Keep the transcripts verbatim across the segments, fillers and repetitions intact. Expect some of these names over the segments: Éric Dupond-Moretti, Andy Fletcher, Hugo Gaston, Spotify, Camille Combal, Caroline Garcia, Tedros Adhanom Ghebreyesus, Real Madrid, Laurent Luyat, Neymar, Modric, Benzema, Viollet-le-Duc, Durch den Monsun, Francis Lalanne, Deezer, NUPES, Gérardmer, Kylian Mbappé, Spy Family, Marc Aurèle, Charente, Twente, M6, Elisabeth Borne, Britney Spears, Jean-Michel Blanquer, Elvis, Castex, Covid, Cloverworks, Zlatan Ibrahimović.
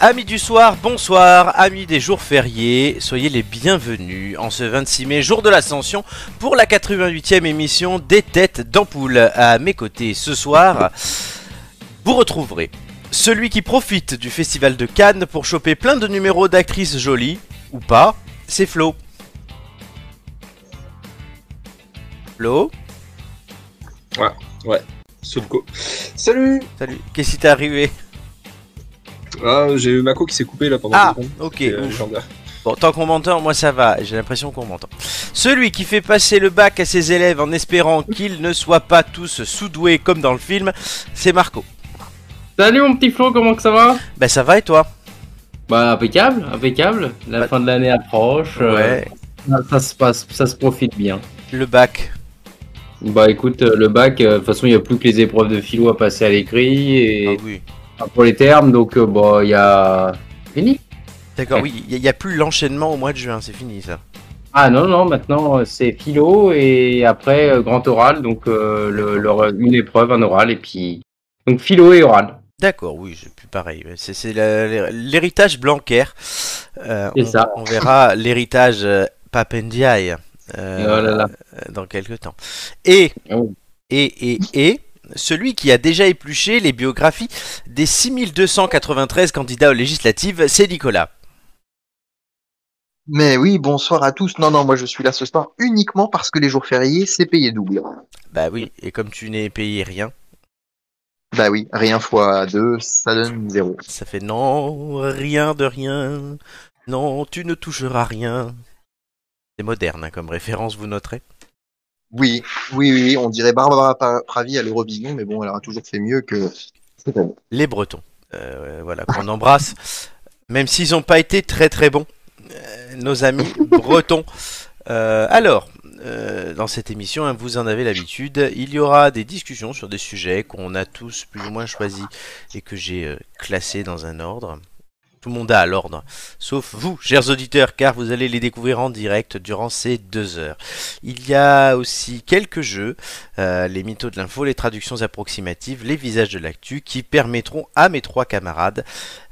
Amis du soir, bonsoir, amis des jours fériés, soyez les bienvenus en ce vingt-six mai, jour de l'ascension, pour la quatre-vingt-huitième émission des Têtes d'Ampoule. À mes côtés ce soir, vous retrouverez celui qui profite du Festival de Cannes pour choper plein de numéros d'actrices jolies, ou pas, c'est Flo. Flo ? Ouais, ouais, sous le coup. Salut ! Salut, qu'est-ce qui t'est arrivé ? Ah, j'ai eu Mako qui s'est coupé là pendant ah, deux secondes. Ah, ok. Euh, bon, tant qu'on m'entend, moi ça va, j'ai l'impression qu'on m'entend. Celui qui fait passer le bac à ses élèves en espérant qu'ils ne soient pas tous sous-doués comme dans le film, c'est Marco. Salut mon petit Flo, comment que ça va? Bah ça va et toi? Bah impeccable, impeccable, la bah... fin de l'année approche, ouais. euh, ça, ça se passe, ça se profite bien. Le bac? Bah écoute, le bac, de euh, toute façon il n'y a plus que les épreuves de philo à passer à l'écrit et... Ah oui. Pour les termes, donc euh, bon, il y a fini. D'accord, oui, il n'y a, a plus l'enchaînement au mois de juin, c'est fini ça. Ah non, non, maintenant c'est philo et après euh, grand oral, donc euh, le, le, une épreuve, un oral et puis. Donc philo et oral. D'accord, oui, c'est plus pareil. C'est l'héritage Blanquer. Euh, on, ça. on verra l'héritage Papendiaï euh, oh là là. dans quelques temps. Et, oh. et, et, et. Celui qui a déjà épluché les biographies des six mille deux cent quatre-vingt-treize candidats aux législatives, c'est Nicolas. Mais oui, bonsoir à tous. Non, non, moi je suis là ce soir uniquement parce que les jours fériés, c'est payé double. Bah oui, et comme tu n'es payé rien. Bah oui, rien fois deux, ça donne zéro. Ça fait non, rien de rien. Non, tu ne toucheras rien. C'est moderne hein, comme référence, vous noterez. Oui, oui, oui, on dirait Barbara Pravi à l'Eurovision, mais bon, elle aura toujours fait mieux que les Bretons. Euh, voilà, qu'on embrasse, même s'ils n'ont pas été très très bons, euh, nos amis Bretons. Euh, alors, euh, dans cette émission, hein, vous en avez l'habitude, il y aura des discussions sur des sujets qu'on a tous plus ou moins choisis et que j'ai euh, classés dans un ordre. Tout le monde a à l'ordre, sauf vous, chers auditeurs, car vous allez les découvrir en direct durant ces deux heures. Il y a aussi quelques jeux, euh, les mythos de l'info, les traductions approximatives, les visages de l'actu, qui permettront à mes trois camarades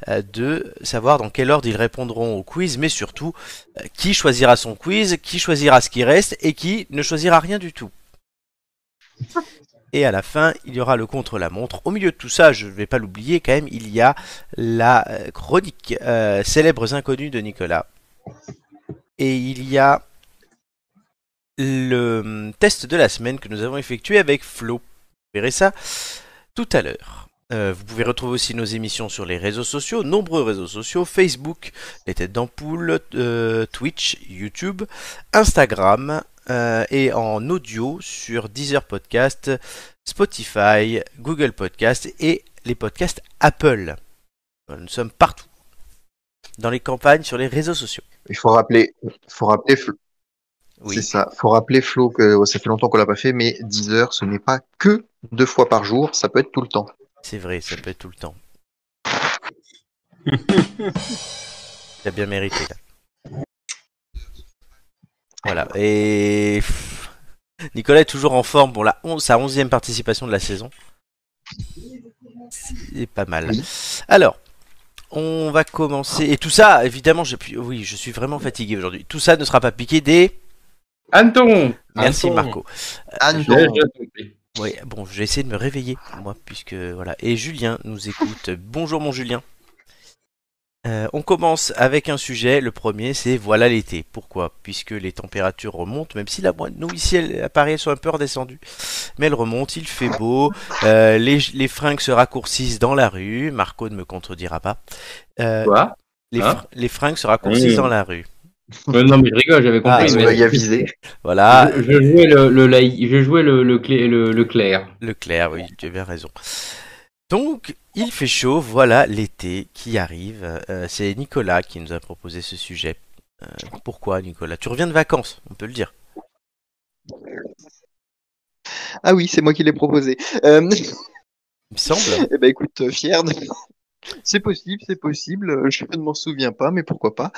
euh, de savoir dans quel ordre ils répondront au quiz, mais surtout, euh, qui choisira son quiz, qui choisira ce qui reste, et qui ne choisira rien du tout. Et à la fin, il y aura le contre-la-montre. Au milieu de tout ça, je ne vais pas l'oublier quand même, il y a la chronique euh, Célèbres Inconnus de Nicolas. Et il y a le test de la semaine que nous avons effectué avec Flo. Vous verrez ça tout à l'heure. Euh, vous pouvez retrouver aussi nos émissions sur les réseaux sociaux, nombreux réseaux sociaux, Facebook, les Têtes d'Ampoule, euh, Twitch, YouTube, Instagram... Euh, et en audio sur Deezer Podcast, Spotify, Google Podcast et les podcasts Apple. Nous sommes partout, dans les campagnes, sur les réseaux sociaux. Il faut rappeler, faut rappeler Flo. Oui. C'est ça, faut rappeler Flo que ça fait longtemps qu'on l'a pas fait, mais Deezer, ce n'est pas que deux fois par jour, ça peut être tout le temps. C'est vrai, ça peut être tout le temps. T'as bien mérité là. Voilà, et Nicolas est toujours en forme pour la onze, sa onzième participation de la saison. C'est pas mal. Alors, on va commencer. Et tout ça, évidemment, je... oui, je suis vraiment fatigué aujourd'hui. Tout ça ne sera pas piqué des... Anton. Merci Marco. Anton. Oui, bon, je vais essayer de me réveiller, moi, puisque... voilà. Et Julien nous écoute. Bonjour mon Julien. Euh, on commence avec un sujet, le premier c'est voilà l'été. Pourquoi? Puisque les températures remontent, même si la moyenne, nous ici à Paris elles sont un peu redescendues. Mais elles remontent, il fait beau, euh, les, les fringues se raccourcissent dans la rue, Marco ne me contredira pas. Euh, Quoi les, hein fr les fringues se raccourcissent oui. dans la rue. Euh, non mais je rigole, j'avais compris. Ah, mais... y a visé. Voilà. Je, je jouais, le, le, la... je jouais le, le, clé, le, le clair. Le clair, oui, tu as bien raison. Donc, il fait chaud, voilà l'été qui arrive. Euh, c'est Nicolas qui nous a proposé ce sujet. Euh, pourquoi Nicolas? Tu reviens de vacances, on peut le dire. Ah oui, c'est moi qui l'ai proposé. Euh... Il me semble. Eh ben écoute, fier de... C'est possible, c'est possible, je ne m'en souviens pas, mais pourquoi pas.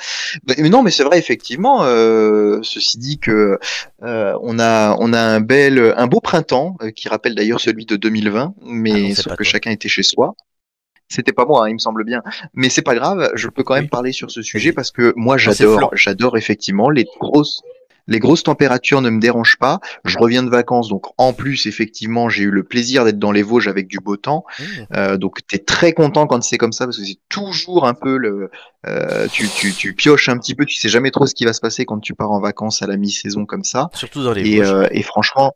Mais non, mais c'est vrai, effectivement, euh, ceci dit que euh, on a on a un bel un beau printemps, euh, qui rappelle d'ailleurs celui de deux mille vingt, mais ah non, sauf que toi. Chacun était chez soi. C'était pas moi, hein, il me semble bien. Mais c'est pas grave, je peux quand même oui. parler sur ce sujet parce que moi j'adore, j'adore effectivement les grosses... Les grosses températures ne me dérangent pas. Je reviens de vacances, donc en plus, effectivement, j'ai eu le plaisir d'être dans les Vosges avec du beau temps. Mmh. Euh, donc, t'es très content quand c'est comme ça, parce que c'est toujours un peu le... Euh, tu, tu, tu pioches un petit peu, tu sais jamais trop ce qui va se passer quand tu pars en vacances à la mi-saison comme ça. Surtout dans les Vosges. Et, euh, et franchement,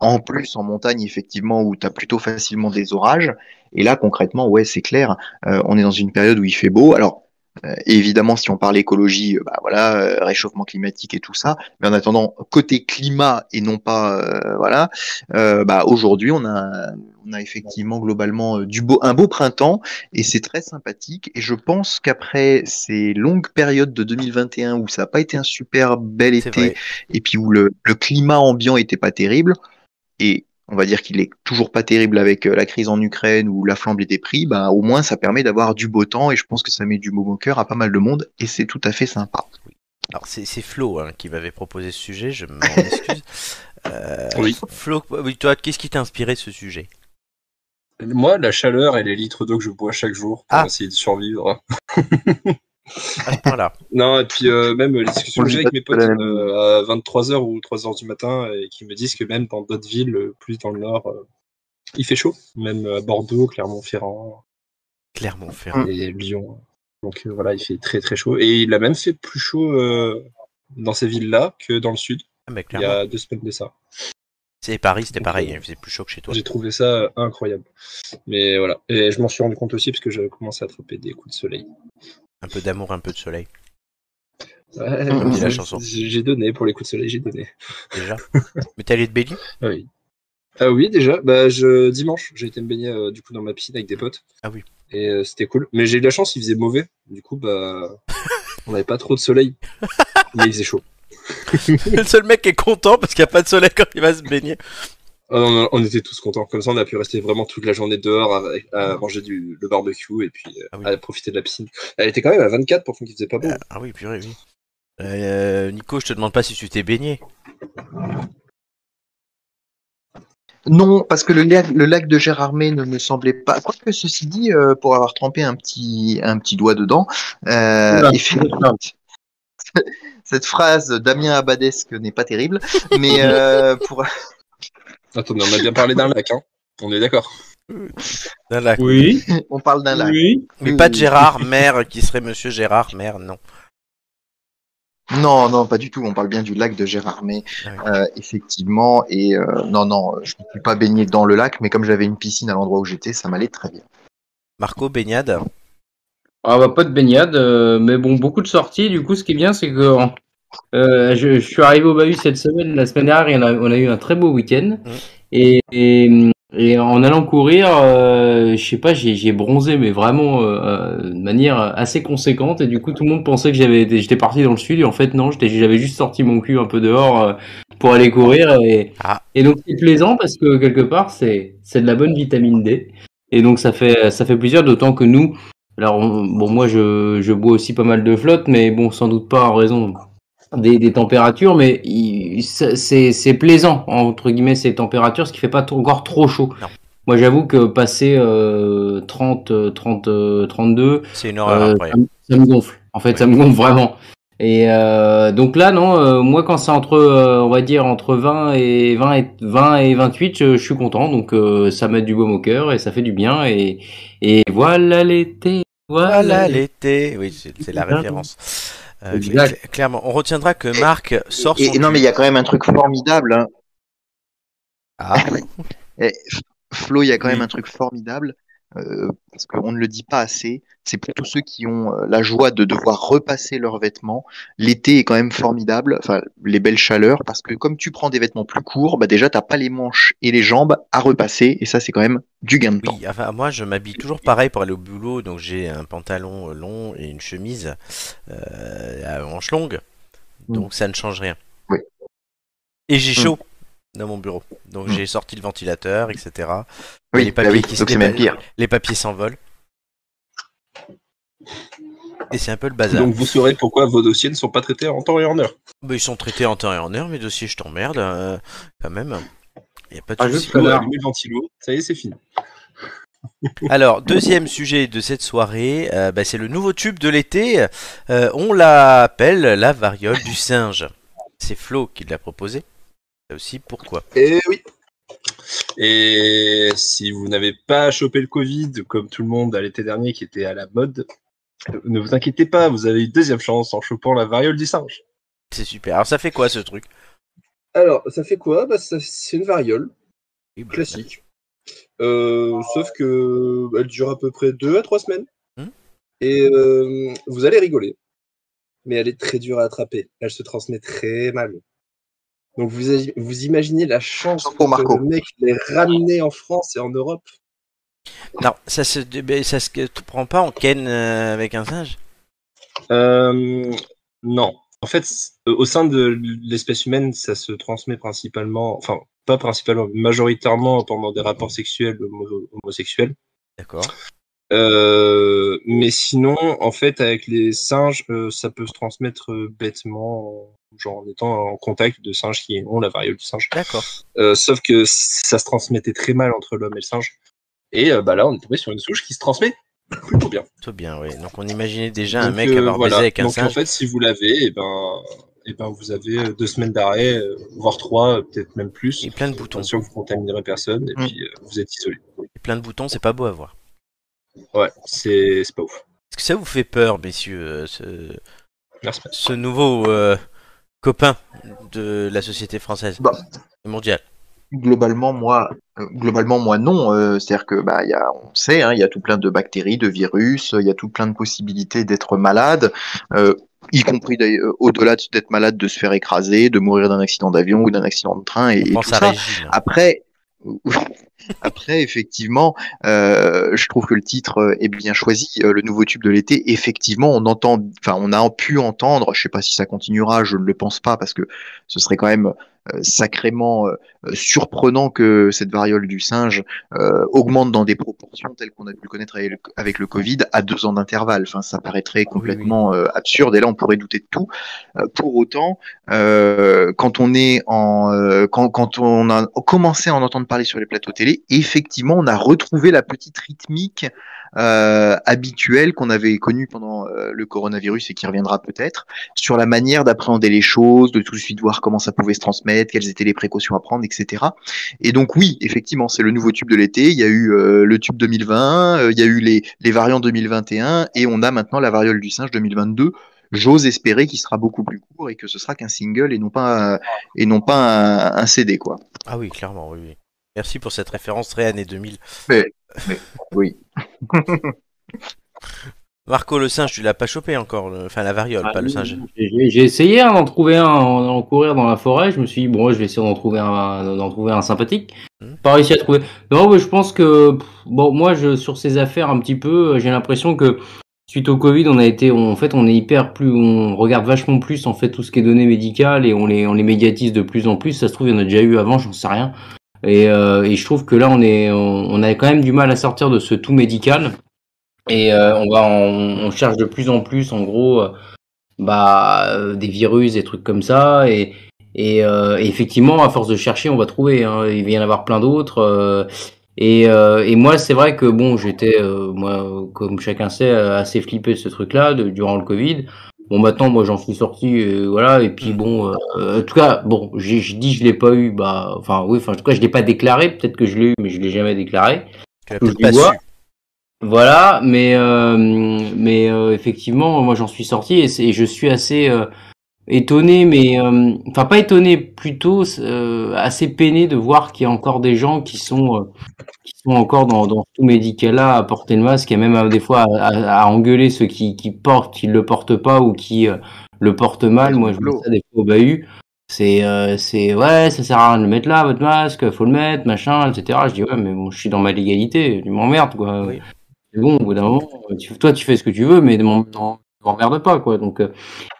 en plus, en montagne, effectivement, où t'as plutôt facilement des orages. Et là, concrètement, ouais, c'est clair, euh, on est dans une période où il fait beau. Alors, Euh, évidemment, si on parle écologie, bah voilà, euh, réchauffement climatique et tout ça. Mais en attendant, côté climat et non pas, euh, voilà, euh, bah aujourd'hui on a, on a effectivement globalement du beau, un beau printemps et c'est très sympathique. Et je pense qu'après ces longues périodes de deux mille vingt et un où ça n'a pas été un super bel été vrai. Et puis où le, le climat ambiant était pas terrible et on va dire qu'il est toujours pas terrible avec la crise en Ukraine ou la flambée des prix, bah, au moins ça permet d'avoir du beau temps et je pense que ça met du baume au cœur à pas mal de monde et c'est tout à fait sympa. Alors c'est, c'est Flo hein, qui m'avait proposé ce sujet, je m'en excuse. Euh, oui. Flo, toi, qu'est-ce qui t'a inspiré ce sujet ? Moi, la chaleur et les litres d'eau que je bois chaque jour pour ah. essayer de survivre. Ah, voilà. Non, et puis euh, même les discussions que j'ai avec mes potes euh, à vingt-trois heures ou trois heures du matin et qui me disent que même dans d'autres villes, euh, plus dans le nord, euh, il fait chaud. Même à Bordeaux, Clermont-Ferrand. Clermont-Ferrand. Et Lyon. Donc euh, voilà, il fait très très chaud. Et il a même fait plus chaud euh, dans ces villes-là que dans le sud. Ah, mais il y a deux semaines de ça. C'est Paris, c'était pareil, il faisait plus chaud que chez toi. J'ai trouvé ça incroyable. Mais voilà. Et je m'en suis rendu compte aussi parce que j'avais commencé à attraper des coups de soleil. Un peu d'amour, un peu de soleil. Ouais, comme dit la chanson. J'ai donné pour les coups de soleil, j'ai donné. Déjà. Mais t'es allé te baigner ? Ah oui. Ah oui, déjà. Bah, je... Dimanche, j'ai été me baigner euh, du coup dans ma piscine avec des potes. Ah oui. Et euh, c'était cool. Mais j'ai eu la chance, il faisait mauvais. Du coup, bah, on n'avait pas trop de soleil. Mais il faisait chaud. Le seul mec qui est content parce qu'il n'y a pas de soleil quand il va se baigner. On, on était tous contents. Comme ça, on a pu rester vraiment toute la journée dehors à, à manger du, le barbecue et puis ah oui. à profiter de la piscine. Elle était quand même à vingt-quatre pour qu'il faisait pas beau. Euh, ah oui, purée, oui. Euh, Nico, je te demande pas si tu t'es baigné. Non, parce que le lac, le lac de Gérardmer ne me semblait pas. Quoique, ceci dit, euh, pour avoir trempé un petit, un petit doigt dedans, euh, effectivement. Cette phrase Damien Abadesque n'est pas terrible, mais euh, pour. Attendez, on a bien parlé d'un lac, hein. On est d'accord. D'un lac. Oui. On parle d'un lac. Oui. Mais oui. Pas de Gérard Maire, qui serait Monsieur Gérard Maire, non. Non, non, pas du tout. On parle bien du lac de Gérardmer, ah oui. euh, effectivement. Et euh, non, non, je ne suis pas baigné dans le lac, mais comme j'avais une piscine à l'endroit où j'étais, ça m'allait très bien. Marco, baignade ? Ah bah pas de baignade, euh, mais bon, beaucoup de sorties. Du coup, ce qui est bien, c'est que. Euh, je, je suis arrivé au Bahut cette semaine, la semaine dernière, on a, on a eu un très beau week-end mmh. et, et, et en allant courir, euh, je sais pas, j'ai, j'ai bronzé mais vraiment euh, de manière assez conséquente et du coup tout le monde pensait que j'avais, j'étais parti dans le sud et en fait non, j'étais, j'avais juste sorti mon cul un peu dehors euh, pour aller courir et, ah. et donc c'est plaisant parce que quelque part c'est, c'est de la bonne vitamine D et donc ça fait, ça fait plaisir d'autant que nous, alors on, bon moi je, je bois aussi pas mal de flotte mais bon sans doute pas en raison... Des, des températures, mais il, c'est, c'est plaisant, entre guillemets, ces températures, ce qui fait pas t- encore trop chaud. Non. Moi, j'avoue que passer euh, trente, trente, trente-deux, c'est une horreur, euh, ça, ça me gonfle. En fait, oui. ça me gonfle vraiment. Et euh, donc là, non, euh, moi, quand c'est entre, euh, on va dire, entre vingt et vingt et vingt et vingt-huit, je, je suis content. Donc, euh, ça met du baume au cœur et ça fait du bien. Et, et voilà l'été, voilà, voilà l'été. Oui, c'est, c'est la référence. Euh, clairement, on retiendra que Marc sort son. Et, et non, mais il y a quand même un truc formidable. Hein. Ah. Flo, il y a quand oui. même un truc formidable euh, parce qu'on ne le dit pas assez. C'est pour tous ceux qui ont la joie de devoir repasser leurs vêtements. L'été est quand même formidable. Enfin, les belles chaleurs, parce que comme tu prends des vêtements plus courts, bah déjà t'as pas les manches et les jambes à repasser, et ça c'est quand même du gain de temps. Oui, enfin, moi je m'habille toujours pareil pour aller au boulot, donc j'ai un pantalon long et une chemise euh, à manches longues, donc mmh. ça ne change rien. Oui. Et j'ai chaud mmh. dans mon bureau, donc mmh. j'ai sorti le ventilateur, et cetera. Oui, et les papiers bah oui. qui donc c'est même pire. Les papiers s'envolent. Et c'est un peu le bazar. Donc vous saurez pourquoi vos dossiers ne sont pas traités en temps et en heure. Bah, ils sont traités en temps et en heure, mes dossiers, je t'emmerde, euh, quand même. Il n'y a pas de soucis. Ah, ça y est, c'est fini. Alors, deuxième sujet de cette soirée, euh, bah, c'est le nouveau tube de l'été. Euh, on l'appelle la variole du singe. C'est Flo qui l'a proposé. Là aussi, pourquoi ? Eh oui. Et si vous n'avez pas chopé le Covid, comme tout le monde à l'été dernier qui était à la mode, ne vous inquiétez pas, vous avez une deuxième chance en chopant la variole du singe. C'est super. Alors, ça fait quoi ce truc ? Alors, ça fait quoi ? Bah, ça, c'est une variole classique. Euh, sauf que elle dure à peu près deux à trois semaines. Mmh. Et euh, vous allez rigoler. Mais elle est très dure à attraper. Elle se transmet très mal. Donc vous, vous imaginez la chance pour Marco. Que le mec l'ait ramené en France et en Europe. Non, ça se, ça se prend pas en ken avec un singe. Euh, non. En fait, au sein de l'espèce humaine, ça se transmet principalement, enfin pas principalement, majoritairement pendant des rapports sexuels homo- homosexuels. D'accord. Euh, mais sinon, en fait, avec les singes, euh, ça peut se transmettre bêtement, genre en étant en contact de singes qui ont la variole du singe. D'accord. Euh, sauf que ça se transmettait très mal entre l'homme et le singe. Et euh, bah là, on est tombé sur une souche qui se transmet plutôt bien. Plutôt bien, oui. Donc on imaginait déjà donc, un mec euh, avoir voilà. baisé avec un donc, singe. Donc en fait, si vous l'avez, et ben, et ben vous avez deux semaines d'arrêt, voire trois, peut-être même plus. Et plein de boutons. Bien sûr, vous contaminerez personne et mmh. puis euh, vous êtes isolé. Et plein de boutons, c'est pas beau à voir. Ouais, c'est, c'est pas ouf. Est-ce que ça vous fait peur, messieurs, ce, Merci. ce nouveau euh, copain de la société française bah, mondiale ? Globalement, moi, globalement, moi non. Euh, c'est-à-dire que, bah, y a, on sait, hein, y a tout plein de bactéries, de virus, il y a tout plein de possibilités d'être malade. Euh, y compris au-delà d'être malade, de se faire écraser, de mourir d'un accident d'avion ou d'un accident de train et, et tout ça. Régine. Après. Après, effectivement, euh, je trouve que le titre est bien choisi. Le nouveau tube de l'été, effectivement, on entend, enfin, on a pu entendre. Je ne sais pas si ça continuera. Je ne le pense pas parce que ce serait quand même euh, sacrément euh, surprenant que cette variole du singe euh, augmente dans des proportions telles qu'on a pu le connaître avec le, avec le Covid à deux ans d'intervalle. Enfin, ça paraîtrait complètement euh, absurde. Et là, on pourrait douter de tout. Euh, pour autant, euh, quand on est en, euh, quand, quand on a commencé à en entendre parler sur les plateaux télé. Effectivement, on a retrouvé la petite rythmique euh, habituelle qu'on avait connue pendant euh, le coronavirus et qui reviendra peut-être sur la manière d'appréhender les choses, de tout de suite voir comment ça pouvait se transmettre, quelles étaient les précautions à prendre, et cetera. Et donc oui, effectivement, c'est le nouveau tube de l'été. Il y a eu euh, le tube deux mille vingt, euh, il y a eu les, les variants deux mille vingt et un et on a maintenant la variole du singe deux mille vingt-deux. J'ose espérer qu'il sera beaucoup plus court et que ce sera qu'un single et non pas un, et non pas un, un C D quoi. Ah oui, clairement, oui. oui. Merci pour cette référence très année deux mille. Mais, mais, oui. Marco, le singe, tu l'as pas chopé encore, le... enfin la variole, ah, pas oui, le singe. J'ai, j'ai essayé d'en trouver un, en, en courir dans la forêt. Je me suis dit bon, je vais essayer d'en trouver un, d'en trouver un sympathique. Mmh. Pas réussi à trouver. Non, mais je pense que bon, moi, je, sur ces affaires un petit peu, j'ai l'impression que suite au Covid, on a été, on, en fait, on est hyper plus, on regarde vachement plus en fait tout ce qui est données médicales et on les, on les médiatise de plus en plus. Ça se trouve, il y en a déjà eu avant, j'en sais rien. Et, euh, et je trouve que là, on est, on, on a quand même du mal à sortir de ce tout médical. Et euh, on va, en, on cherche de plus en plus, en gros, euh, bah, euh, des virus, des trucs comme ça. Et, et, euh, et effectivement, à force de chercher, on va trouver. Hein, il va y en avoir plein d'autres. Euh, et, euh, et moi, c'est vrai que bon, j'étais, euh, moi, comme chacun sait, assez flippé de ce truc-là de, durant le Covid. Bon, maintenant, moi, j'en suis sorti, euh, voilà, et puis bon, euh, en tout cas, bon, j'ai, j'ai dit je l'ai pas eu, bah, enfin, oui, enfin, en tout cas, je l'ai pas déclaré, peut-être que je l'ai eu, mais je l'ai jamais déclaré. Tu l'as pas su. Voilà, mais, euh, mais euh, effectivement, moi, j'en suis sorti et, c'est, et je suis assez euh, étonné, mais, euh, enfin, pas étonné, plutôt euh, assez peiné de voir qu'il y a encore des gens qui sont, euh, qui sont encore dans, dans tout médical-là à porter le masque et même à, des fois à, à, à engueuler ceux qui, qui portent, qui le portent pas ou qui euh, le portent mal. Moi, je mets ça des fois au bahut. C'est, euh, c'est, ouais, ça sert à rien de le mettre là, votre masque, faut le mettre, machin, et cetera. Je dis, ouais, mais bon, je suis dans ma légalité, tu m'emmerdes, quoi. Oui. C'est bon, au bout d'un moment, tu, toi, tu fais ce que tu veux, mais non, non, tu m'emmerdes pas, quoi. Donc, euh,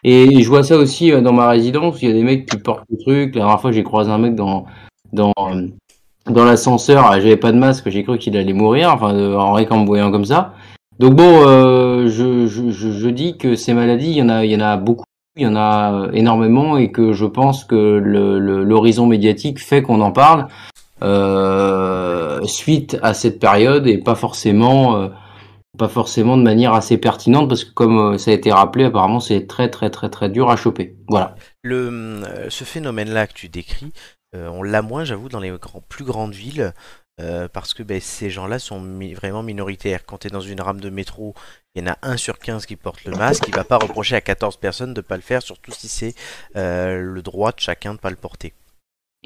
et je vois ça aussi euh, dans ma résidence, il y a des mecs qui portent le truc. La dernière fois, j'ai croisé un mec dans, dans, euh, dans l'ascenseur, j'avais pas de masque, j'ai cru qu'il allait mourir, enfin, euh, en vrai, en me voyant comme ça. Donc bon, euh, je, je, je, je dis que ces maladies, il y en a, il y en a beaucoup. Il y en a énormément et que je pense que le, le, l'horizon médiatique fait qu'on en parle euh, suite à cette période et pas forcément, euh, pas forcément de manière assez pertinente parce que comme ça a été rappelé, apparemment c'est très très très très dur à choper. Voilà. Le, ce phénomène-là que tu décris, euh, on l'a moins, j'avoue, dans les grands, plus grandes villes. Euh, parce que ben, ces gens-là sont mi- vraiment minoritaires. Quand tu es dans une rame de métro, il y en a un sur quinze qui porte le masque. Il va pas reprocher à quatorze personnes de ne pas le faire, surtout si c'est euh, le droit de chacun de ne pas le porter.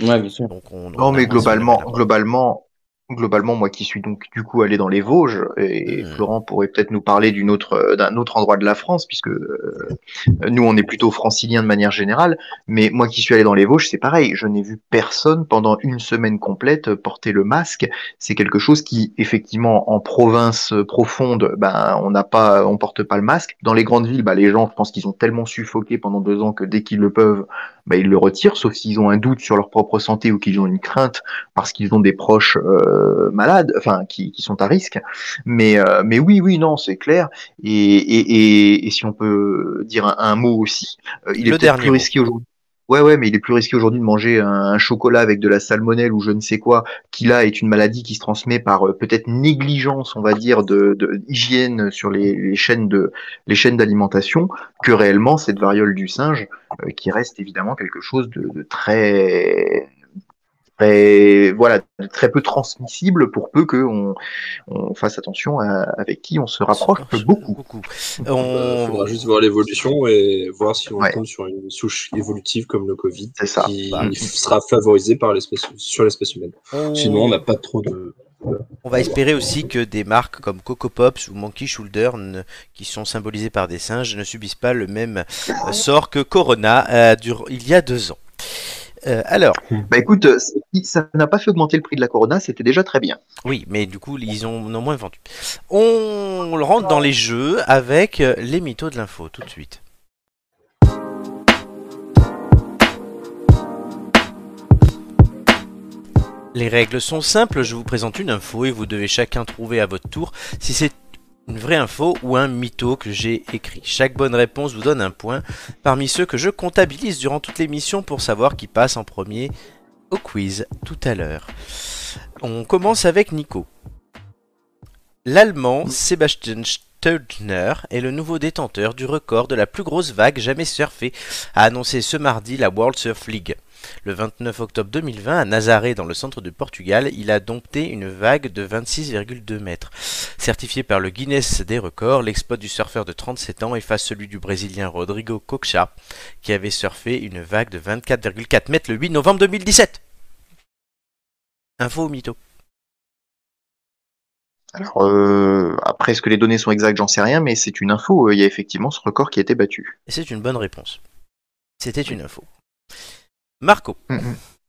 Ouais, bien sûr. Donc on, on non, mais globalement, globalement, globalement, moi qui suis donc du coup allé dans les Vosges, et mmh. Florent pourrait peut-être nous parler d'une autre, d'un autre endroit de la France, puisque euh, nous on est plutôt franciliens de manière générale, mais moi qui suis allé dans les Vosges, c'est pareil, je n'ai vu personne pendant une semaine complète porter le masque. C'est quelque chose qui, effectivement, en province profonde, ben on n'a pas, on porte pas le masque. Dans les grandes villes, ben, les gens, je pense qu'ils ont tellement suffoqué pendant deux ans que dès qu'ils le peuvent, ben, ils le retirent, sauf s'ils ont un doute sur leur propre santé ou qu'ils ont une crainte parce qu'ils ont des proches euh, malades, enfin qui, qui sont à risque, mais euh, mais oui oui non c'est clair et et, et, et si on peut dire un, un mot aussi, euh, il est peut-être plus risqué aujourd'hui. Ouais ouais mais il est plus risqué aujourd'hui de manger un, un chocolat avec de la salmonelle ou je ne sais quoi, qui là est une maladie qui se transmet par euh, peut-être négligence, on va dire, de, de hygiène sur les, les chaînes de les chaînes d'alimentation, que réellement cette variole du singe euh, qui reste évidemment quelque chose de, de très Et voilà, très peu transmissible pour peu qu'on on fasse attention à, avec qui on se rapproche beaucoup. beaucoup. On faudra juste voir l'évolution et voir si on ouais. tombe sur une souche évolutive comme le Covid, qui bah, sera favorisée par l'espèce, sur l'espèce humaine. On... Sinon, on n'a pas trop de... On va espérer aussi que des marques comme Coco Pops ou Monkey Shoulder, ne, qui sont symbolisées par des singes, ne subissent pas le même sort que Corona euh, dur... il y a deux ans. Euh, alors, bah écoute, ça n'a pas fait augmenter le prix de la Corona, c'était déjà très bien. Oui, mais du coup, ils ont non moins vendu. On rentre dans les jeux avec les mythos de l'info tout de suite. Les règles sont simples. Je vous présente une info et vous devez chacun trouver à votre tour si c'est une vraie info ou un mytho que j'ai écrit. Chaque bonne réponse vous donne un point parmi ceux que je comptabilise durant toute l'émission pour savoir qui passe en premier au quiz tout à l'heure. On commence avec Nico. L'Allemand Sebastian Steudner est le nouveau détenteur du record de la plus grosse vague jamais surfée, a annoncé ce mardi la World Surf League. Le vingt-neuf octobre deux mille vingt, à Nazaré, dans le centre du Portugal, il a dompté une vague de vingt-six virgule deux mètres. Certifié par le Guinness des records, l'exploit du surfeur de trente-sept ans efface celui du Brésilien Rodrigo Coxa, qui avait surfé une vague de vingt-quatre virgule quatre mètres le huit novembre deux mille dix-sept. Info ou mytho ? Alors, euh, après, est-ce que les données sont exactes ? J'en sais rien, mais c'est une info. Il y a effectivement ce record qui a été battu. Et c'est une bonne réponse. C'était une info. Marco.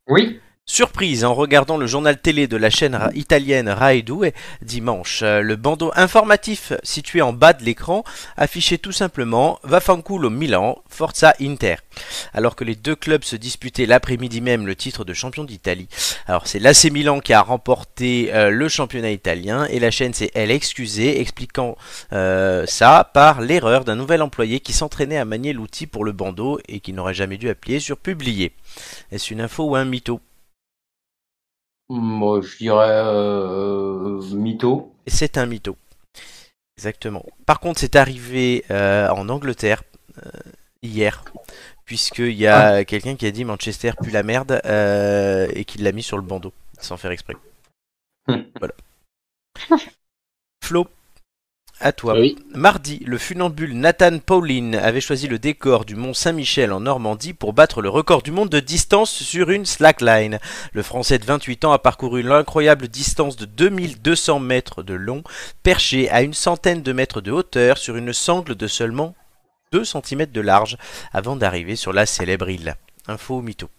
Oui. Surprise, en regardant le journal télé de la chaîne ra- italienne Rai dimanche, le bandeau informatif situé en bas de l'écran affichait tout simplement Vaffanculo Milan, Forza Inter. Alors que les deux clubs se disputaient l'après-midi même le titre de champion d'Italie. Alors c'est l'A C Milan qui a remporté euh, le championnat italien et la chaîne s'est elle excusée, expliquant euh, ça par l'erreur d'un nouvel employé qui s'entraînait à manier l'outil pour le bandeau et qui n'aurait jamais dû appuyer sur publier. Est-ce une info ou un mytho ? Moi, je dirais euh, mytho. C'est un mytho. Exactement. Par contre, c'est arrivé euh, en Angleterre euh, hier, puisqu'il y a ah. quelqu'un qui a dit Manchester pue la merde euh, et qui l'a mis sur le bandeau, sans faire exprès. Voilà. Flo, à toi. Oui. Mardi, le funambule Nathan Paulin avait choisi le décor du Mont Saint-Michel en Normandie pour battre le record du monde de distance sur une slackline. Le Français de vingt-huit ans a parcouru l'incroyable distance de deux mille deux cents mètres de long, perché à une centaine de mètres de hauteur sur une sangle de seulement deux centimètres de large avant d'arriver sur la célèbre île. Info ou mytho ?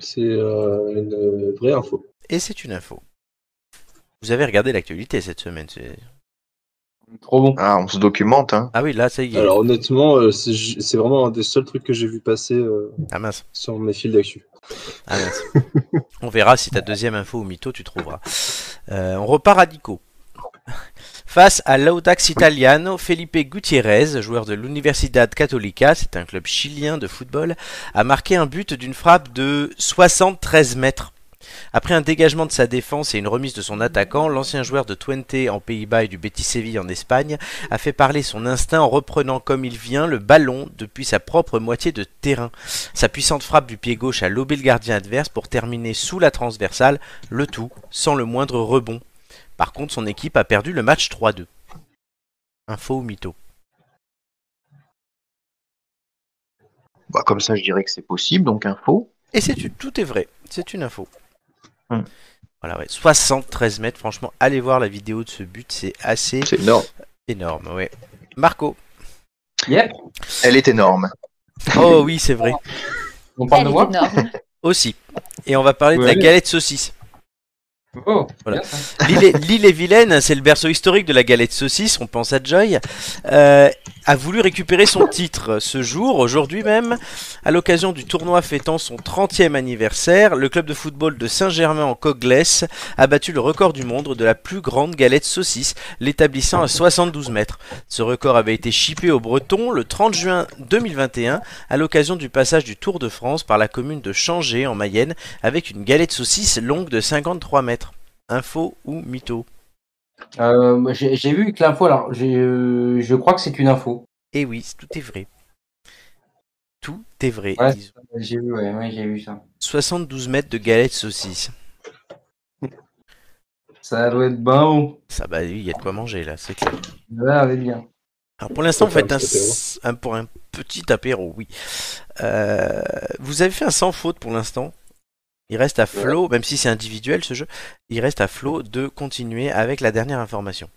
C'est euh, une vraie info. Et c'est une info. Vous avez regardé l'actualité cette semaine, c'est... Trop bon. Ah, on se documente, hein. Ah oui, là, ça y est. Alors, honnêtement, euh, c'est, c'est vraiment un des seuls trucs que j'ai vu passer euh, ah mince. sur mes fils d'actu. Ah mince. On verra si ta deuxième info ou mytho, tu trouveras. Euh, on repart à Nico. Face à l'Audax Italiano, Felipe Gutiérrez, joueur de l'Universidad Católica, c'est un club chilien de football, a marqué un but d'une frappe de soixante-treize mètres. Après un dégagement de sa défense et une remise de son attaquant, l'ancien joueur de Twente en Pays-Bas et du Betis Séville en Espagne a fait parler son instinct en reprenant comme il vient le ballon depuis sa propre moitié de terrain. Sa puissante frappe du pied gauche a lobé le gardien adverse pour terminer sous la transversale, le tout sans le moindre rebond. Par contre, son équipe a perdu le match trois deux. Info ou mytho? Bah, comme ça, je dirais que c'est possible, donc info. Et c'est tout est vrai, c'est une info. Hum. Voilà, ouais. soixante-treize mètres, franchement, allez voir la vidéo de ce but, c'est assez énorme. énorme ouais. Marco. Yep. Elle est énorme. Oh oui, c'est vrai. On parle de moi aussi. Et on va parler ouais, de la galette saucisse. Oh, voilà. L'Ille-et-Vilaine, c'est le berceau historique de la galette saucisse, on pense à Joy, euh, a voulu récupérer son titre ce jour, aujourd'hui même, à l'occasion du tournoi fêtant son trentième anniversaire. Le club de football de Saint-Germain-en-Coglès a battu le record du monde de la plus grande galette saucisse, l'établissant à soixante-douze mètres. Ce record avait été chippé aux Bretons le trente juin deux mille vingt et un, à l'occasion du passage du Tour de France par la commune de Changé en Mayenne, avec une galette saucisse longue de cinquante-trois mètres. Info ou mytho? euh, J'ai vu que l'info, alors euh, je crois que c'est une info. Et oui, tout est vrai. Tout est vrai. Ouais, j'ai vu, ouais, ouais, j'ai vu ça. soixante-douze mètres de galette saucisse. Ça doit être bon. Ça, bah oui, il y a de quoi manger là, c'est clair. Là, on est bien. Alors pour l'instant, vous faites un, un, pour un petit apéro, oui. Euh, vous avez fait un sans faute pour l'instant. Il reste à flot, même si c'est individuel ce jeu, il reste à flot de continuer avec la dernière information.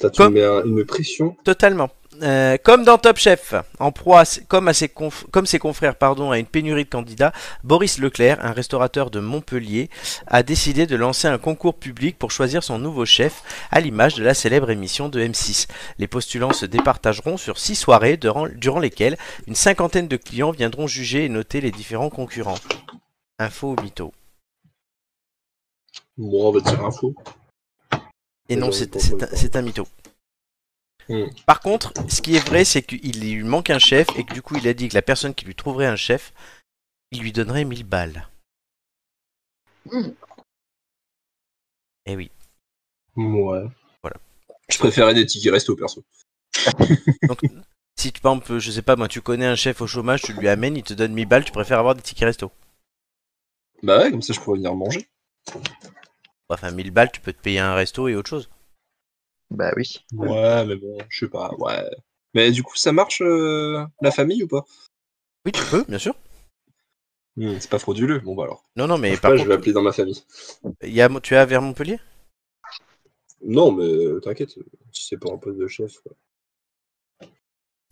Ça te met une pression. Totalement. Euh, comme dans Top Chef, en proie, comme, à ses conf... comme ses confrères pardon, à une pénurie de candidats, Boris Leclerc, un restaurateur de Montpellier, a décidé de lancer un concours public pour choisir son nouveau chef, à l'image de la célèbre émission de M six. Les postulants se départageront sur six soirées, durant, durant lesquelles une cinquantaine de clients viendront juger et noter les différents concurrents. Info ou mytho? Moi, on va dire info. Et non, c'est un, un mytho. Hmm. Par contre, ce qui est vrai, c'est qu'il lui manque un chef et que du coup, il a dit que la personne qui lui trouverait un chef, il lui donnerait mille balles. Hmm. Eh oui. Ouais. Voilà. Je préférais des tickets resto perso. Donc, si tu parles, je sais pas, moi, tu connais un chef au chômage, tu lui amènes, il te donne mille balles, tu préfères avoir des tickets resto? Bah ouais, comme ça je pourrais venir manger. Enfin, mille balles, tu peux te payer un resto et autre chose. Bah oui. Ouais, mais bon, je sais pas, ouais. Mais du coup, ça marche, euh, la famille ou pas? Oui, tu peux, bien sûr. Mmh, c'est pas frauduleux, bon bah alors. Non, non, mais par pas, contre... Je vais appeler dans ma famille. Y a... Tu es vers Montpellier? Non, mais t'inquiète, si c'est pour un poste de chef, quoi.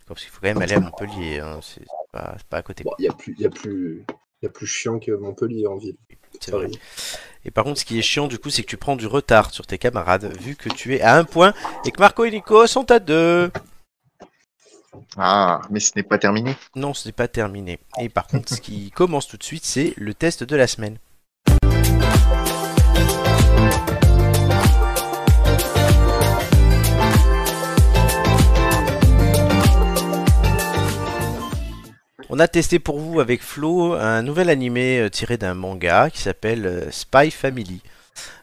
Parce qu'il faut quand même aller à Montpellier, hein. C'est pas... pas à côté. Bon, y a plus... Y a plus... Il y a plus chiant que Montpellier en ville. C'est vrai. Et par contre, ce qui est chiant, du coup, c'est que tu prends du retard sur tes camarades, vu que tu es à un point et que Marco et Nico sont à deux. Ah, mais ce n'est pas terminé. Non, ce n'est pas terminé. Et par contre, ce qui commence tout de suite, c'est le test de la semaine. On a testé pour vous avec Flo un nouvel animé tiré d'un manga qui s'appelle Spy Family.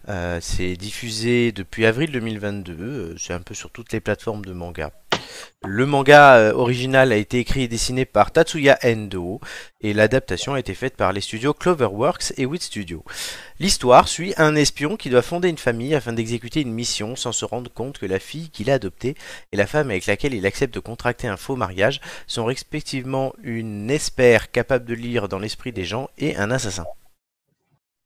Euh, c'est diffusé depuis avril deux mille vingt-deux, c'est un peu sur toutes les plateformes de manga. Le manga original a été écrit et dessiné par Tatsuya Endo et l'adaptation a été faite par les studios Cloverworks et Wit Studio. L'histoire suit un espion qui doit fonder une famille afin d'exécuter une mission sans se rendre compte que la fille qu'il a adoptée et la femme avec laquelle il accepte de contracter un faux mariage sont respectivement une espère capable de lire dans l'esprit des gens et un assassin.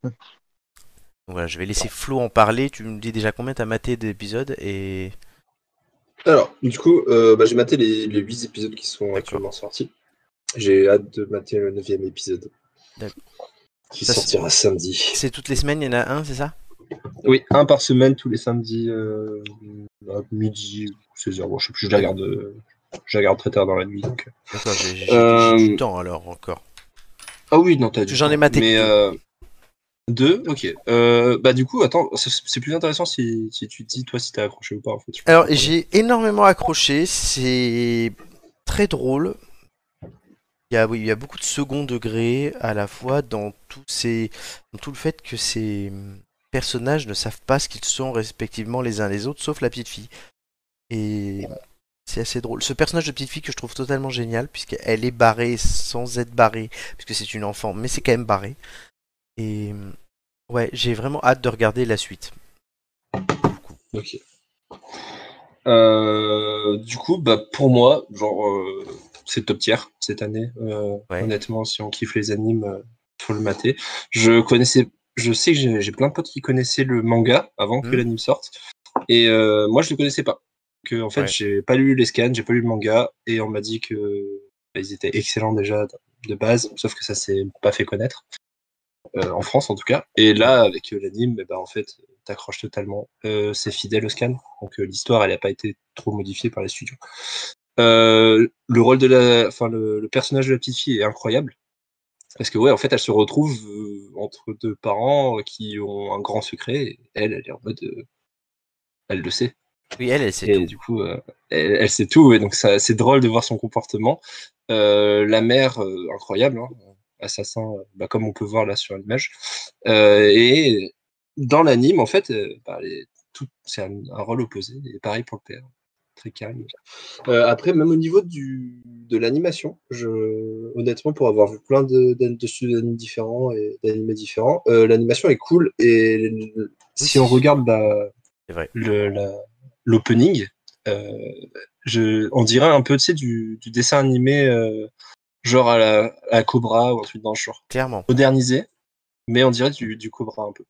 Donc voilà, je vais laisser Flo en parler. Tu me dis déjà combien t'as maté d'épisodes et... Alors, du coup, euh, bah, j'ai maté les, les huit épisodes qui sont actuellement sortis. J'ai hâte de mater le neuvième épisode. Qui ça, sortira samedi. C'est toutes les semaines, il y en a un, c'est ça? Oui, un par semaine, tous les samedis, euh, à midi ou seize heures. Bon, je sais plus, je la garde, euh, je la garde très tard dans la nuit. Donc. J'ai euh... du temps alors encore. Ah oui, non, t'as du J'en ai maté mais, euh, deux, ok. Euh, bah du coup, attends, c'est plus intéressant si, si tu te dis toi si t'as accroché ou pas en fait. Alors j'ai énormément accroché, c'est très drôle. Il y a, oui, il y a beaucoup de second degré à la fois dans tout, ces, dans tout le fait que ces personnages ne savent pas ce qu'ils sont respectivement les uns les autres, sauf la petite fille. Et c'est assez drôle. Ce personnage de petite fille que je trouve totalement génial, puisqu'elle est barrée sans être barrée, puisque c'est une enfant, mais c'est quand même barré. Et ouais, j'ai vraiment hâte de regarder la suite. Ok. Euh, du coup, bah, pour moi, genre, euh, c'est top tier cette année. Euh, ouais. Honnêtement, si on kiffe les animes, euh, faut le mater. Je connaissais, je sais que j'ai plein de potes qui connaissaient le manga avant mmh. que l'anime sorte. Et euh, moi, je le connaissais pas. Que en fait, ouais. j'ai pas lu les scans, j'ai pas lu le manga, et on m'a dit que bah, ils étaient excellents déjà de base, sauf que ça s'est pas fait connaître. Euh, en France en tout cas, et là avec euh, l'anime, bah, en fait t'accroches totalement, euh, c'est fidèle au scan, donc euh, l'histoire elle n'a pas été trop modifiée par les studios. Euh, le rôle de la, enfin le, le personnage de la petite fille est incroyable, parce que ouais en fait elle se retrouve euh, entre deux parents qui ont un grand secret, et elle elle est en mode, euh, elle le sait. Oui, elle, elle sait et tout. Du coup, euh, elle, elle sait tout, et donc ça, c'est drôle de voir son comportement. Euh, la mère, euh, incroyable. Hein. Assassin, bah, comme on peut voir là sur l'image. Euh, et dans l'anime, en fait, euh, bah, les, tout, c'est un, un rôle opposé. Et pareil pour le père. Très calme. Euh, après, même au niveau du, de l'animation, je, honnêtement, pour avoir vu plein de, de, de studios d'animes différents et d'animés différents, euh, l'animation est cool. Et le, si on regarde la, c'est vrai. Le, la, l'opening, euh, je, on dirait un peu, tu sais, du, du dessin animé. Euh, Genre à la, à la Cobra ou un truc dans le genre. Clairement. Modernisé, mais on dirait du, du Cobra un peu.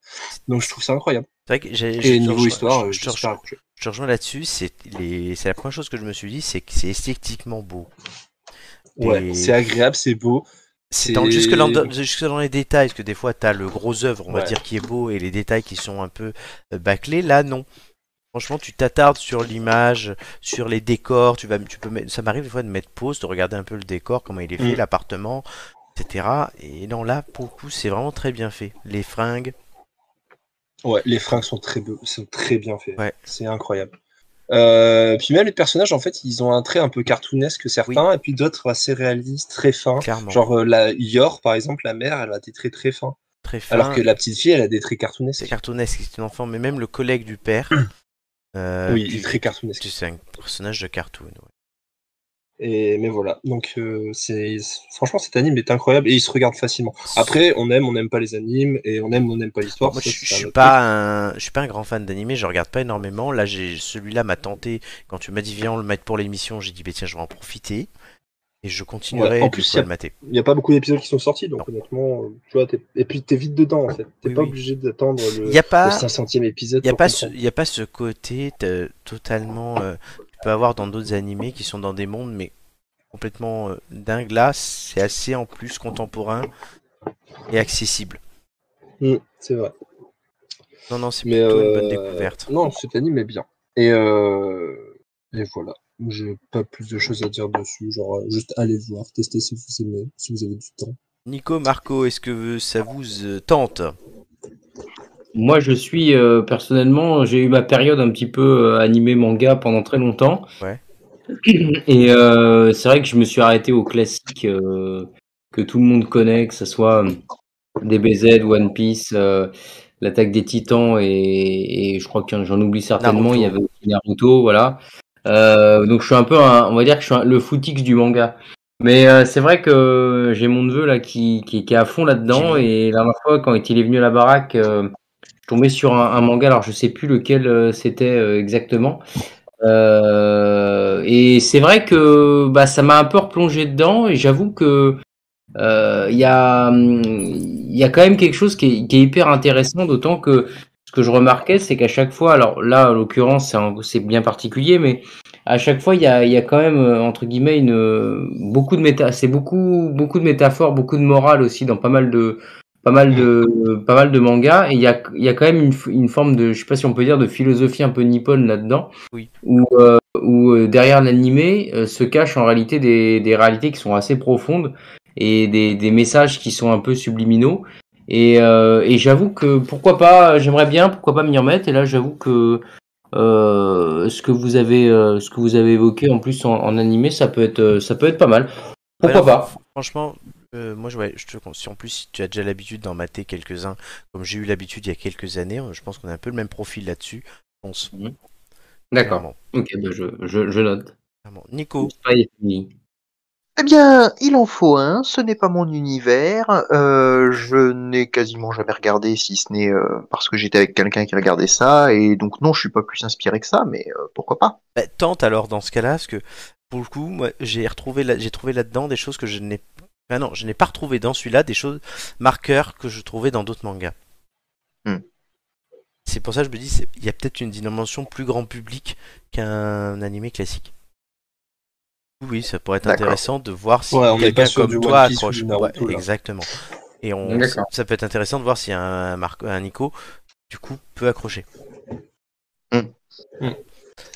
Donc je trouve ça incroyable. C'est vrai que j'ai. Et niveau histoire, je te rejoins, rejoins là-dessus. C'est, les, c'est la première chose que je me suis dit, c'est que c'est esthétiquement beau. Ouais, et... c'est agréable, c'est beau. C'est, c'est... Dans, jusque, dans, jusque dans les détails, parce que des fois, t'as le gros œuvre, on ouais. va dire, qui est beau, et les détails qui sont un peu bâclés. Là, non. Franchement, tu t'attardes sur l'image, sur les décors. Tu vas, tu peux, ça m'arrive des fois de mettre pause, de regarder un peu le décor, comment il est fait, mmh. l'appartement, et cetera. Et non, là, pour le coup, c'est vraiment très bien fait. Les fringues. Ouais, les fringues sont très, be- sont très bien faites. Ouais. C'est incroyable. Euh, puis même les personnages, en fait, ils ont un trait un peu cartoonesque certains, oui. et puis d'autres assez réalistes, très fins. Clairement. Genre euh, la Yor, par exemple, la mère, elle a des traits très fins. Très fins. Alors que la petite fille, elle a des traits cartoonesques. C'est cartoonesque, c'est une enfant, mais même le collègue du père. Euh, oui, il est très cartoonesque. C'est un personnage de cartoon. Ouais. Et mais voilà, donc euh, c'est franchement cet anime est incroyable et il se regarde facilement. Après, on aime, on n'aime pas les animes et on aime, on n'aime pas l'histoire. Moi, ça, je, je suis pas un, je suis pas un grand fan d'anime, je regarde pas énormément. Là, j'ai celui-là m'a tenté quand tu m'as dit viens on le mettre pour l'émission, j'ai dit bah, tiens je vais en profiter et je continuerai. Ouais, en plus, il y, y a pas beaucoup d'épisodes qui sont sortis, donc non. honnêtement, tu vois, t'es... et puis t'es vite dedans en fait. T'es oui, pas oui. obligé d'attendre le, pas... le cinq centième épisode. Il y a pas, ce... y a pas ce côté totalement. Euh... peut avoir dans d'autres animés qui sont dans des mondes mais complètement euh, dingues. Là c'est assez en plus contemporain et accessible. Mmh, c'est vrai. Non non c'est mais plutôt euh... une bonne découverte. Non cet anime est bien. Et euh... et voilà. J'ai pas plus de choses à dire dessus. Genre juste allez voir, testez si vous aimez, si vous avez du temps. Nico, Marco, est-ce que ça vous euh, tente ? Moi, je suis euh, personnellement, j'ai eu ma période un petit peu euh, animé manga pendant très longtemps. Ouais. Et euh, c'est vrai que je me suis arrêté aux classiques euh, que tout le monde connaît, que ce soit D B Z, One Piece, euh, l'attaque des Titans et, et je crois que j'en oublie certainement. Naruto. Il y avait Naruto, voilà. Euh, donc je suis un peu, un, on va dire que je suis un, le footix du manga. Mais euh, c'est vrai que j'ai mon neveu là qui, qui, qui est à fond là-dedans et la dernière fois quand il est venu à la baraque. Euh, tombé sur un, un manga, alors je sais plus lequel euh, c'était euh, exactement. Euh, et c'est vrai que bah, ça m'a un peu replongé dedans et j'avoue que il euh, y, a, y a quand même quelque chose qui est, qui est hyper intéressant, d'autant que ce que je remarquais, c'est qu'à chaque fois, alors là, en l'occurrence, c'est, un, c'est bien particulier, mais à chaque fois, il y a, y a quand même, entre guillemets, une, beaucoup de méta- c'est beaucoup, beaucoup de métaphores, beaucoup de morale aussi dans pas mal de pas mal de pas mal de mangas et il y a il y a quand même une, une forme de je sais pas si on peut dire de philosophie un peu nippone là-dedans oui. où euh, où derrière l'animé euh, se cachent en réalité des des réalités qui sont assez profondes et des des messages qui sont un peu subliminaux et euh, et j'avoue que pourquoi pas j'aimerais bien pourquoi pas m'y remettre et là j'avoue que euh, ce que vous avez euh, ce que vous avez évoqué en plus en, en animé ça peut être ça peut être pas mal pourquoi ouais, pas. Franchement, euh, moi, ouais, je te conseille. En plus, tu as déjà l'habitude d'en mater quelques-uns, comme j'ai eu l'habitude il y a quelques années. Je pense qu'on a un peu le même profil là-dessus. On se... mmh. D'accord. Ok, ben je, je, je note. Clairement. Nico. Eh bien, il en faut un. Ce n'est pas mon univers. Euh, je n'ai quasiment jamais regardé, si ce n'est euh, parce que j'étais avec quelqu'un qui regardait ça. Et donc, non, je suis pas plus inspiré que ça, mais euh, pourquoi pas. Bah, tente alors dans ce cas-là, parce que pour le coup, moi, j'ai retrouvé, la... j'ai trouvé là-dedans des choses que je n'ai. Enfin, non, je n'ai pas retrouvé dans celui-là des choses marqueurs que je trouvais dans d'autres mangas. Hmm. C'est pour ça que je me dis, il y a peut-être une dimension plus grand public qu'un animé classique. Oui, ça pourrait être intéressant de voir si ouais, quelqu'un comme toi accroche. Ouais, exactement. Et on, ça, ça peut être intéressant de voir si un, Marco, un Nico, du coup, peut accrocher. Mm. Mm.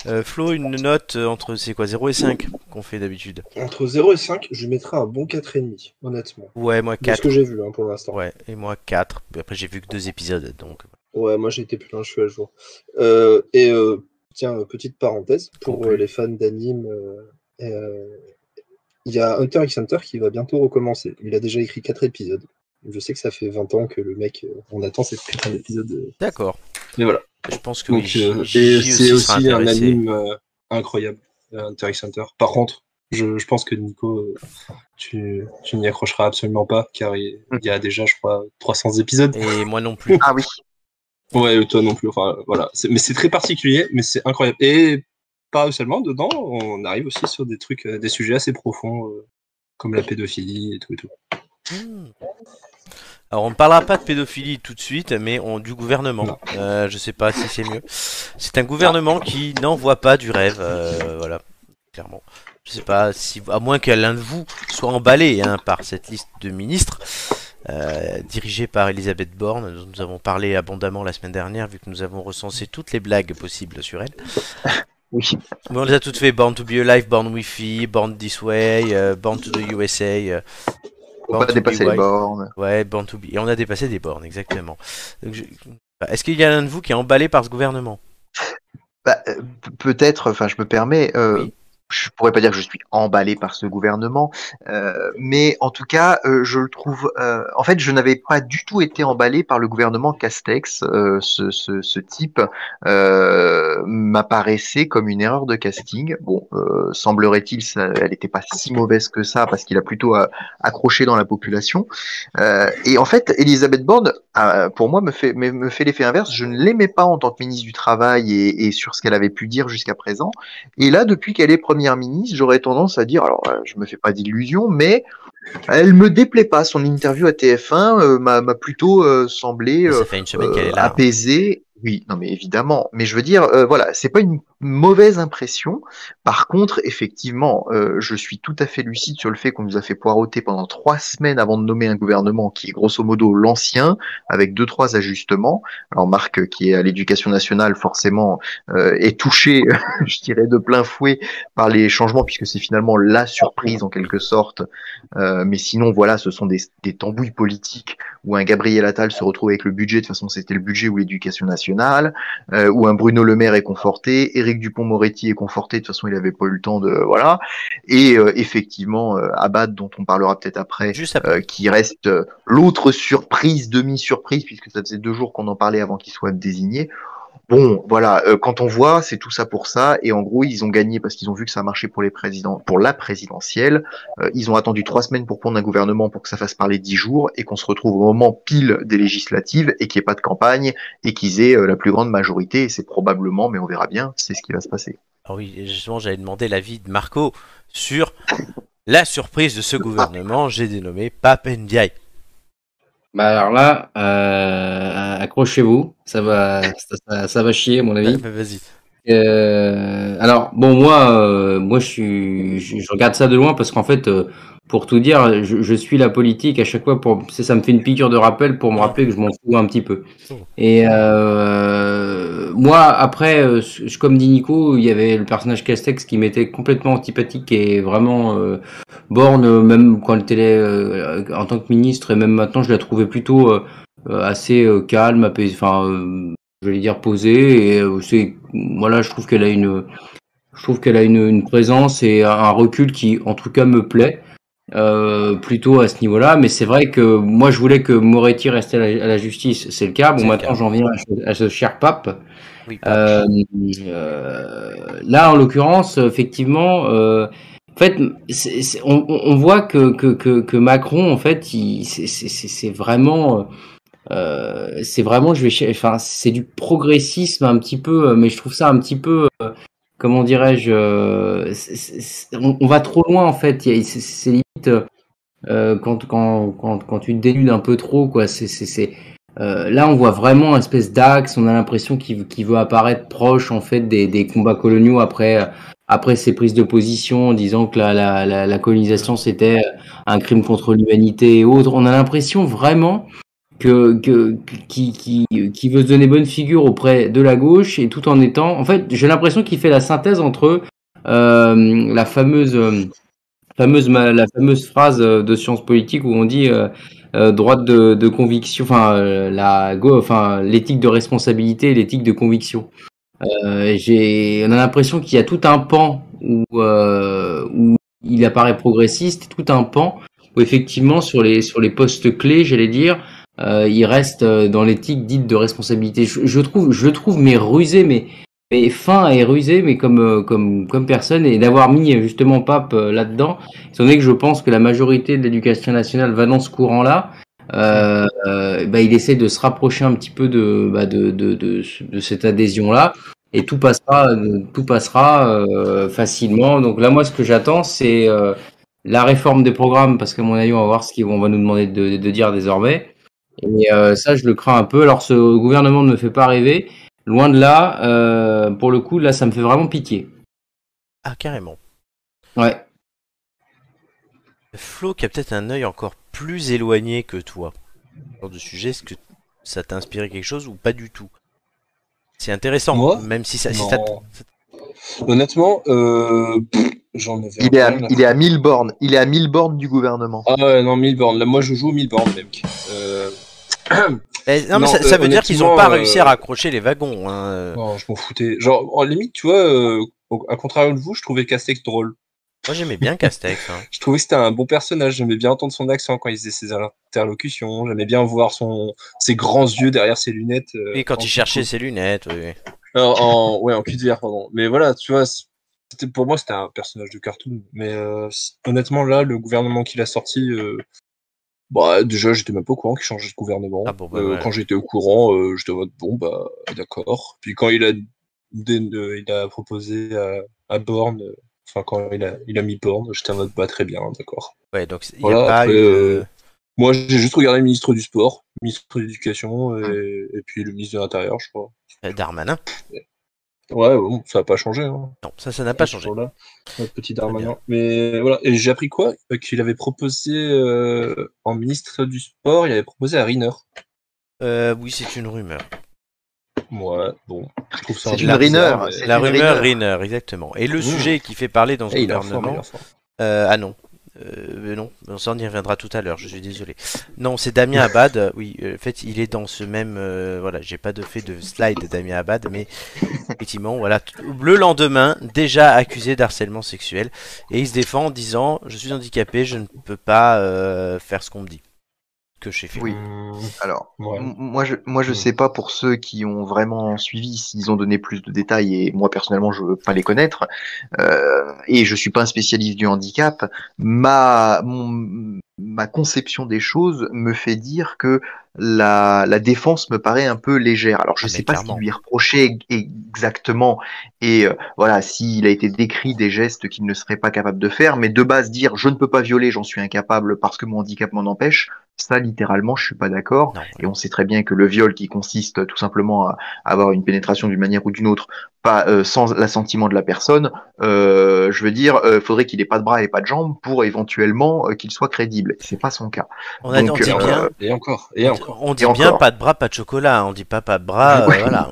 Euh, Flo, une note entre c'est quoi, zéro et cinq qu'on fait d'habitude? Entre zéro et cinq, je mettrai un bon quatre virgule cinq, honnêtement. Ouais, moi quatre. C'est ce que j'ai vu hein, pour l'instant. Ouais, et moi quatre. Après, j'ai vu que deux épisodes, donc. Ouais, moi j'étais plus loin, je suis à jour. Euh, et euh, tiens, petite parenthèse, pour euh, les fans d'anime, il euh, euh, y a Hunter x Hunter qui va bientôt recommencer. Il a déjà écrit quatre épisodes. Je sais que ça fait vingt ans que le mec, euh, on attend ces putains d'épisodes. Euh... D'accord. Mais voilà. Je pense que donc, oui, euh, et c'est aussi un anime euh, incroyable, Hunter x Hunter. Par contre, je, je pense que Nico, euh, tu, tu n'y accrocheras absolument pas, car il y a déjà, je crois, trois cents épisodes. Et moi non plus. Ah oui. Ouais, toi non plus. Enfin, voilà. Mais c'est très particulier, mais c'est incroyable. Et pas seulement dedans, on arrive aussi sur des trucs, des sujets assez profonds, euh, comme la pédophilie et tout et tout. Mmh. Alors, on ne parlera pas de pédophilie tout de suite, mais on, du gouvernement. Euh, je sais pas si c'est mieux. C'est un gouvernement qui n'envoie pas du rêve, euh, voilà, clairement. Je sais pas si, à moins qu'un l'un de vous soit emballé hein, par cette liste de ministres. Euh, dirigé par Elisabeth Borne, dont nous avons parlé abondamment la semaine dernière, vu que nous avons recensé toutes les blagues possibles sur elle. Oui. Bon, on les a toutes fait, Born to be Alive, Born Wi-Fi, Born This Way, euh, Born to the U S A. Euh, on a dépassé les bornes. Ouais, Born to be. Et on a dépassé des bornes, exactement. Donc, je... Est-ce qu'il y a l'un de vous qui est emballé par ce gouvernement? Bah, euh, peut-être, enfin je me permets... Euh... Oui. Je pourrais pas dire que je suis emballé par ce gouvernement, euh, mais en tout cas, euh, je le trouve. Euh, en fait, je n'avais pas du tout été emballé par le gouvernement Castex. Euh, ce, ce, ce type euh, m'apparaissait comme une erreur de casting. Bon, euh, semblerait-il, ça, elle n'était pas si mauvaise que ça parce qu'il a plutôt euh, accroché dans la population. Euh, et en fait, Elisabeth Borne, euh, pour moi, me fait, me, me fait l'effet inverse. Je ne l'aimais pas en tant que ministre du travail et, et sur ce qu'elle avait pu dire jusqu'à présent. Et là, depuis qu'elle est première ministre, j'aurais tendance à dire, alors je me fais pas d'illusions, mais elle me déplaît pas. Son interview à T F un euh, m'a, m'a plutôt euh, semblé euh, euh, apaisée. Oui, non mais évidemment. Mais je veux dire, euh, voilà, c'est pas une mauvaise impression. Par contre, effectivement, euh, je suis tout à fait lucide sur le fait qu'on nous a fait poireauter pendant trois semaines avant de nommer un gouvernement qui est grosso modo l'ancien, avec deux trois ajustements. Alors Marc, qui est à l'Éducation nationale, forcément, euh, est touché, je dirais, de plein fouet par les changements, puisque c'est finalement la surprise en quelque sorte. Euh, mais sinon, voilà, ce sont des, des tambouilles politiques où un Gabriel Attal se retrouve avec le budget. De toute façon, c'était le budget ou l'Éducation nationale. Euh, où un Bruno Le Maire est conforté, Éric Dupond-Moretti est conforté, de toute façon il n'avait pas eu le temps de... voilà. Et euh, effectivement, euh, Abad, dont on parlera peut-être après, Juste après. Euh, qui reste euh, l'autre surprise, demi-surprise, puisque ça faisait deux jours qu'on en parlait avant qu'il soit désigné. Bon, voilà, euh, quand on voit, c'est tout ça pour ça, et en gros, ils ont gagné parce qu'ils ont vu que ça marchait pour les présidents, pour la présidentielle. Euh, ils ont attendu trois semaines pour prendre un gouvernement pour que ça fasse parler dix jours, et qu'on se retrouve au moment pile des législatives, et qu'il n'y ait pas de campagne, et qu'ils aient euh, la plus grande majorité, et c'est probablement, mais on verra bien, c'est ce qui va se passer. Alors oui, justement, j'avais demandé l'avis de Marco sur la surprise de ce gouvernement, j'ai dénommé Pape Ndiaye. Bah alors là, euh, accrochez-vous, ça va, ça, ça, ça va chier à mon avis. Vas-y. Euh, alors bon moi, euh, moi je suis, je, je regarde ça de loin parce qu'en fait, euh, pour tout dire, je, je suis la politique à chaque fois pour, c'est, ça me fait une piqûre de rappel pour me rappeler que je m'en fous un petit peu. Et euh, moi après, euh, comme dit Nico, il y avait le personnage Castex qui m'était complètement antipathique et vraiment euh, Borne, même quand elle était euh, en tant que ministre et même maintenant, je la trouvais plutôt euh, assez euh, calme, apaisée, enfin, euh, je vais dire posée. Et euh, c'est, voilà, je trouve qu'elle a une, je trouve qu'elle a une, une présence et un recul qui, en tout cas, me plaît. euh, plutôt à ce niveau-là. Mais c'est vrai que moi, je voulais que Moretti reste à la, à la justice. C'est le cas. Bon, maintenant, j'en viens à, à ce cher pape. Oui, euh, euh, là, en l'occurrence, effectivement, euh, en fait, c'est, c'est, on, on voit que, que, que, que Macron, en fait, il, c'est, c'est, c'est vraiment... Euh, c'est vraiment, je vais, enfin, c'est du progressisme un petit peu, mais je trouve ça un petit peu, euh, comment dirais-je, euh, c'est, c'est, on, on va trop loin en fait. Il y a, c'est, c'est limite euh, quand quand quand quand tu te dénudes un peu trop, quoi. C'est c'est c'est euh, là, on voit vraiment une espèce d'axe. On a l'impression qu'il qu'il veut apparaître proche en fait des des combats coloniaux après après ses prises de position, en disant que la la la, la colonisation c'était un crime contre l'humanité et autres. On a l'impression vraiment Que, que, qui, qui, qui veut se donner bonne figure auprès de la gauche, et tout en étant... En fait, j'ai l'impression qu'il fait la synthèse entre euh, la, fameuse, euh, fameuse, la fameuse phrase de sciences politiques où on dit euh, euh, droite de, de conviction, enfin, euh, la, go, enfin, l'éthique de responsabilité et l'éthique de conviction. Euh, j'ai, on a l'impression qu'il y a tout un pan où, euh, où il apparaît progressiste, tout un pan où, effectivement, sur les, sur les postes clés, j'allais dire... Euh, il reste dans l'éthique dite de responsabilité. Je, je trouve, je trouve mais rusé, mais, mais fin et rusé, mais comme, comme, comme personne, et d'avoir mis justement Pape là-dedans, étant donné que je pense que la majorité de l'éducation nationale va dans ce courant-là, euh, euh, bah, il essaie de se rapprocher un petit peu de, bah, de, de, de, de cette adhésion-là, et tout passera, tout passera euh, facilement. Donc là, moi, ce que j'attends, c'est euh, la réforme des programmes, parce qu'à mon avis, on va voir ce qu'on va nous demander de, de dire désormais. Et euh, ça, je le crains un peu. Alors, ce gouvernement ne me fait pas rêver. Loin de là, euh, pour le coup, là, ça me fait vraiment pitié. Ah, carrément. Ouais. Flo, qui a peut-être un œil encore plus éloigné que toi. Genre de sujet, est-ce que ça t'a inspiré quelque chose ou pas du tout? C'est intéressant, moi même si ça... Si ça honnêtement, euh... j'en avais il, est à, il est à mille bornes. Il est à mille bornes du gouvernement. Ah ouais, non, mille bornes. Là, moi, je joue mille bornes, mec. Euh... Eh, non, non, mais ça, euh, ça veut dire qu'ils n'ont pas euh... réussi à raccrocher les wagons. Hein. Non, je m'en foutais. Genre, en limite, tu vois, euh, à contrario de vous, je trouvais Castex drôle. Moi, j'aimais bien Castex. Hein. Je trouvais que c'était un bon personnage. J'aimais bien entendre son accent quand il faisait ses interlocutions. J'aimais bien voir son... ses grands yeux derrière ses lunettes. Euh, Et quand il cherchait coup. ses lunettes, oui. Alors, en... ouais, en cul de verre, pardon. Mais voilà, tu vois... C'est... C'était, pour moi, c'était un personnage de cartoon, mais euh, honnêtement, là, le gouvernement qu'il a sorti, euh, bah, déjà, j'étais même pas au courant qu'il changeait de gouvernement. Ah bon, bah, euh, ouais. Quand j'étais au courant, euh, j'étais en mode bon, bah, d'accord. Puis quand il a, il a proposé à, à Borne, enfin, euh, quand il a, il a mis Borne, j'étais en mode bah, très bien, d'accord. Ouais, donc, il voilà, y a pas après, une... euh, moi, j'ai juste regardé le ministre du Sport, le ministre de l'Éducation et, ah. et puis le ministre de l'Intérieur, je crois. Darmanin. Ouais. Ouais, bon, ça n'a pas changé. Hein. Non, ça, ça n'a pas changé. Là, notre petit Darmanin. Mais voilà, et j'ai appris quoi? Qu'il avait proposé euh, en ministre du Sport, il avait proposé à Rinner. Euh, oui, c'est une rumeur. Ouais, bon, je trouve ça. C'est une rumeur. Mais... La rumeur Rinner, exactement. Et le mmh. sujet qui fait parler dans ce et gouvernement. Fort, euh, ah non. Euh, non, on y reviendra tout à l'heure, je suis désolé. Non, c'est Damien Abad, oui, en fait, il est dans ce même... Euh, voilà, j'ai pas de fait de slide de Damien Abad, mais effectivement, voilà, t- le lendemain, déjà accusé d'harcèlement sexuel, et il se défend en disant, je suis handicapé, je ne peux pas euh, faire ce qu'on me dit, que j'ai fait. Oui, alors, ouais. m- moi, je, moi je sais pas pour ceux qui ont vraiment suivi, s'ils ont donné plus de détails, et moi personnellement je veux pas les connaître, euh, et je suis pas un spécialiste du handicap, ma, mon, ma conception des choses me fait dire que la, la défense me paraît un peu légère. Alors je ah, sais pas clairement. Ce qu'il lui reprochait exactement, et euh, voilà, s'il a été décrit des gestes qu'il ne serait pas capable de faire, mais de base dire je ne peux pas violer, j'en suis incapable parce que mon handicap m'en empêche, ça, littéralement, je suis pas d'accord. Non. Et on sait très bien que le viol qui consiste tout simplement à avoir une pénétration d'une manière ou d'une autre, pas euh, sans l'assentiment de la personne, euh, je veux dire, euh, faudrait qu'il ait pas de bras et pas de jambes pour éventuellement euh, qu'il soit crédible. C'est pas son cas. On, a, Donc, on dit euh, bien. Et encore. Et encore. On dit et bien encore. Pas de bras, pas de chocolat. On dit pas pas de bras. Euh, voilà.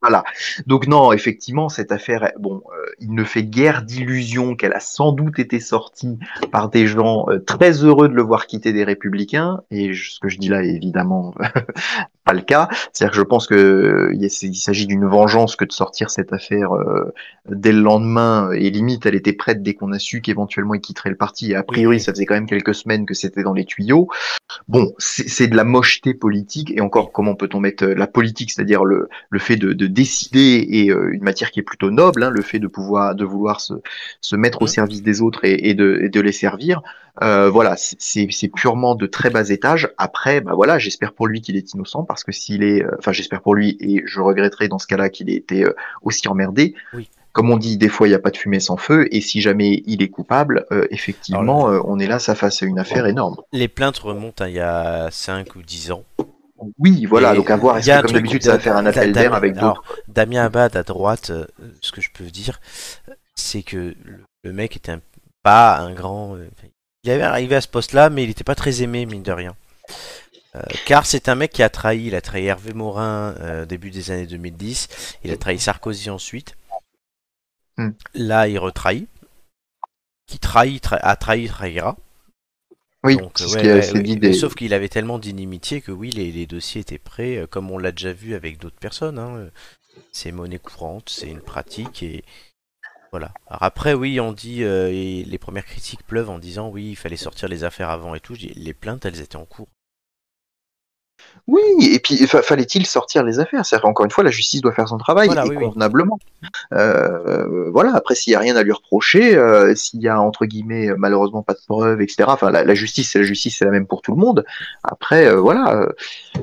Voilà. Donc non, effectivement, cette affaire, bon, euh, il ne fait guère d'illusion qu'elle a sans doute été sortie par des gens euh, très heureux de le voir quitter des Républicains. Et je, ce que je dis là, évidemment, pas le cas. C'est-à-dire que je pense que il, il s'agit d'une vengeance que de sortir cette affaire euh, dès le lendemain. Et limite, elle était prête dès qu'on a su qu'éventuellement il quitterait le parti. Et a priori, ça faisait quand même quelques semaines que c'était dans les tuyaux. Bon, c'est de la mocheté politique. Et encore, comment peut-on mettre la politique, c'est-à-dire le, le fait de, de décider, et euh, une matière qui est plutôt noble, hein, le fait de pouvoir, de vouloir se, se mettre au service des autres et, et, de, et de les servir. Euh, voilà, c'est purement de très bas étage. Après, bah voilà, j'espère pour lui qu'il est innocent, parce que s'il est, enfin, euh, j'espère pour lui, et je regretterai dans ce cas-là qu'il ait été euh, aussi emmerdé. Oui. Comme on dit, des fois, il n'y a pas de fumée sans feu, et si jamais il est coupable, euh, effectivement, euh, on est là, ça face à une affaire énorme. Les plaintes remontent à il y a cinq ou dix ans. Oui, voilà, et donc à voir, est-ce que comme d'habitude, ça va faire un appel d'air avec d'autres. Damien Abad à droite, euh, ce que je peux dire, c'est que le, le mec était un, pas un grand... Euh, il avait arrivé à ce poste-là, mais il n'était pas très aimé, mine de rien. Euh, car c'est un mec qui a trahi, il a trahi Hervé Morin euh, début des années deux mille dix, il a trahi Sarkozy ensuite. Mm. Là, il retrahit. Qui trahit, tra a trahi, trahira. Oui, donc, ouais, qui ouais, ouais, dit des... sauf qu'il avait tellement d'inimitié que oui, les, les dossiers étaient prêts, comme on l'a déjà vu avec d'autres personnes. Hein. C'est monnaie courante, c'est une pratique, et voilà. Alors après, oui, on dit, euh, et les premières critiques pleuvent en disant oui, il fallait sortir les affaires avant et tout. Je dis, les plaintes, elles étaient en cours. Oui, et puis fa fallait-il sortir les affaires? C'est-à-dire qu'encore une fois, la justice doit faire son travail, voilà, et oui, convenablement. Oui. Euh, voilà. Après, s'il n'y a rien à lui reprocher, euh, s'il y a entre guillemets malheureusement pas de preuves, et cetera. Enfin, la, la justice, c'est la justice, c'est la même pour tout le monde. Après, euh, voilà.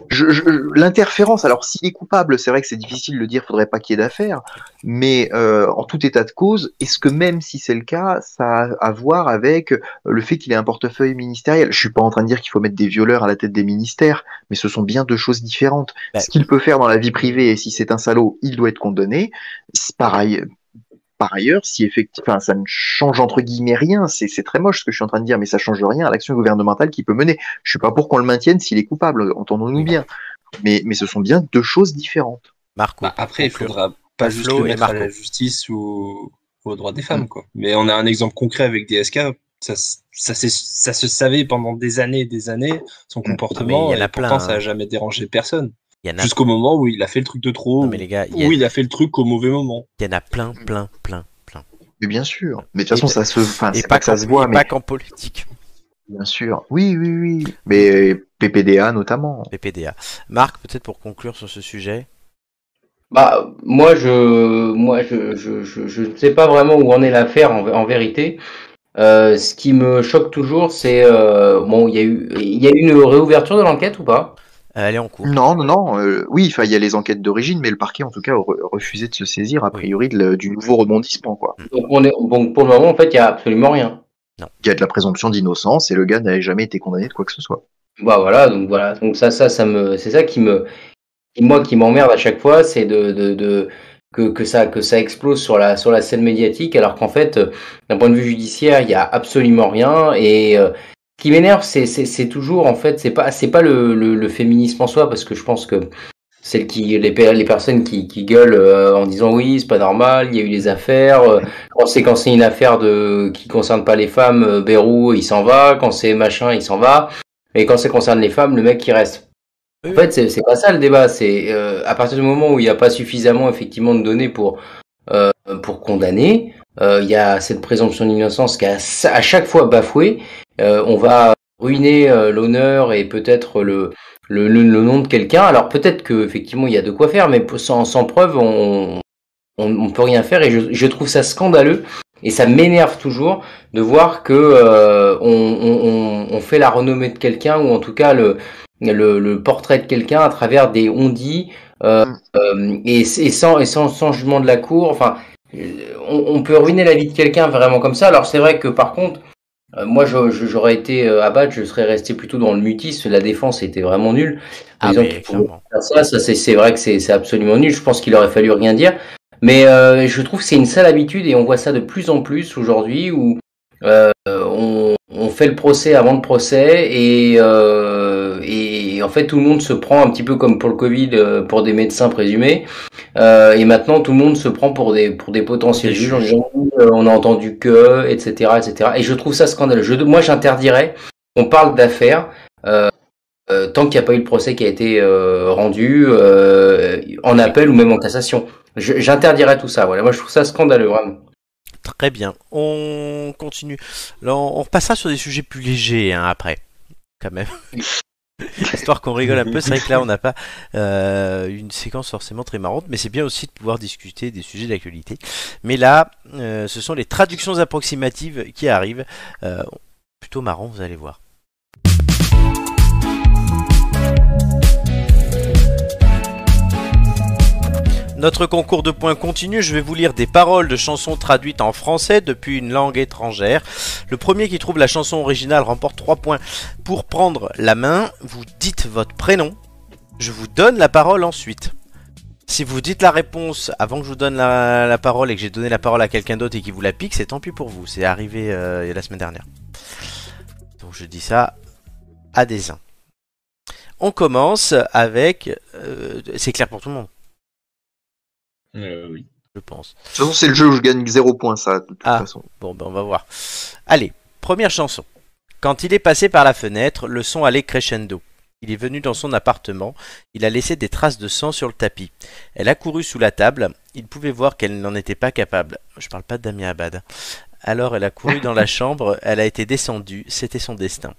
Je, je, l'interférence. Alors, s'il est coupable, c'est vrai que c'est difficile de le dire. Faudrait pas qu'il y ait d'affaires. Mais euh, en tout état de cause, est-ce que même si c'est le cas, ça a à voir avec le fait qu'il ait un portefeuille ministériel? Je suis pas en train de dire qu'il faut mettre des violeurs à la tête des ministères, mais ce sont bien deux choses différentes. Ben, ce qu'il peut faire dans la vie privée, et si c'est un salaud, il doit être condamné. Par ailleurs, par ailleurs si effectivement, ça ne change entre guillemets rien, c'est très moche ce que je suis en train de dire, mais ça ne change rien à l'action gouvernementale qu'il peut mener. Je ne suis pas pour qu'on le maintienne s'il est coupable, entendons-nous bien. Mais, mais ce sont bien deux choses différentes. Marco, bah, après, il ne faudra pas juste le mettre à la justice ou aux droits des femmes. Mmh. Quoi. Mais on a un exemple concret avec D S K. Ça, ça, ça se savait pendant des années et des années, son comportement, et pourtant ça n'a jamais dérangé personne. Jusqu'au moment où il a fait le truc de trop, où il a fait le truc au mauvais moment. Il y en a plein, plein, plein, plein. Mais bien sûr. Mais de toute façon, ça se, enfin, c'est pas que ça se voit, mais pas qu'en politique. Bien sûr. Oui, oui, oui. Mais P P D A notamment. P P D A. Marc, peut-être pour conclure sur ce sujet. Bah, moi, je, moi, je, je, je, je ne sais pas vraiment où en est l'affaire en, en vérité. Euh, ce qui me choque toujours, c'est euh, bon, il y a eu, il y a eu une réouverture de l'enquête ou pas? Elle est en cours. Non, non, non. Euh, oui, il y a les enquêtes d'origine, mais le parquet, en tout cas, a re refusé de se saisir a priori de le, du nouveau rebondissement, quoi. Donc, on est, donc pour le moment, en fait, il y a absolument rien. Il y a de la présomption d'innocence et le gars n'avait jamais été condamné de quoi que ce soit. Bah voilà, donc voilà, donc ça, ça, ça me, c'est ça qui me, moi, qui m'emmerde à chaque fois, c'est de, de, de Que, que, ça, que ça explose sur la, sur la scène médiatique, alors qu'en fait, d'un point de vue judiciaire, il n'y a absolument rien. Et euh, ce qui m'énerve, c'est toujours, en fait, c'est pas, pas le, le, le féminisme en soi, parce que je pense que celles qui, les, les personnes qui, qui gueulent euh, en disant oui, c'est pas normal, il y a eu des affaires, euh, quand c'est quand c'est une affaire de, qui ne concerne pas les femmes, euh, Bérou, il s'en va, quand c'est machin, il s'en va, et quand ça concerne les femmes, le mec, il reste. En fait, c'est pas ça le débat. C'est euh, à partir du moment où il n'y a pas suffisamment effectivement de données pour euh, pour condamner, euh, il y a cette présomption d'innocence qui est à chaque fois bafouée. Euh, on va ruiner euh, l'honneur et peut-être le, le le le nom de quelqu'un. Alors peut-être que effectivement il y a de quoi faire, mais sans sans preuve, on on, on peut rien faire. Et je, je trouve ça scandaleux. Et ça m'énerve toujours de voir que euh, on, on, on fait la renommée de quelqu'un, ou en tout cas le Le, le portrait de quelqu'un à travers des on-dit euh, euh, et, et, sans, et sans, sans jugement de la cour. Enfin, on, on peut ruiner la vie de quelqu'un vraiment comme ça. Alors c'est vrai que par contre, euh, moi j'aurais été euh, abattre, je serais resté plutôt dans le mutisme. La défense était vraiment nulle. Ah mais, ça, ça c'est vrai que c'est absolument nul. Je pense qu'il aurait fallu rien dire. Mais euh, je trouve que c'est une sale habitude, et on voit ça de plus en plus aujourd'hui, où euh, on, on fait le procès avant le procès, et euh, et en fait, tout le monde se prend un petit peu comme pour le Covid, euh, pour des médecins présumés. Euh, et maintenant, tout le monde se prend pour des pour des potentiels juges. En disant, euh, on a entendu que, et cetera, et cetera. Et je trouve ça scandaleux. Je, moi, j'interdirais qu'on parle d'affaires. Euh, Euh, tant qu'il n'y a pas eu le procès qui a été euh, rendu euh, en appel ou même en cassation. Je, j'interdirais tout ça. Voilà, moi je trouve ça scandaleux, vraiment. Très bien. On continue. Là, on repassera sur des sujets plus légers hein, après, quand même. Histoire qu'on rigole un peu. C'est vrai que là, on n'a pas euh, une séquence forcément très marrante, mais c'est bien aussi de pouvoir discuter des sujets d'actualité. Mais là, euh, ce sont les traductions approximatives qui arrivent. Euh, plutôt marrant, vous allez voir. Notre concours de points continue, je vais vous lire des paroles de chansons traduites en français depuis une langue étrangère. Le premier qui trouve la chanson originale remporte trois points. Pour prendre la main, vous dites votre prénom, je vous donne la parole ensuite. Si vous dites la réponse avant que je vous donne la, la parole et que j'ai donné la parole à quelqu'un d'autre et qu'il vous la pique, c'est tant pis pour vous, c'est arrivé euh, la semaine dernière. Donc je dis ça à dessein. On commence avec... Euh, c'est clair pour tout le monde. Euh, oui. Je pense. De toute façon, c'est le jeu où je gagne zéro points, ça, de toute ah, façon. Bon, ben on va voir. Allez, première chanson. Quand il est passé par la fenêtre, le son allait crescendo. Il est venu dans son appartement. Il a laissé des traces de sang sur le tapis. Elle a couru sous la table. Il pouvait voir qu'elle n'en était pas capable. Je parle pas de Damien Abad. Alors, elle a couru dans la chambre. Elle a été descendue. C'était son destin.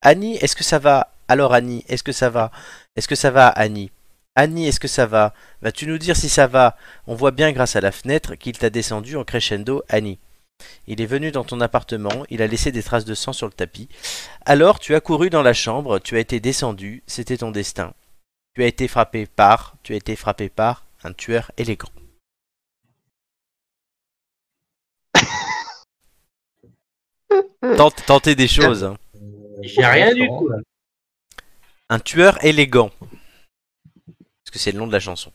Annie, est-ce que ça va ? Alors Annie, est-ce que ça va ? Est-ce que ça va, Annie ? Annie, est-ce que ça va ? Vas-tu nous dire si ça va ? On voit bien grâce à la fenêtre qu'il t'a descendu en crescendo, Annie. Il est venu dans ton appartement, il a laissé des traces de sang sur le tapis. Alors tu as couru dans la chambre, tu as été descendu, c'était ton destin. Tu as été frappé par, tu as été frappé par un tueur élégant. Tente, tentez des choses. Hein. J'ai rien du tout. Un tueur élégant. Parce que c'est le nom de la chanson.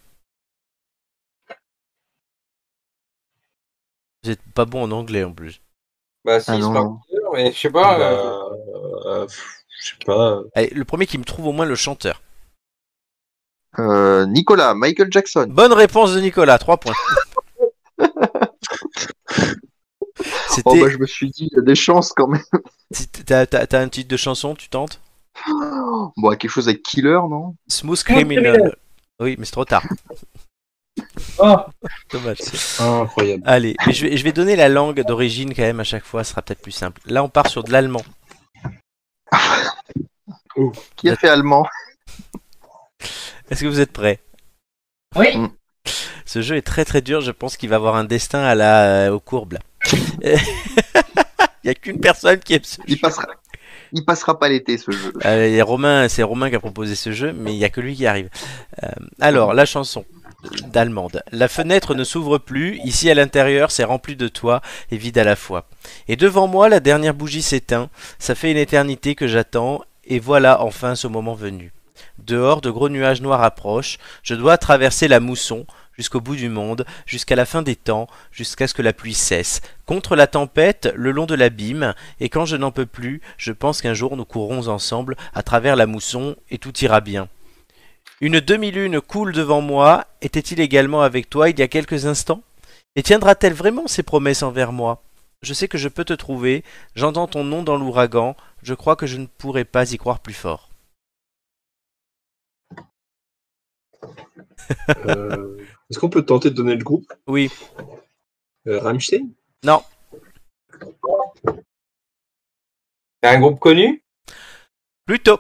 Vous êtes pas bon en anglais en plus. Bah si, ah, c'est pas mais je sais pas. Bah... Euh, je sais pas. Allez, le premier qui me trouve au moins le chanteur. Euh, Nicolas, Michael Jackson. Bonne réponse de Nicolas, trois points. C'était... Oh bah je me suis dit, il y a des chances quand même. T'as, t'as, t'as un titre de chanson, tu tentes ? Bon, quelque chose avec Killer, non ? Smooth Criminal. Oui, mais c'est trop tard. Oh. Dommage. Oh, incroyable. Allez, mais je, vais, je vais donner la langue d'origine quand même à chaque fois, ce sera peut-être plus simple. Là, on part sur de l'allemand. Oh. Qui a fait allemand ? Est-ce que vous êtes prêts ? Oui. Mmh. Ce jeu est très très dur, je pense qu'il va avoir un destin à la... aux courbes. Il n'y a qu'une personne qui aime ce Il jeu. Passera. Il passera pas l'été ce jeu. Euh, Romain, c'est Romain qui a proposé ce jeu, mais il n'y a que lui qui arrive. Euh, alors, la chanson d'Allemande. La fenêtre ne s'ouvre plus, ici à l'intérieur, c'est rempli de toit et vide à la fois. Et devant moi, la dernière bougie s'éteint, ça fait une éternité que j'attends, et voilà enfin ce moment venu. Dehors, de gros nuages noirs approchent, je dois traverser la mousson, jusqu'au bout du monde, jusqu'à la fin des temps, jusqu'à ce que la pluie cesse. Contre la tempête, le long de l'abîme, et quand je n'en peux plus, je pense qu'un jour nous courrons ensemble à travers la mousson et tout ira bien. Une demi-lune coule devant moi, était-il également avec toi il y a quelques instants ? Et tiendra-t-elle vraiment ses promesses envers moi ? Je sais que je peux te trouver, j'entends ton nom dans l'ouragan, je crois que je ne pourrai pas y croire plus fort. euh... Est-ce qu'on peut tenter de donner le groupe ? Oui. Euh, Rammstein ? Non. C'est un groupe connu ? Plutôt.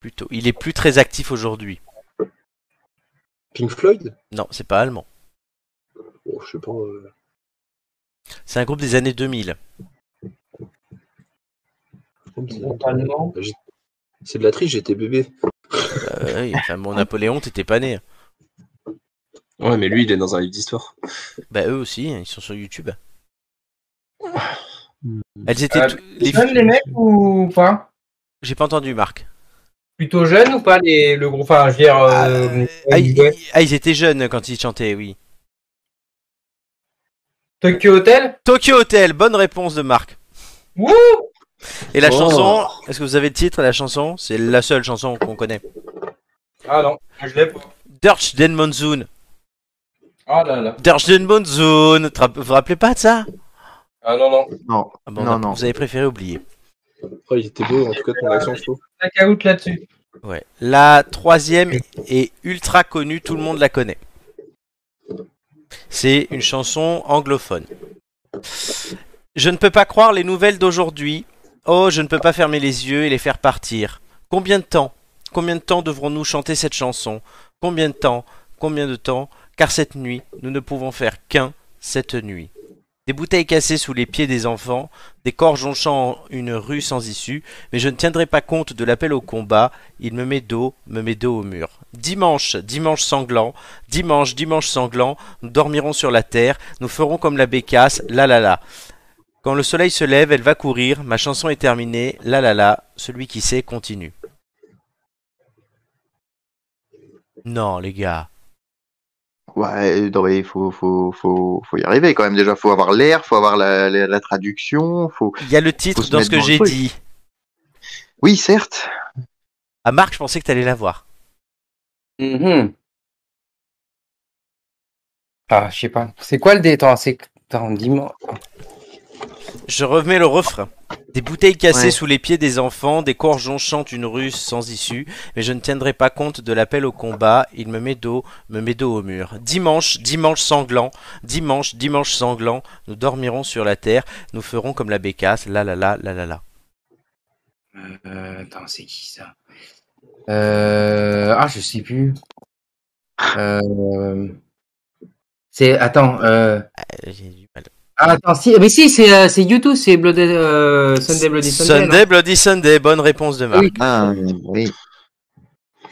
Plutôt. Il est plus très actif aujourd'hui. Pink Floyd ? Non, c'est pas allemand. Oh, je sais pas. Euh... C'est un groupe des années deux mille. Allemand. C'est de la triche, j'étais bébé. Euh, oui, enfin, mon Napoléon, t'étais pas né. Ouais, mais lui, il est dans un livre d'histoire. Bah, eux aussi, ils sont sur YouTube. Elles étaient euh, tout... les jeunes, les mecs, ou pas ? J'ai pas entendu, Marc. Plutôt jeunes ou pas, les... le groupe enfin, je veux dire, euh... ah, ah, ils... ah, ils étaient jeunes quand ils chantaient, oui. Tokyo Hotel ? Tokyo Hotel, bonne réponse de Marc. Wouh ! Et la oh. chanson, est-ce que vous avez le titre et la chanson? C'est la seule chanson qu'on connaît. Ah non, je l'ai pas. Durch den Monsun. Ah là là. Durch den Monsun. Vous vous rappelez pas de ça? Ah non, non. Non, ah bon, non, non, non. Vous avez préféré oublier. Après, il était beau, en tout cas, ton action chaud. Blackout là-dessus. Ouais. La troisième est ultra connue, tout le monde la connaît. C'est une chanson anglophone. Je ne peux pas croire les nouvelles d'aujourd'hui. Oh, je ne peux pas fermer les yeux et les faire partir. Combien de temps? Combien de temps devrons-nous chanter cette chanson? Combien de temps? Combien de temps? Car cette nuit, nous ne pouvons faire qu'un, cette nuit. Des bouteilles cassées sous les pieds des enfants, des corps jonchant une rue sans issue, mais je ne tiendrai pas compte de l'appel au combat, il me met dos, me met dos au mur. Dimanche, dimanche sanglant, dimanche, dimanche sanglant, nous dormirons sur la terre, nous ferons comme la bécasse, la la la. Quand le soleil se lève, elle va courir, ma chanson est terminée, la la la, celui qui sait continue. Non les gars. Ouais, non, mais faut, faut, faut, faut y arriver quand même. Déjà, faut avoir l'air, faut avoir la, la, la traduction. Faut, il y a le titre dans ce que j'ai dit. Oui, certes. Ah, Marc, je pensais que tu allais la voir. Mm-hmm. Ah, je sais pas. C'est quoi le détente? C'est dis-moi. Je remets le refrain. Des bouteilles cassées ouais. sous les pieds des enfants, des corps chantent une ruse sans issue, mais je ne tiendrai pas compte de l'appel au combat, il me met dos, me met dos au mur. Dimanche, dimanche sanglant, dimanche, dimanche sanglant, nous dormirons sur la terre, nous ferons comme la bécasse, la la la la la la. Euh, attends, c'est qui ça? Euh... Ah, je sais plus. Euh... C'est... Attends, euh... euh j'ai du mal. Ah, attends, si, mais si, c'est c'est YouTube, c'est Bloody euh, Sunday, Bloody Sunday. Sunday, Bloody Sunday, bonne réponse de Marc. Oui. Ah, oui.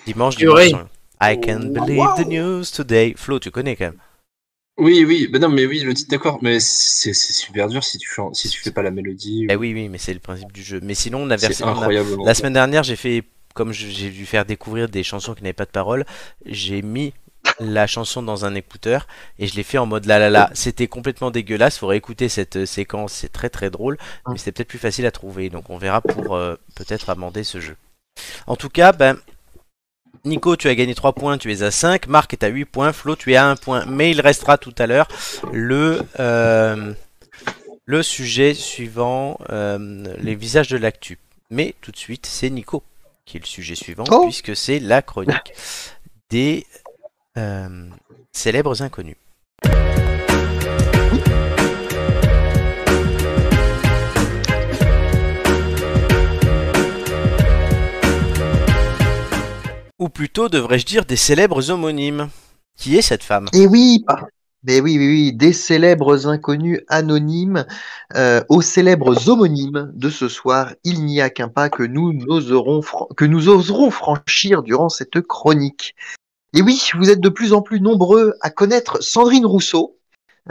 Dimanche, dimanche. I can't believe wow. the news today. Flo, tu connais quand même. Oui, oui, bah non, mais oui, le titre, d'accord, mais c'est super dur si tu si tu fais pas la mélodie. Ou... Eh oui, oui, mais c'est le principe du jeu. Mais sinon, on a versé. Incroyable. La semaine dernière, j'ai fait, comme j'ai dû faire découvrir des chansons qui n'avaient pas de paroles, j'ai mis la chanson dans un écouteur et je l'ai fait en mode la la la. C'était complètement dégueulasse, faudrait écouter cette euh, séquence, c'est très très drôle, mais c'était peut-être plus facile à trouver, donc on verra pour euh, peut-être amender ce jeu. En tout cas, ben Nico, tu as gagné trois points, tu es à cinq, Marc est à huit points, Flo tu es à un point, mais il restera tout à l'heure le euh, le sujet suivant, euh, les visages de l'actu, mais tout de suite c'est Nico qui est le sujet suivant, oh puisque c'est la chronique des Euh, célèbres inconnus. Ou plutôt, devrais-je dire, des célèbres homonymes. Qui est cette femme? Eh oui, ah, mais oui, oui, oui, des célèbres inconnus anonymes euh, aux célèbres homonymes de ce soir. Il n'y a qu'un pas que nous, n'oserons que nous oserons franchir durant cette chronique. Et oui, vous êtes de plus en plus nombreux à connaître Sandrine Rousseau,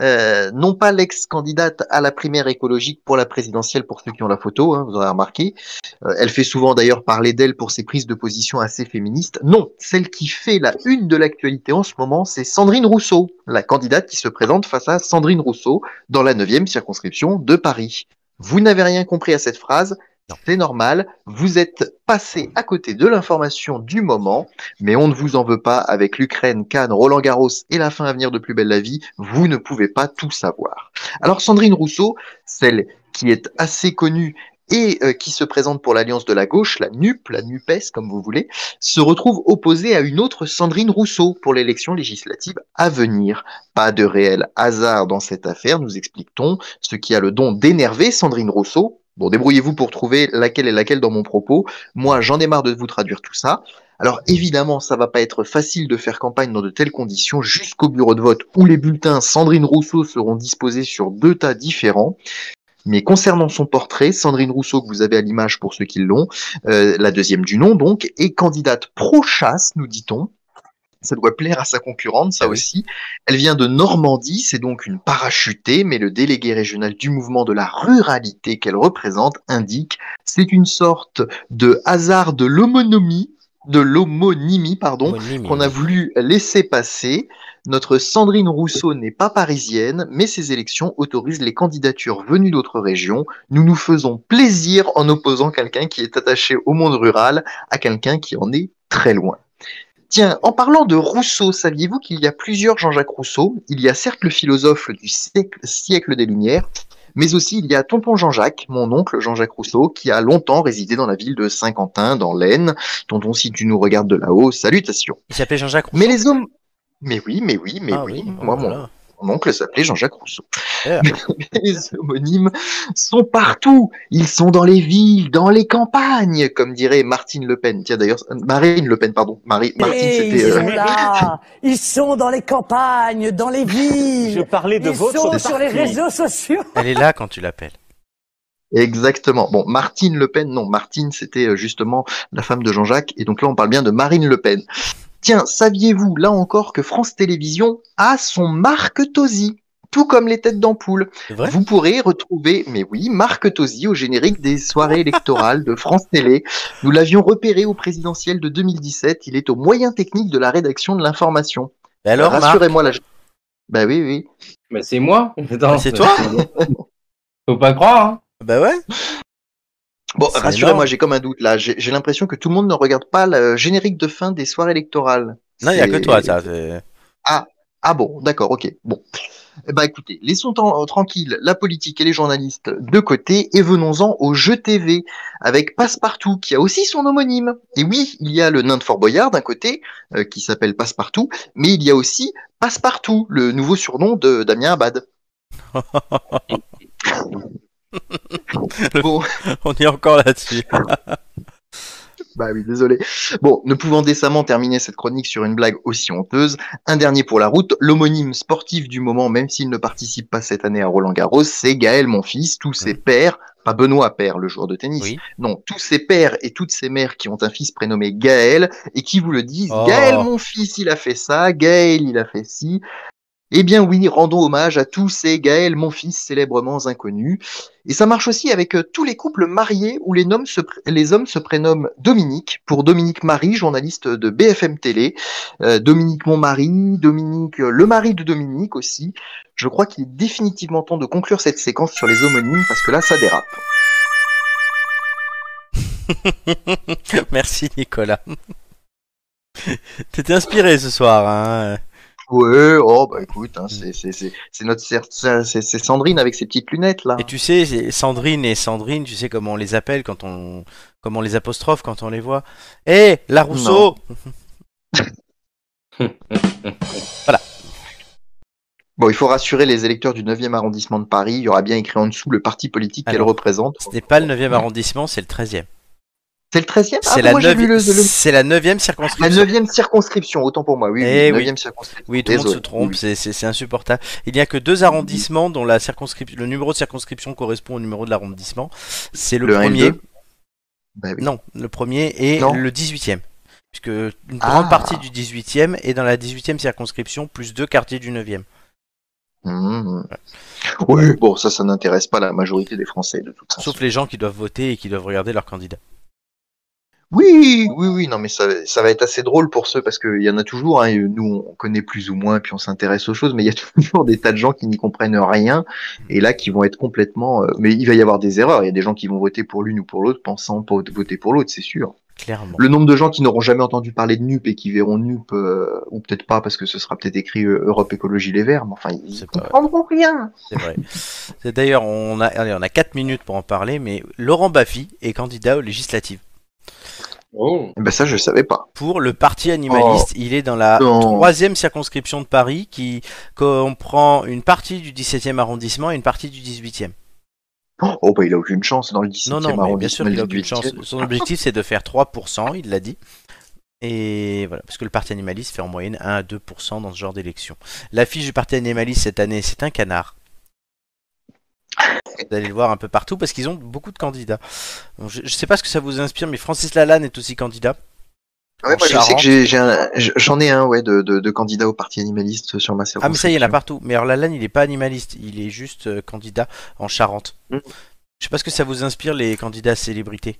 euh, non pas l'ex-candidate à la primaire écologique pour la présidentielle, pour ceux qui ont la photo, hein, vous aurez remarqué. Euh, elle fait souvent d'ailleurs parler d'elle pour ses prises de position assez féministes. Non, celle qui fait la une de l'actualité en ce moment, c'est Sandrine Rousseau, la candidate qui se présente face à Sandrine Rousseau dans la neuvième circonscription de Paris. Vous n'avez rien compris à cette phrase? C'est normal, vous êtes passé à côté de l'information du moment, mais on ne vous en veut pas, avec l'Ukraine, Cannes, Roland-Garros et la fin à venir de Plus belle la vie, vous ne pouvez pas tout savoir. Alors Sandrine Rousseau, celle qui est assez connue et euh, qui se présente pour l'Alliance de la gauche, la NUP, la NUPES comme vous voulez, se retrouve opposée à une autre Sandrine Rousseau pour l'élection législative à venir. Pas de réel hasard dans cette affaire, nous expliquons, ce qui a le don d'énerver Sandrine Rousseau. Bon, débrouillez-vous pour trouver laquelle est laquelle dans mon propos. Moi, j'en ai marre de vous traduire tout ça. Alors, évidemment, ça va pas être facile de faire campagne dans de telles conditions jusqu'au bureau de vote où les bulletins Sandrine Rousseau seront disposés sur deux tas différents. Mais concernant son portrait, Sandrine Rousseau, que vous avez à l'image pour ceux qui l'ont, euh, la deuxième du nom donc, est candidate pro-chasse, nous dit-on. Ça doit plaire à sa concurrente, ça aussi. Elle vient de Normandie, c'est donc une parachutée, mais le délégué régional du mouvement de la ruralité qu'elle représente indique c'est une sorte de hasard de l'homonymie, de l'homonymie, pardon, Homonymie. qu'on a voulu laisser passer. Notre Sandrine Rousseau n'est pas parisienne, mais ces élections autorisent les candidatures venues d'autres régions. Nous nous faisons plaisir en opposant quelqu'un qui est attaché au monde rural à quelqu'un qui en est très loin. Tiens, en parlant de Rousseau, saviez-vous qu'il y a plusieurs Jean-Jacques Rousseau? Il y a certes le philosophe du siècle, siècle des Lumières, mais aussi il y a tonton Jean-Jacques, mon oncle Jean-Jacques Rousseau, qui a longtemps résidé dans la ville de Saint-Quentin, dans l'Aisne. Tonton, si tu nous regardes de là-haut, salutations. Il s'appelait Jean-Jacques Rousseau. Mais les hommes... Mais oui, mais oui, mais ah, oui. oui. Moi, voilà. mon, mon oncle s'appelait Jean-Jacques Rousseau. Yeah. Les homonymes sont partout. Ils sont dans les villes, dans les campagnes, comme dirait Martine Le Pen. Tiens, d'ailleurs, Marine Le Pen, pardon. Marie, Martine, Et c'était... Ils sont euh... là. Ils sont dans les campagnes, dans les villes. Je parlais de Ils votre sont sur les réseaux sociaux. Elle est là quand tu l'appelles. Exactement. Bon, Martine Le Pen, non. Martine, c'était justement la femme de Jean-Jacques. Et donc là, on parle bien de Marine Le Pen. Tiens, saviez-vous, là encore, que France Télévisions a son Marc Tosi, tout comme les têtes d'ampoule. Vous pourrez retrouver, mais oui, Marc Tosi au générique des soirées électorales de France Télé. Nous l'avions repéré au présidentiel de deux mille dix-sept. Il est au moyen technique de la rédaction de l'information. Ben alors, rassurez-moi, Marc... la... Ben oui, oui. Ben c'est moi. Attends, ben c'est toi. Faut pas croire, hein. Ben ouais. Bon, c'est rassurez-moi, énorme. J'ai comme un doute là. J'ai, j'ai l'impression que tout le monde ne regarde pas le générique de fin des soirées électorales. Non, il n'y a que toi, ça. C'est... Ah, ah bon, d'accord, ok. Bon, bah écoutez, laissons tranquille la politique et les journalistes de côté et venons-en au Jeu T V avec Passepartout qui a aussi son homonyme. Et oui, il y a le nain de Fort Boyard d'un côté euh, qui s'appelle Passepartout, mais il y a aussi Passepartout, le nouveau surnom de Damien Abad. Le... Bon. On est encore là-dessus. Bah oui, désolé. Bon, ne pouvant décemment terminer cette chronique sur une blague aussi honteuse, un dernier pour la route, l'homonyme sportif du moment, même s'il ne participe pas cette année à Roland-Garros, c'est Gaël Monfils, tous ses pairs, pas Benoît Paire, le joueur de tennis, oui. non, tous ses pères et toutes ses mères qui ont un fils prénommé Gaël, et qui vous le disent, oh. Gaël Monfils, il a fait ça, Gaël, il a fait ci... Eh bien oui, rendons hommage à tous ces Gaël, mon fils, célèbrement inconnus. Et ça marche aussi avec tous les couples mariés où les, noms se pr- les hommes se prénomment Dominique, pour Dominique Marie, journaliste de B F M Télé, euh, Dominique mon mari, Dominique euh, le mari de Dominique aussi. Je crois qu'il est définitivement temps de conclure cette séquence sur les homonymes parce que là, ça dérape. Merci Nicolas. T'étais inspiré ce soir, hein. Ouais, oh bah écoute, hein, c'est, c'est, c'est, c'est notre c'est, c'est Sandrine avec ses petites lunettes là. Et tu sais, Sandrine et Sandrine, tu sais comment on les appelle quand on, comment on les apostrophe quand on les voit. Eh, hey, la Rousseau. Voilà. Bon, il faut rassurer les électeurs du neuvième arrondissement de Paris. Il y aura bien écrit en dessous le parti politique ah qu'elle non. représente. Ce n'est pas le neuvième arrondissement, c'est le treizième. C'est le treizième ah, c'est, la neuvi... le, le... c'est la neuvième circonscription. La neuvième circonscription, autant pour moi, oui. Oui, oui. Circonscription. Oui, tout le monde se trompe, oui. c'est, c'est, c'est insupportable. Il n'y a que deux arrondissements dont la circonscrip... le numéro de circonscription correspond au numéro de l'arrondissement. C'est le, le premier. Bah, oui. Non, le premier est non. le dix-huitième. Puisque une ah. grande partie du dix-huitième est dans la dix-huitième circonscription, plus deux quartiers du neuvième. Mmh. Ouais. Oui, bon, ça, ça n'intéresse pas la majorité des Français, de toute façon. Sauf les gens qui doivent voter et qui doivent regarder leur candidat. Oui, oui, oui, non mais ça, ça va être assez drôle pour ceux, parce qu'il y en a toujours, hein, nous on connaît plus ou moins, puis on s'intéresse aux choses, mais il y a toujours des tas de gens qui n'y comprennent rien, et là qui vont être complètement... Euh, mais il va y avoir des erreurs, il y a des gens qui vont voter pour l'une ou pour l'autre, pensant pour voter pour l'autre, c'est sûr. Clairement. Le nombre de gens qui n'auront jamais entendu parler de NUPES et qui verront NUPES, euh, ou peut-être pas, parce que ce sera peut-être écrit euh, Europe Écologie Les Verts, mais enfin, ils ne comprendront rien. C'est vrai. C'est, d'ailleurs, on a, allez, on a quatre minutes pour en parler, mais Laurent Baffi est candidat aux législatives. Oh. Ben ça je savais pas. Pour le parti animaliste, oh. il est dans la troisième circonscription de Paris qui comprend une partie du dix-septième arrondissement et une partie du dix-huitième. Oh bah il a aucune chance dans le dix-septième arrondissement. Non non, mais bien sûr il a aucune chance. Son objectif c'est de faire trois pour cent, il l'a dit. Et voilà, parce que le parti animaliste fait en moyenne un à deux pour cent dans ce genre d'élection. L'affiche du parti animaliste cette année, c'est un canard. Vous allez le voir un peu partout parce qu'ils ont beaucoup de candidats. Donc, je ne sais pas ce que ça vous inspire, mais Francis Lalanne est aussi candidat. Ouais, moi, je sais que j'ai, j'ai un, j'en ai un ouais, de, de, de candidat au parti animaliste sur ma circonscription. Ah mais ça il y en a partout. Mais alors Lalanne il n'est pas animaliste, il est juste euh, candidat en Charente. Mmh. Je ne sais pas ce que ça vous inspire les candidats célébrités.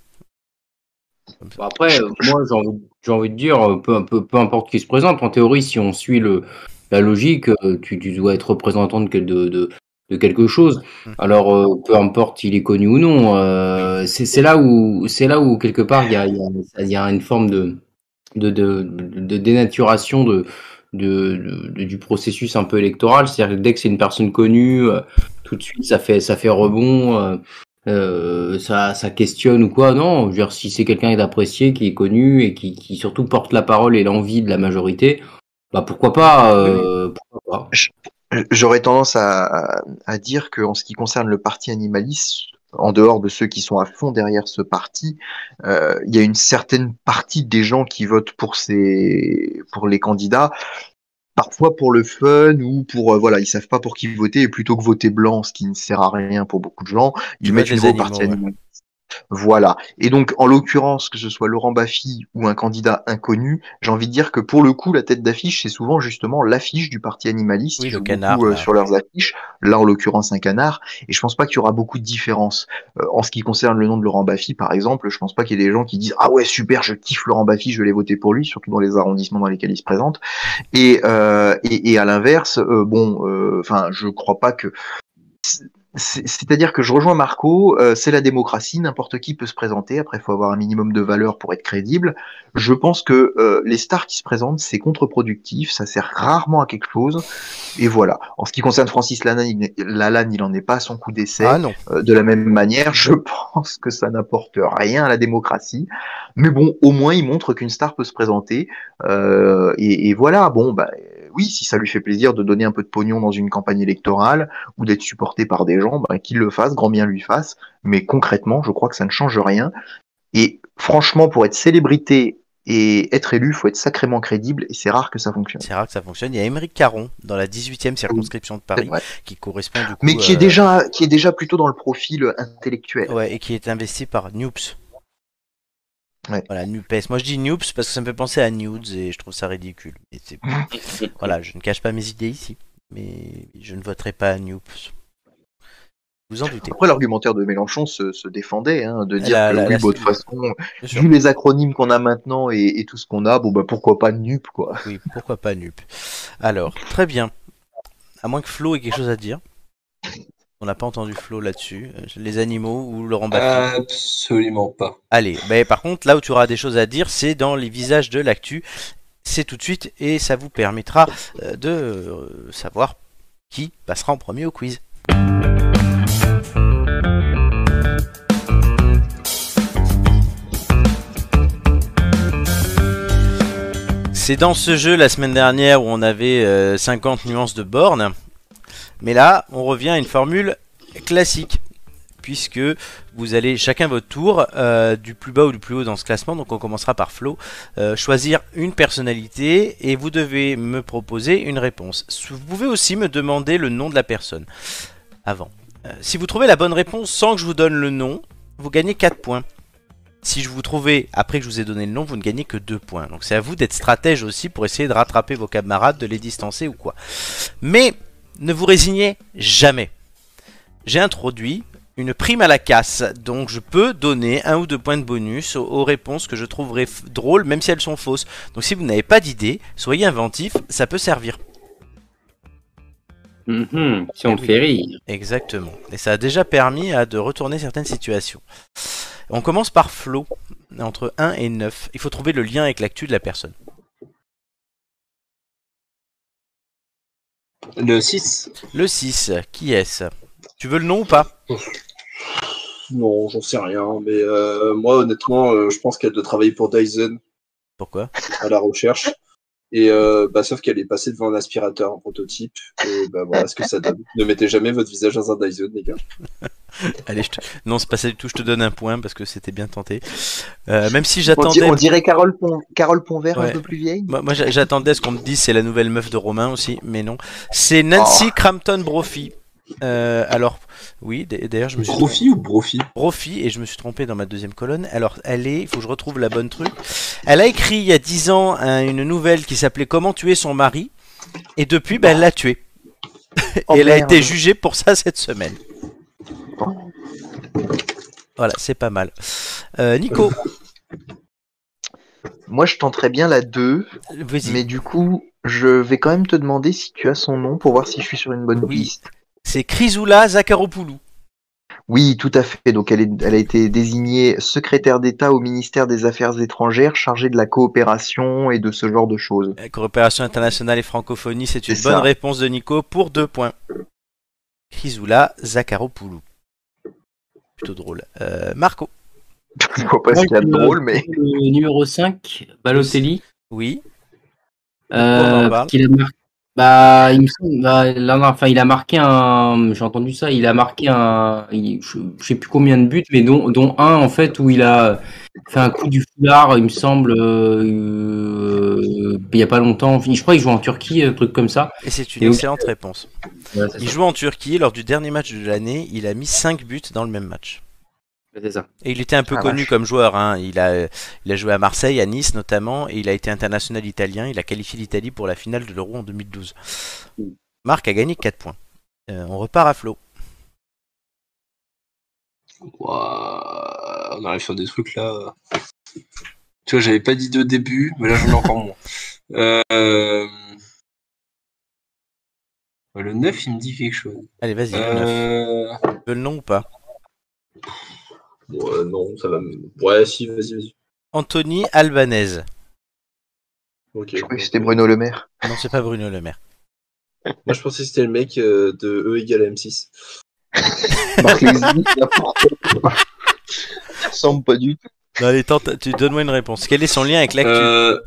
Bah après, euh, moi, j'ai envie, j'ai envie de dire, peu, peu, peu importe qui se présente, en théorie, si on suit le, la logique, tu, tu dois être représentant de, de, de, de quelque chose. Alors, euh, peu importe s'il est connu ou non, euh, c'est, c'est, là où, c'est là où, quelque part, il y a, y, a, y a une forme de, de, de, de dénaturation de... De, de, du processus un peu électoral, c'est-à-dire que dès que c'est une personne connue, euh, tout de suite ça fait ça fait rebond, euh, euh, ça ça questionne ou quoi. Non, je veux dire, si c'est quelqu'un qui est apprécié, qui est connu et qui, qui surtout porte la parole et l'envie de la majorité, bah pourquoi pas, euh, pourquoi pas. J'aurais tendance à, à dire que en ce qui concerne le parti animaliste, en dehors de ceux qui sont à fond derrière ce parti, euh, il y a une certaine partie des gens qui votent pour ces, pour les candidats, parfois pour le fun ou pour, euh, voilà, ils savent pas pour qui voter, et plutôt que voter blanc, ce qui ne sert à rien pour beaucoup de gens, ils mettent une grosse partie animaliste. Voilà. Et donc, en l'occurrence, que ce soit Laurent Baffi ou un candidat inconnu, j'ai envie de dire que pour le coup, la tête d'affiche, c'est souvent justement l'affiche du parti animaliste. Oui, le canard. Beaucoup, euh, sur leurs affiches. Là, en l'occurrence, un canard. Et je pense pas qu'il y aura beaucoup de différence. Euh, en ce qui concerne le nom de Laurent Baffi, par exemple, je pense pas qu'il y ait des gens qui disent, ah ouais, super, je kiffe Laurent Baffi, je vais voter pour lui, surtout dans les arrondissements dans lesquels il se présente. Et, euh, et, et à l'inverse, euh, bon, enfin, euh, je crois pas que, c'est-à-dire que je rejoins Marco, euh, c'est la démocratie, n'importe qui peut se présenter, après il faut avoir un minimum de valeur pour être crédible. Je pense que euh, les stars qui se présentent, c'est contre-productif, ça sert rarement à quelque chose, et voilà. En ce qui concerne Francis Lalanne, il n'en est pas à son coup d'essai. Ah, non. Euh, de la même manière, je pense que ça n'apporte rien à la démocratie, mais bon, au moins il montre qu'une star peut se présenter, euh, et, et voilà, bon, bah... Oui, si ça lui fait plaisir de donner un peu de pognon dans une campagne électorale ou d'être supporté par des gens, bah, qu'il le fasse, grand bien lui fasse. Mais concrètement, je crois que ça ne change rien. Et franchement, pour être célébrité et être élu, il faut être sacrément crédible et c'est rare que ça fonctionne. C'est rare que ça fonctionne. Il y a Émeric Caron dans la dix-huitième circonscription de Paris, ouais, qui correspond du coup, mais qui est, euh... déjà, qui est déjà plutôt dans le profil intellectuel. Ouais, et qui est investi par NUPES. Ouais. Voilà, NUPES. Moi je dis NUPES parce que ça me fait penser à nudes et je trouve ça ridicule. Et c'est... voilà, je ne cache pas mes idées ici, mais je ne voterai pas à NUPES. Vous en doutez. Après, l'argumentaire de Mélenchon se, se défendait, hein, de dire là, que là, oui, de toute façon, vu les acronymes qu'on a maintenant et, et tout ce qu'on a, bon bah pourquoi pas NUP quoi. Oui, pourquoi pas NUP. Alors, très bien. À moins que Flo ait quelque chose à dire. On n'a pas entendu Flo là-dessus. Les animaux ou Laurent Baffi? Absolument pas. Allez, mais par contre, là où tu auras des choses à dire, c'est dans les visages de l'actu. C'est tout de suite et ça vous permettra de savoir qui passera en premier au quiz. C'est dans ce jeu la semaine dernière où on avait cinquante nuances de bornes. Mais là, on revient à une formule classique, puisque vous allez chacun votre tour, euh, du plus bas ou du plus haut dans ce classement. Donc on commencera par Flo, euh, choisir une personnalité et vous devez me proposer une réponse. Vous pouvez aussi me demander le nom de la personne avant. Euh, si vous trouvez la bonne réponse sans que je vous donne le nom, vous gagnez quatre points. Si je vous trouvais après que je vous ai donné le nom, vous ne gagnez que deux points. Donc c'est à vous d'être stratège aussi pour essayer de rattraper vos camarades, de les distancer ou quoi. Mais... ne vous résignez jamais. J'ai introduit une prime à la casse, donc je peux donner un ou deux points de bonus aux réponses que je trouverai drôles, même si elles sont fausses. Donc si vous n'avez pas d'idée, soyez inventif, ça peut servir. Mm-hmm, si on te fait rire. Exactement. Et ça a déjà permis à de retourner certaines situations. On commence par Flo, entre un et neuf. Il faut trouver le lien avec l'actu de la personne. Le six. Le six, qui est-ce? Tu veux le nom ou pas? Non, j'en sais rien, mais euh, moi honnêtement, euh, je pense qu'elle doit travailler pour Dyson. Pourquoi? À la recherche. Et euh, bah, sauf qu'elle est passée devant un aspirateur en prototype, et bah voilà ce que ça donne. Ne mettez jamais votre visage dans un Dyson, les gars. Allez, je te... non, c'est pas ça du tout, je te donne un point parce que c'était bien tenté. Euh, même si j'attendais... On dirait Carole, Pont... Carole Pontvert, ouais, un peu plus vieille. Moi, moi j'attendais ce qu'on me dise, c'est la nouvelle meuf de Romain aussi, mais non. C'est Nancy oh. Crampton Brophy. Euh, alors, oui, d'ailleurs je me suis... Brophy ou Brophy Brophy, et je me suis trompé dans ma deuxième colonne. Alors, elle est... il faut que je retrouve la bonne truc. Elle a écrit il y a dix ans hein, une nouvelle qui s'appelait « Comment tuer son mari ?» et depuis, bah, elle l'a tué. Oh, et elle a été jugée pour ça cette semaine. Voilà, c'est pas mal. Euh, Nico. Moi, je tenterais bien la deux, vas-y. Mais du coup, je vais quand même te demander si tu as son nom pour voir si je suis sur une bonne oui. piste. C'est Chrysoula Zakharopoulou. Oui, tout à fait. Donc, elle, est, elle a été désignée secrétaire d'État au ministère des Affaires étrangères, chargée de la coopération et de ce genre de choses. La coopération internationale et francophonie, c'est une c'est bonne ça. réponse de Nico pour deux points. Chrysoula Zakharopoulou. Plutôt drôle. Euh, Marco. Je ne vois pas ouais, ce qu'il y a de drôle, mais... Le numéro cinq, Balotelli. Oui. Euh, parce qu'il a marqué... Bah, il me semble, bah, là, enfin, il a marqué un, j'ai entendu ça, il a marqué un, il, je, je sais plus combien de buts, mais dont, dont un, en fait, où il a fait un coup du foulard, il me semble, euh, il y a pas longtemps. Je crois qu'il joue en Turquie, un truc comme ça. Et c'est une Et excellente donc... réponse. Ouais, il ça. joue en Turquie, lors du dernier match de l'année, il a mis cinq buts dans le même match. C'est ça. Et il était un peu ah, connu vache. comme joueur, hein. il, a, il a joué à Marseille, à Nice notamment, et il a été international italien, il a qualifié l'Italie pour la finale de l'Euro en deux mille douze. Marc a gagné quatre points. Euh, on repart à Flo. Wow, on arrive sur des trucs là... Tu vois, j'avais pas dit de début, mais là j'en ai encore moins. Euh... Le neuf, il me dit quelque chose. Allez, vas-y, euh... le neuf. Tu veux le nom ou pas ? Ouais, non, ça va. Ouais, si, vas-y, vas-y. Anthony Albanese. Okay. Je croyais que c'était Bruno Le Maire. Non, c'est pas Bruno Le Maire. Moi, je pensais que c'était le mec euh, de E égale M six. Marc Lézy, n'importe quoi. Ça ressemble pas du tout. Non, allez, tente, tu donnes-moi une réponse. Quel est son lien avec l'actu euh...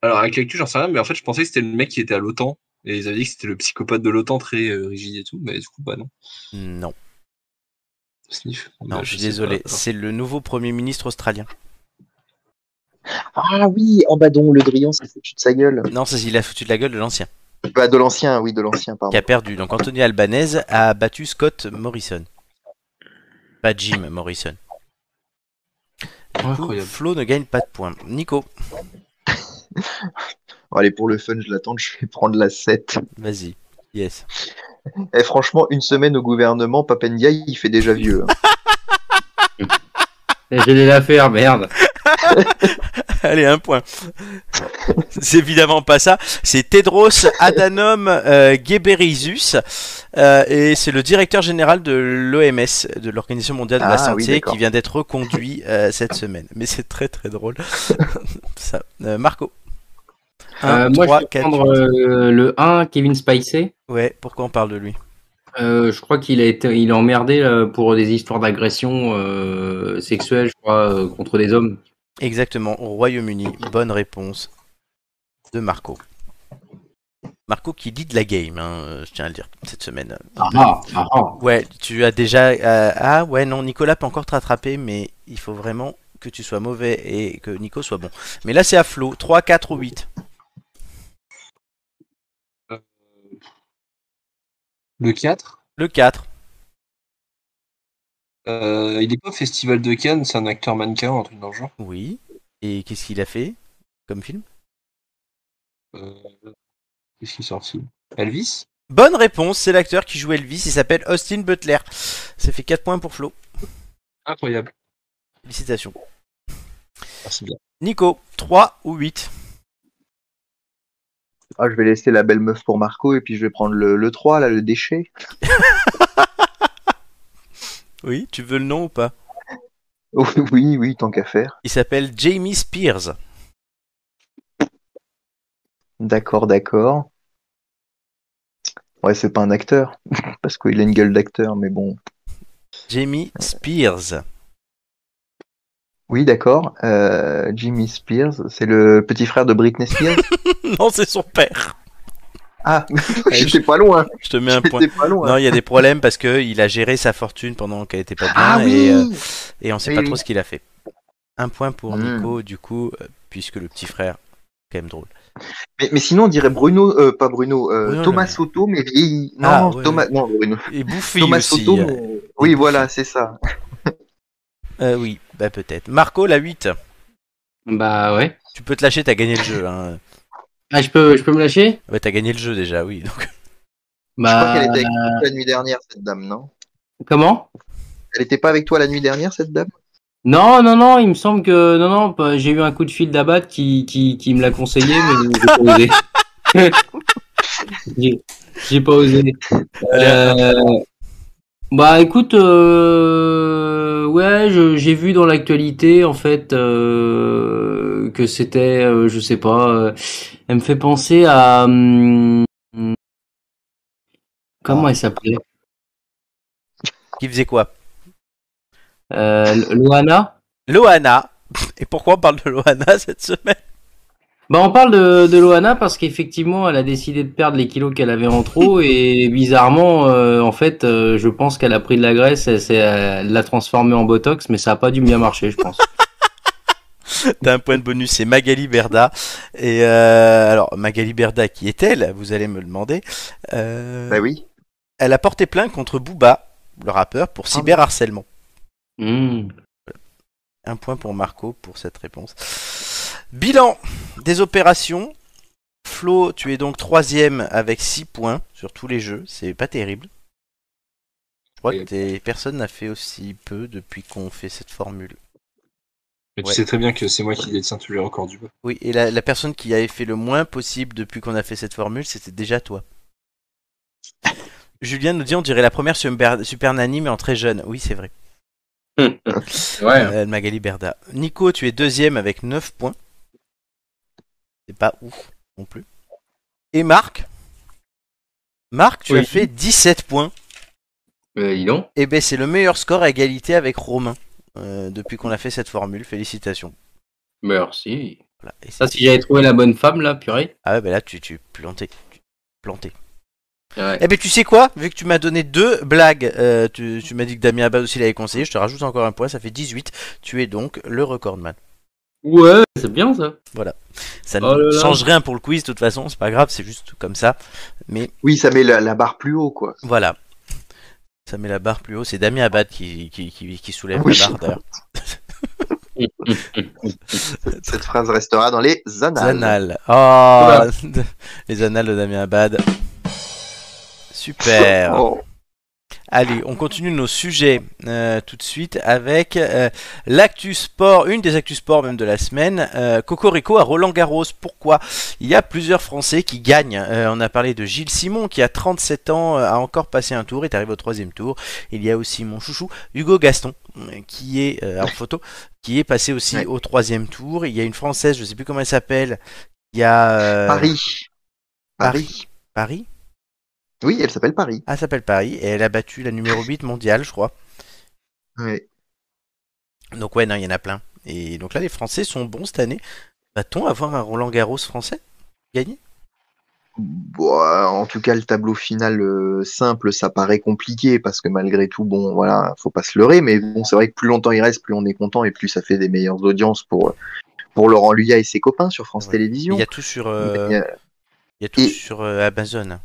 Alors, avec l'actu, j'en sais rien, mais en fait, je pensais que c'était le mec qui était à l'OTAN. Et ils avaient dit que c'était le psychopathe de l'OTAN, très euh, rigide et tout, mais du coup, bah non. Non. Sniff. Non, bah, je suis je désolé, pas, c'est le nouveau Premier ministre australien. Ah oui, en bas donc, Le Drian s'est foutu de sa gueule. Non, c'est, il a foutu de la gueule de l'ancien. Bah, de l'ancien, oui, de l'ancien, pardon. Qui a perdu. Donc Anthony Albanese a battu Scott Morrison. Pas Jim Morrison. Du oh, coup, incroyable. Flo ne gagne pas de points. Nico. Bon, allez, pour le fun, je l'attends, je vais prendre la sept. Vas-y, yes. Et franchement, une semaine au gouvernement, Papendia, il fait déjà vieux. Hein. J'ai la faire, merde. Allez, un point. C'est évidemment pas ça. C'est Tedros Adhanom euh, Ghebreyesus euh, et c'est le directeur général de l'O M S, de l'Organisation Mondiale de la ah, Santé, oui, qui vient d'être reconduit euh, cette semaine. Mais c'est très très drôle. Ça. Euh, Marco. un, euh, trois, moi, je vais quatre, prendre euh, le un, Kevin Spacey. Ouais, pourquoi on parle de lui ? euh, Je crois qu'il a été, il est emmerdé là, pour des histoires d'agression euh, sexuelle, je crois, euh, contre des hommes. Exactement, au Royaume-Uni. Bonne réponse de Marco. Marco qui lead la game, hein, je tiens à le dire, cette semaine. Ah, ah, ah. Ouais, tu as déjà... Euh, ah ouais, non, Nicolas peut encore te rattraper, mais il faut vraiment que tu sois mauvais et que Nico soit bon. Mais là, c'est à Flo. trois, quatre ou huit. Le quatre ? Le quatre. Euh, il est pas au Festival de Cannes, c'est un acteur mannequin, un truc dans le genre. Oui. Et qu'est-ce qu'il a fait comme film ? euh, Qu'est-ce qu'il sort ici ? Elvis ? Bonne réponse, c'est l'acteur qui joue Elvis, il s'appelle Austin Butler. Ça fait quatre points pour Flo. Incroyable. Félicitations. Merci bien. Nico, trois ou huit ? Ah, je vais laisser la belle meuf pour Marco et puis je vais prendre le, le trois, là, le déchet. Oui, tu veux le nom ou pas ? Oui, oui, tant qu'à faire. Il s'appelle Jamie Spears. D'accord, d'accord. Ouais, c'est pas un acteur, parce qu'il a une gueule d'acteur, mais bon. Jamie Spears. Oui, d'accord. Euh, Jimmy Spears, c'est le petit frère de Britney Spears. Non, c'est son père. Ah, j'étais pas loin. Je te mets un j'étais point. Non, il y a des problèmes parce qu'il a géré sa fortune pendant qu'elle était pas bien ah, oui et, euh, et on sait oui, pas oui. trop ce qu'il a fait. Un point pour mmh. Nico, du coup, puisque le petit frère, quand même drôle. Mais, mais sinon, on dirait Bruno, euh, pas Bruno, euh, Bruno Thomas Soto, mais vieilli. Non, ah, ouais. Thomas, non, Bruno. Et bouffi Thomas aussi. Soto, mais... oui, voilà, c'est ça. Euh, oui, bah peut-être. Marco, la huit. Bah ouais. Tu peux te lâcher, t'as gagné le jeu. Hein. Ah, je peux, je peux me lâcher ? Ouais, t'as gagné le jeu déjà, oui. Donc... Bah... Je crois qu'elle était avec toi la nuit dernière, cette dame, non ? Comment ? Elle était pas avec toi la nuit dernière, cette dame ? Non, non, non, il me semble que non, non, pas- j'ai eu un coup de fil d'Abat qui, qui, qui me l'a conseillé, mais j'ai pas osé. j'ai, j'ai pas osé. Euh, bah, écoute, euh, ouais, je- j'ai vu dans l'actualité en fait euh, que c'était, euh, je sais pas, euh, elle me fait penser à hum, comment elle s'appelait, Qui faisait quoi? euh, Loana. Loana. Et pourquoi on parle de Loana cette semaine? Bah on parle de, de Loana parce qu'effectivement elle a décidé de perdre les kilos qu'elle avait en trop et bizarrement euh, en fait euh, je pense qu'elle a pris de la graisse, elle, s'est- elle l'a transformée en botox mais ça a pas dû bien marcher je pense. T'as un point de bonus, c'est Magali Berda. Et euh, alors, Magali Berda, qui est-elle? Vous allez me le demander. Euh, Bah oui. Elle a porté plainte contre Booba, le rappeur, pour Ah bon. cyberharcèlement. Hmm. Un point pour Marco pour cette réponse. Bilan des opérations. Flo, tu es donc troisième avec six points sur tous les jeux. C'est pas terrible. Je crois que Incroyable. t'es- personne n'a fait aussi peu depuis qu'on fait cette formule. Mais tu Ouais. sais très bien que c'est moi qui détiens tous les records du bas. Oui, et la, la personne qui avait fait le moins possible depuis qu'on a fait cette formule, c'était déjà toi. Julien nous dit on dirait la première Super, super Nanny, mais en très jeune. Oui, c'est vrai. Ouais. Euh, Magali Berda. Nico, tu es deuxième avec neuf points. C'est pas ouf non plus. Et Marc, Marc, tu as Oui. fait dix-sept points. Euh, dis donc. Eh ben, c'est le meilleur score à égalité avec Romain euh, depuis qu'on a fait cette formule. Félicitations. Merci. Voilà. Et Ça c'est- si j'avais trouvé la bonne femme là, purée. Ah ouais, ben là, tu, tu es planté. Tu es planté. Ouais. Eh ben, tu sais quoi? Vu que tu m'as donné deux blagues, euh, tu, tu m'as dit que Damien Abad aussi l'avait conseillé. Je te rajoute encore un point, ça fait dix-huit. Tu es donc le recordman. Ouais, c'est bien ça. Ça ne Oh là là. change rien pour le quiz, de toute façon. C'est pas grave, c'est juste comme ça. Mais Oui, ça met la, la barre plus haut, quoi. voilà. Ça met la barre plus haut. C'est Damien Abad qui, qui, qui, qui soulève Oui. la barre d'ailleurs. Cette, cette phrase restera dans les Les annales. annales. Oh, Voilà. les annales de Damien Abad. Super. Oh. Allez, on continue nos sujets euh, tout de suite avec euh, l'actu sport, une des actus sport même de la semaine. euh, Cocorico à Roland Garros. Pourquoi? Il y a plusieurs Français qui gagnent. Euh, on a parlé de Gilles Simon qui à trente-sept ans euh, a encore passé un tour, est arrivé au troisième tour. Il y a aussi mon chouchou Hugo Gaston euh, qui est euh, en photo, qui est passé aussi Ouais. au troisième tour. Il y a une Française, je sais plus comment elle s'appelle. Il y a euh, Paris. Paris. Paris. Paris. Oui, elle s'appelle Paris. Ah, elle s'appelle Paris et elle a battu la numéro huit mondiale, je crois. Ouais. Donc ouais, non, il y en a plein. Et donc là, les Français sont bons cette année. Va-t-on avoir un Roland Garros français gagné? Bon, euh, en tout cas, le tableau final euh, simple, ça paraît compliqué parce que malgré tout, bon, voilà, faut pas se leurrer, mais bon, c'est vrai que plus longtemps il reste, plus on est content et plus ça fait des meilleures audiences pour, pour Laurent Luyat et ses copains sur France Ouais. Il y Télévisions. a tout sur, euh, Mais, euh, il y a tout et- sur euh, Amazon.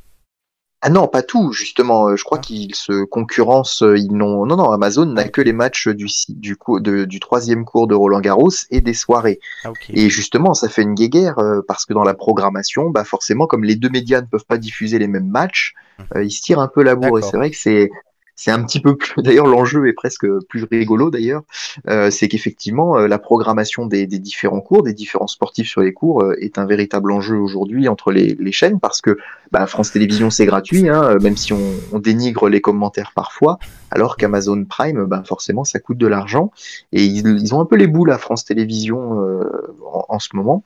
ah non, pas tout, justement. euh, Je crois Ah. qu'ils se concurrencent. euh, Ils n'ont, non, non, Amazon n'a que les matchs du, si- du, cou- de- du troisième cours de Roland Garros et des soirées. Ah ok. Et justement, ça fait une guéguerre euh, parce que dans la programmation, bah forcément, comme les deux médias ne peuvent pas diffuser les mêmes matchs, euh, ils se tirent un peu la bourre. Et D'accord. c'est vrai que c'est c'est un petit peu plus. D'ailleurs, l'enjeu est presque plus rigolo. D'ailleurs, Euh, c'est qu'effectivement, euh, la programmation des, des différents cours, des différents sportifs sur les cours, euh, est un véritable enjeu aujourd'hui entre les, les chaînes parce que bah, France Télévisions c'est gratuit, hein, euh, même si on, on dénigre les commentaires parfois, alors qu'Amazon Prime, bah, forcément, ça coûte de l'argent. Et ils, ils ont un peu les boules à France Télévisions euh, en, en ce moment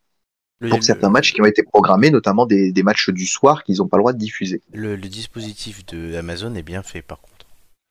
Le, pour certains le- matchs qui ont été programmés, notamment des, des matchs du soir qu'ils n'ont pas le droit de diffuser. le- le dispositif de Amazon est bien fait par contre.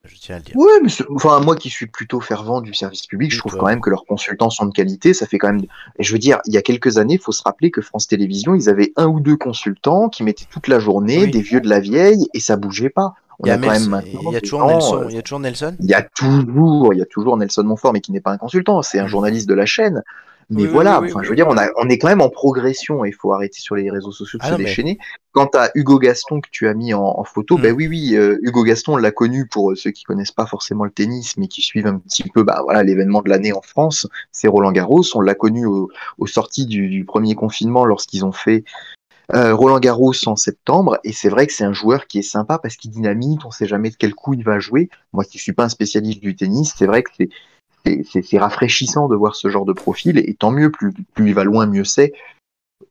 Je tiens à le dire. Ouais, mais c'est- enfin, moi qui suis plutôt fervent du service public, je Oui, trouve toi. quand même que leurs consultants sont de qualité. Ça fait quand même. Et je veux dire, il y a quelques années, il faut se rappeler que France Télévisions, ils avaient un ou deux consultants qui mettaient toute la journée, Oui. des vieux de la vieille, et ça bougeait pas. Il On y a, a quand même Nelson, maintenant il y a des toujours gens. Nelson. euh, Il y a toujours Nelson. Il y a toujours, il y a toujours Nelson Montfort, mais qui n'est pas un consultant, c'est un journaliste de la chaîne. Mais Oui, oui, voilà, oui, enfin, oui, je veux oui. dire, on a, on est quand même en progression et il faut arrêter sur les réseaux sociaux de Ah se non mais. déchaîner. Quant à Hugo Gaston que tu as mis en, en photo, Hmm. ben oui, oui, euh, Hugo Gaston, on l'a connu pour euh, ceux qui connaissent pas forcément le tennis, mais qui suivent un petit peu, bah voilà, l'événement de l'année en France, c'est Roland Garros. On l'a connu au- aux sorties du, du premier confinement lorsqu'ils ont fait euh, Roland Garros en septembre, et c'est vrai que c'est un joueur qui est sympa parce qu'il dynamite, on sait jamais de quel coup il va jouer. Moi qui suis pas un spécialiste du tennis, c'est vrai que c'est c'est rafraîchissant de voir ce genre de profil, et tant mieux, plus, plus il va loin, mieux c'est.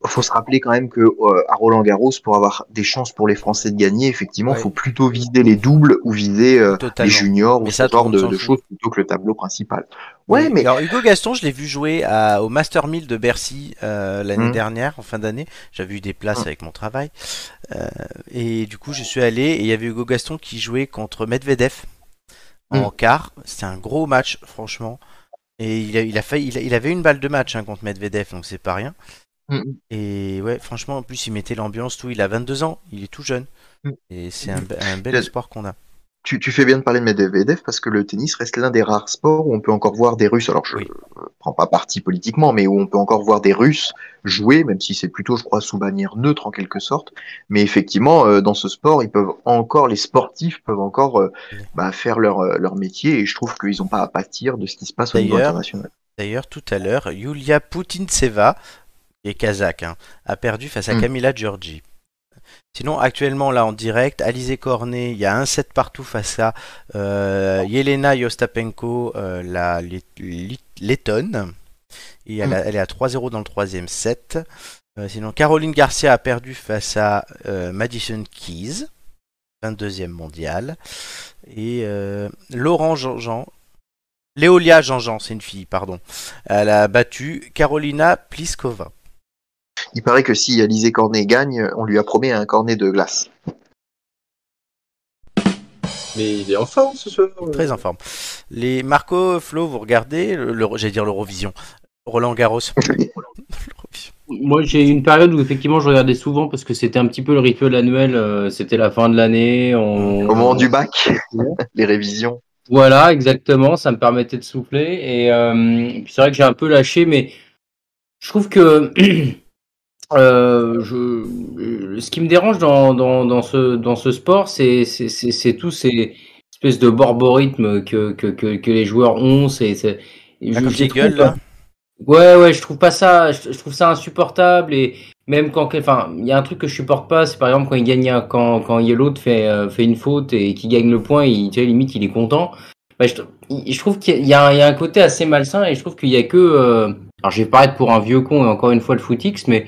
Il faut se rappeler quand même qu'à euh, Roland Garros, pour avoir des chances pour les Français de gagner, effectivement, il ouais. faut plutôt viser les doubles ou viser euh, les juniors mais ou ce genre de, de choses plutôt que le tableau principal. Ouais, oui. mais... Alors, Hugo Gaston, je l'ai vu jouer à, au Master mille de Bercy euh, l'année mmh. dernière, en fin d'année. J'avais eu des places mmh. avec mon travail. Euh, et du coup, je suis allé et il y avait Hugo Gaston qui jouait contre Medvedev mmh. en quart. C'était un gros match, franchement. Et il, a, il, a failli, il, a, il avait une balle de match hein, contre Medvedev, donc c'est pas rien. Et ouais, franchement, en plus, il mettait l'ambiance, tout. Il a vingt-deux ans, il est tout jeune. Et c'est un, un bel sport qu'on a. Tu, tu fais bien de parler de Medvedev parce que le tennis reste l'un des rares sports où on peut encore voir des Russes. Alors, je ne oui. prends pas parti politiquement, mais où on peut encore voir des Russes jouer, même si c'est plutôt, je crois, sous bannière neutre en quelque sorte. Mais effectivement, dans ce sport, ils peuvent encore, les sportifs peuvent encore bah, faire leur, leur métier. Et je trouve qu'ils n'ont pas à pâtir de ce qui se passe au niveau international. D'ailleurs, tout à l'heure, Yulia Putintseva, et kazakh, hein, a perdu face à Camila Giorgi. Sinon, actuellement, là, en direct, Alizé Cornet, il y a un set partout face à euh, Jelena Ostapenko, euh, la lettonne. Et elle, a, elle est à trois zéro dans le troisième set. Euh, sinon, Caroline Garcia a perdu face à euh, Madison Keys, vingt-deuxième mondiale. Et euh, Laurent Jean-Jean, Léolia Jean-Jean, c'est une fille, pardon. Elle a battu Carolina Pliskova. Il paraît que si Alizé Cornet gagne, on lui a promis un cornet de glace. Mais il est en forme ce soir. Très en forme. Les Marco, Flo, vous regardez, le, le, j'allais dire l'Eurovision. Roland Garros. Moi, j'ai une période où effectivement je regardais souvent parce que c'était un petit peu le rituel annuel. Euh, c'était la fin de l'année. On... Au moment du bac, les révisions. Voilà, exactement. Ça me permettait de souffler. Et euh, c'est vrai que j'ai un peu lâché, mais je trouve que... Euh, je, ce qui me dérange dans, dans, dans, ce, dans ce sport, c'est, c'est, c'est, c'est tous ces espèces de borborithmes que, que, que, que les joueurs ont. C'est, c'est, je, comme les gueules, là. Ouais, ouais, je trouve pas ça, je, je trouve ça insupportable. Et même quand, enfin, il y a un truc que je supporte pas, c'est par exemple quand il gagne, quand, quand l'autre fait, euh, fait une faute et qu'il gagne le point, il, tu vois, limite, il est content. Bah, je, je trouve qu'il y a, il y a un côté assez malsain et je trouve qu'il y a que, euh, alors je vais paraître pour un vieux con et encore une fois le footix, mais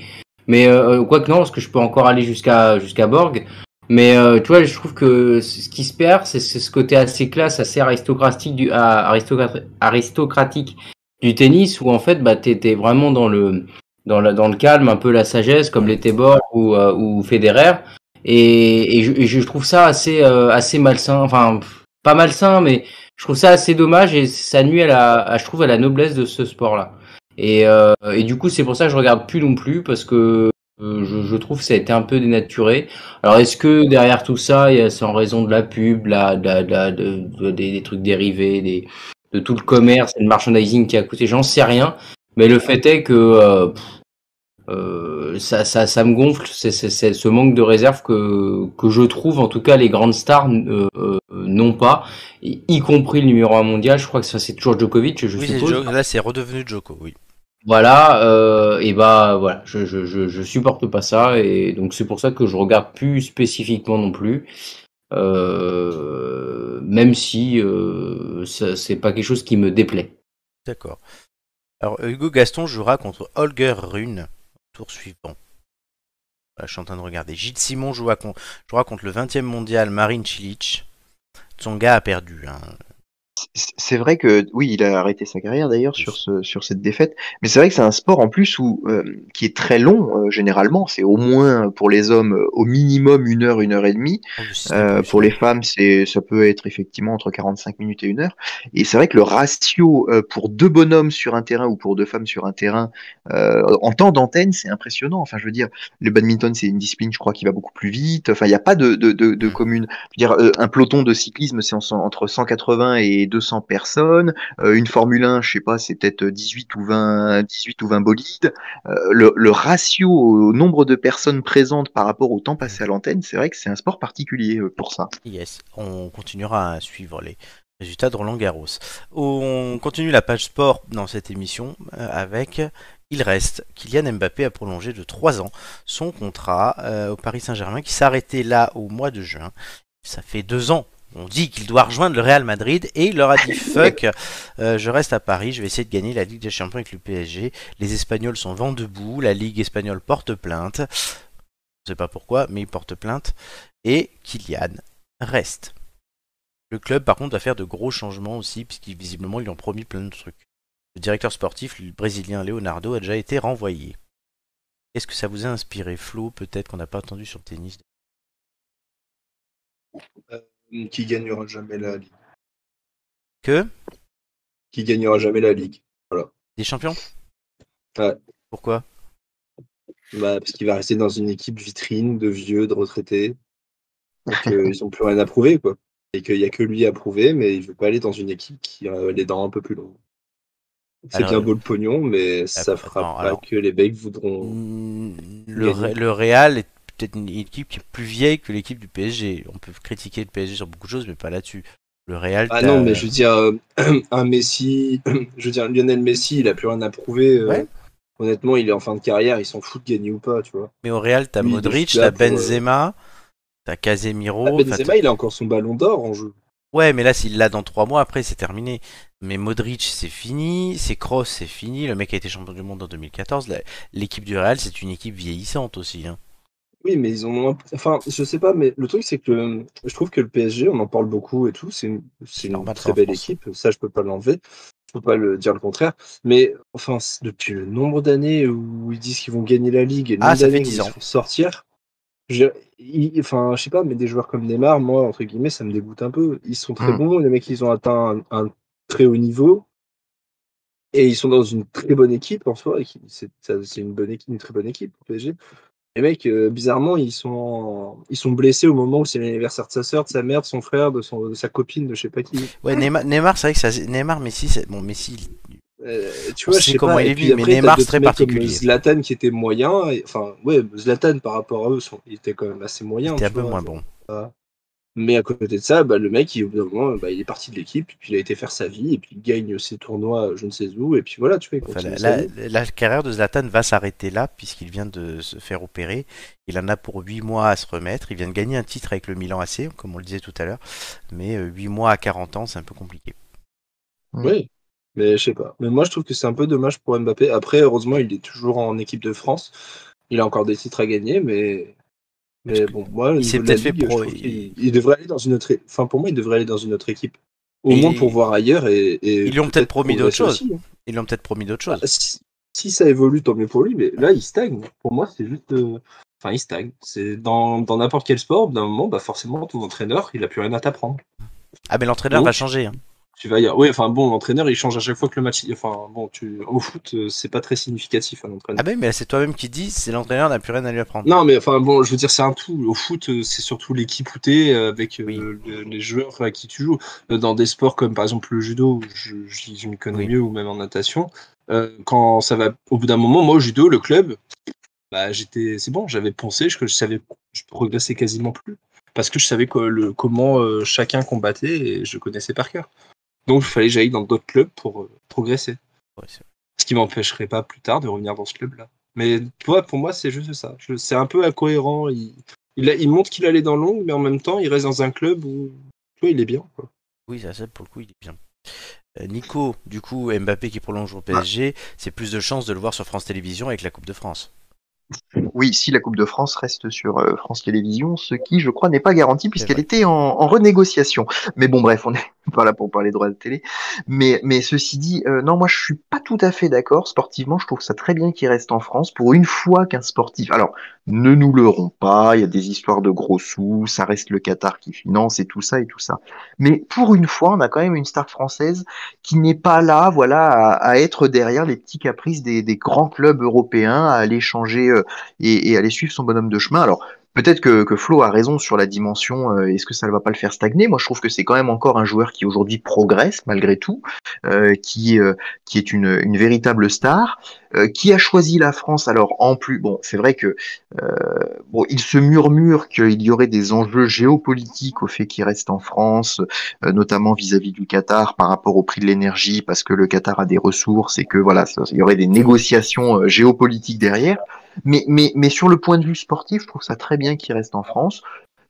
Mais euh, quoi que non, parce que je peux encore aller jusqu'à jusqu'à Borg. Mais euh, tu vois, je trouve que ce qui se perd, c'est ce côté assez classe, assez aristocratique du à, aristocrat, aristocratique du tennis, où en fait, bah, t'étais vraiment dans le dans la dans le calme, un peu la sagesse, comme l'était Borg ou euh, ou Federer. Et, et, je, et je trouve ça assez euh, assez malsain. Enfin, pas malsain, mais je trouve ça assez dommage et ça nuit à la à, je trouve à la noblesse de ce sport-là. Et, euh, et du coup, c'est pour ça que je regarde plus non plus parce que euh, je, je trouve que ça a été un peu dénaturé. Alors, est-ce que derrière tout ça, c'est en raison de la pub, la, la, la, de, de, des, des trucs dérivés, des, de tout le commerce et le merchandising qui a coûté? J'en sais rien. Mais le fait est que euh, pff, euh, ça, ça, ça me gonfle. C'est, c'est, c'est ce manque de réserve que, que je trouve, en tout cas, les grandes stars euh, euh, n'ont pas, y compris le numéro un mondial. Je crois que ça, c'est toujours Djokovic, je oui, suppose. Jo- là, c'est redevenu Djoko, oui. Voilà, euh, et bah voilà, je, je, je, je supporte pas ça, et donc c'est pour ça que je regarde plus spécifiquement non plus, euh, même si euh, ça, c'est pas quelque chose qui me déplaît. D'accord. Alors Hugo Gaston jouera contre Holger Rune, tour suivant. Voilà, je suis en train de regarder. Gilles Simon jouera, con- jouera contre le vingtième mondial Marin Cilic. Tsonga a perdu, hein. C'est vrai que oui, il a arrêté sa carrière d'ailleurs sur ce sur cette défaite. Mais c'est vrai que c'est un sport en plus où euh, qui est très long euh, généralement. C'est au moins pour les hommes au minimum une heure, une heure et demie. Euh, pour les femmes, c'est ça peut être effectivement entre quarante-cinq minutes et une heure. Et c'est vrai que le ratio euh, pour deux bonhommes sur un terrain ou pour deux femmes sur un terrain euh, en temps d'antenne, c'est impressionnant. Enfin, je veux dire, le badminton, c'est une discipline, je crois, qui va beaucoup plus vite. Enfin, il n'y a pas de de de, de commune. Je veux dire, euh, un peloton de cyclisme, c'est en, entre cent quatre-vingts et deux cents personnes, euh, une Formule un, je sais pas, c'est peut-être dix-huit ou vingt bolides. Euh, le, le ratio au nombre de personnes présentes par rapport au temps passé à l'antenne, c'est vrai que c'est un sport particulier pour ça. Yes, on continuera à suivre les résultats de Roland Garros. On continue la page sport dans cette émission avec il reste Kylian Mbappé a prolongé de trois ans son contrat euh, au Paris Saint-Germain qui s'arrêtait là au mois de juin. Ça fait deux ans on dit qu'il doit rejoindre le Real Madrid et il leur a dit fuck, euh, je reste à Paris, je vais essayer de gagner la Ligue des Champions avec le P S G. Les Espagnols sont vent debout, la Ligue espagnole porte plainte, je ne sais pas pourquoi, mais ils portent plainte, et Kylian reste. Le club par contre va faire de gros changements aussi, puisqu'ils visiblement ils ont promis plein de trucs. Le directeur sportif, le brésilien Leonardo, a déjà été renvoyé. Qu'est-ce que ça vous a inspiré, Flo? Peut-être qu'on n'a pas attendu sur le tennis. Euh, qui gagnera jamais la Ligue. Que Qui gagnera jamais la Ligue. Voilà. Des champions? Ouais. Pourquoi? Bah, parce qu'il va rester dans une équipe vitrine de vieux, de retraités. Donc, euh, ils n'ont plus rien à prouver, quoi. Et qu'il n'y a que lui à prouver, mais il ne veut pas aller dans une équipe qui a les dents un peu plus longues. C'est bien beau le pognon, mais ça ne fera non, pas alors, que les Becs voudront... Le, le Real est peut-être une équipe qui est plus vieille que l'équipe du P S G. On peut critiquer le P S G sur beaucoup de choses, mais pas là-dessus. Le Real... Ah non, mais je veux dire, euh, un Messi... Je veux dire, Lionel Messi, il n'a plus rien à prouver. Euh, ouais. Honnêtement, il est en fin de carrière, il s'en fout de gagner ou pas, tu vois. Mais au Real, t'as Modric, t'as Benzema, euh... t'as Casemiro... Ah, Benzema, il a encore son ballon d'or en jeu. Ouais, mais là, s'il l'a dans trois mois, après, c'est terminé. Mais Modric, c'est fini. C'est Kroos, c'est fini. Le mec a été champion du monde en deux mille quatorze. L'équipe du Real, c'est une équipe vieillissante aussi. Hein. Oui, mais ils ont... Enfin, je sais pas, mais le truc, c'est que je trouve que le P S G, on en parle beaucoup et tout. C'est une, c'est une très belle équipe. Ça, je peux pas l'enlever. Je peux pas le dire le contraire. Mais, enfin, depuis le nombre d'années où ils disent qu'ils vont gagner la Ligue et le nombre d'années qu'ils vont sortir... Je, il, enfin, je sais pas, mais des joueurs comme Neymar, moi, entre guillemets, ça me dégoûte un peu. Ils sont très mmh. bons, les mecs, ils ont atteint un, un très haut niveau et ils sont dans une très bonne équipe en soi. C'est, c'est une bonne équipe, une très bonne équipe pour P S G. Les mecs, euh, bizarrement, ils sont, ils sont blessés au moment où c'est l'anniversaire de sa sœur, de sa mère, de son frère, de, son, de sa copine, de je sais pas qui. Ouais, Neymar, Neymar c'est vrai que ça, Neymar, Messi, c'est, bon, Messi. Il... Euh, tu vois, je sais comment pas. Il est vu, mais Neymar, c'est très particulier. Zlatan qui était moyen, et, enfin, ouais, Zlatan par rapport à eux, sont, il était quand même assez moyen. Il était un peu vois, moins bon. Voilà. Mais à côté de ça, bah, le mec, il, au bout d'un moment, bah, il est parti de l'équipe, puis il a été faire sa vie, et puis il gagne ses tournois, je ne sais où, et puis voilà, tu vois. Enfin, la, la, la carrière de Zlatan va s'arrêter là, puisqu'il vient de se faire opérer. Il en a pour huit mois à se remettre. Il vient de gagner un titre avec le Milan A C, comme on le disait tout à l'heure, mais huit mois à quarante ans, c'est un peu compliqué. Mmh. Oui. Mais je sais pas. Mais moi, je trouve que c'est un peu dommage pour Mbappé. Après, heureusement, il est toujours en équipe de France. Il a encore des titres à gagner, mais, mais bon, moi, il s'est peut-être fait pro. Il... il devrait aller dans une autre. Enfin, pour moi, il devrait aller dans une autre équipe. Au et... moins pour voir ailleurs. Et, et ils lui ont peut-être, peut-être promis d'autres choses. Aussi, hein. Ils lui ont peut-être promis d'autres choses. Ah, si, si ça évolue, tant mieux pour lui. Mais là, il stagne. Pour moi, c'est juste. Euh... Enfin, il stagne. C'est dans, dans n'importe quel sport. D'un moment, bah forcément, ton entraîneur, il a plus rien à t'apprendre. Ah, mais l'entraîneur Donc... va changer. Hein. Tu vas dire, oui, enfin bon, l'entraîneur il change à chaque fois que le match. Enfin bon, tu... au foot, c'est pas très significatif à l'entraîneur. Ah, ben, mais c'est toi-même qui dis, c'est l'entraîneur n'a plus rien à lui apprendre. Non, mais enfin bon, je veux dire, c'est un tout. Au foot, c'est surtout l'équipe où t'es avec oui. euh, le, les joueurs à qui tu joues. Dans des sports comme par exemple le judo, je, je, je m'y connais oui. mieux, ou même en natation. Euh, quand ça va, au bout d'un moment, moi au judo, le club, bah j'étais, c'est bon, j'avais pensé, je, je savais, je progressais quasiment plus parce que je savais quoi, le, comment euh, chacun combattait et je connaissais par cœur. Donc, il fallait que j'aille dans d'autres clubs pour euh, progresser. Ouais, c'est vrai. Ce qui ne m'empêcherait pas plus tard de revenir dans ce club-là. Mais ouais, pour moi, c'est juste ça. Je, c'est un peu incohérent. Il, il, a, il montre qu'il allait dans l'ombre, mais en même temps, il reste dans un club où ouais, il est bien. Quoi. Oui, ça, ça, pour le coup, il est bien. Euh, Nico, du coup, Mbappé qui prolonge au P S G, ah. c'est plus de chances de le voir sur France Télévisions avec la Coupe de France. Oui, si la Coupe de France reste sur euh, France Télévisions, ce qui, je crois, n'est pas garanti puisqu'elle était en, en renégociation. Mais bon, bref, on n'est pas là pour parler droits de télé. Mais, mais ceci dit, euh, non, moi, je suis pas tout à fait d'accord. Sportivement, je trouve ça très bien qu'il reste en France pour une fois qu'un sportif... Alors, ne nous leurrons pas, il y a des histoires de gros sous, ça reste le Qatar qui finance et tout ça et tout ça. Mais pour une fois, on a quand même une star française qui n'est pas là, voilà, à, à être derrière les petits caprices des, des grands clubs européens, à aller changer... Euh, Et, et aller suivre son bonhomme de chemin. Alors peut-être que, que Flo a raison sur la dimension, euh, est-ce que ça ne va pas le faire stagner? Moi je trouve que c'est quand même encore un joueur qui aujourd'hui progresse malgré tout, euh, qui, euh, qui est une, une véritable star, euh, qui a choisi la France. Alors en plus, bon c'est vrai que euh, bon, il se murmure qu'il y aurait des enjeux géopolitiques au fait qu'il reste en France, euh, notamment vis-à-vis du Qatar par rapport au prix de l'énergie, parce que le Qatar a des ressources et que voilà, ça, il y aurait des négociations euh, géopolitiques derrière. Mais, mais, mais sur le point de vue sportif, je trouve ça très bien qu'il reste en France.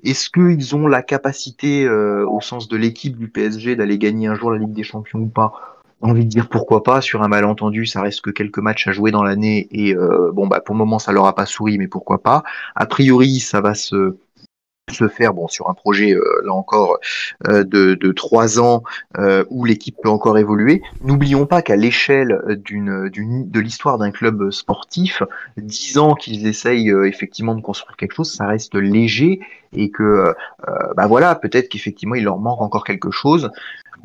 Est-ce qu'ils ont la capacité, euh, au sens de l'équipe du P S G, d'aller gagner un jour la Ligue des Champions ou pas? J'ai envie de dire pourquoi pas. Sur un malentendu, ça reste que quelques matchs à jouer dans l'année et euh, bon bah pour le moment ça leur a pas souri, mais pourquoi pas. A priori, ça va se se faire bon sur un projet euh, là encore euh, de de trois ans euh, où l'équipe peut encore évoluer. N'oublions pas qu'à l'échelle d'une d'une de l'histoire d'un club sportif, dix ans qu'ils essayent euh, effectivement de construire quelque chose, ça reste léger et que euh, bah voilà, peut-être qu'effectivement il leur manque encore quelque chose.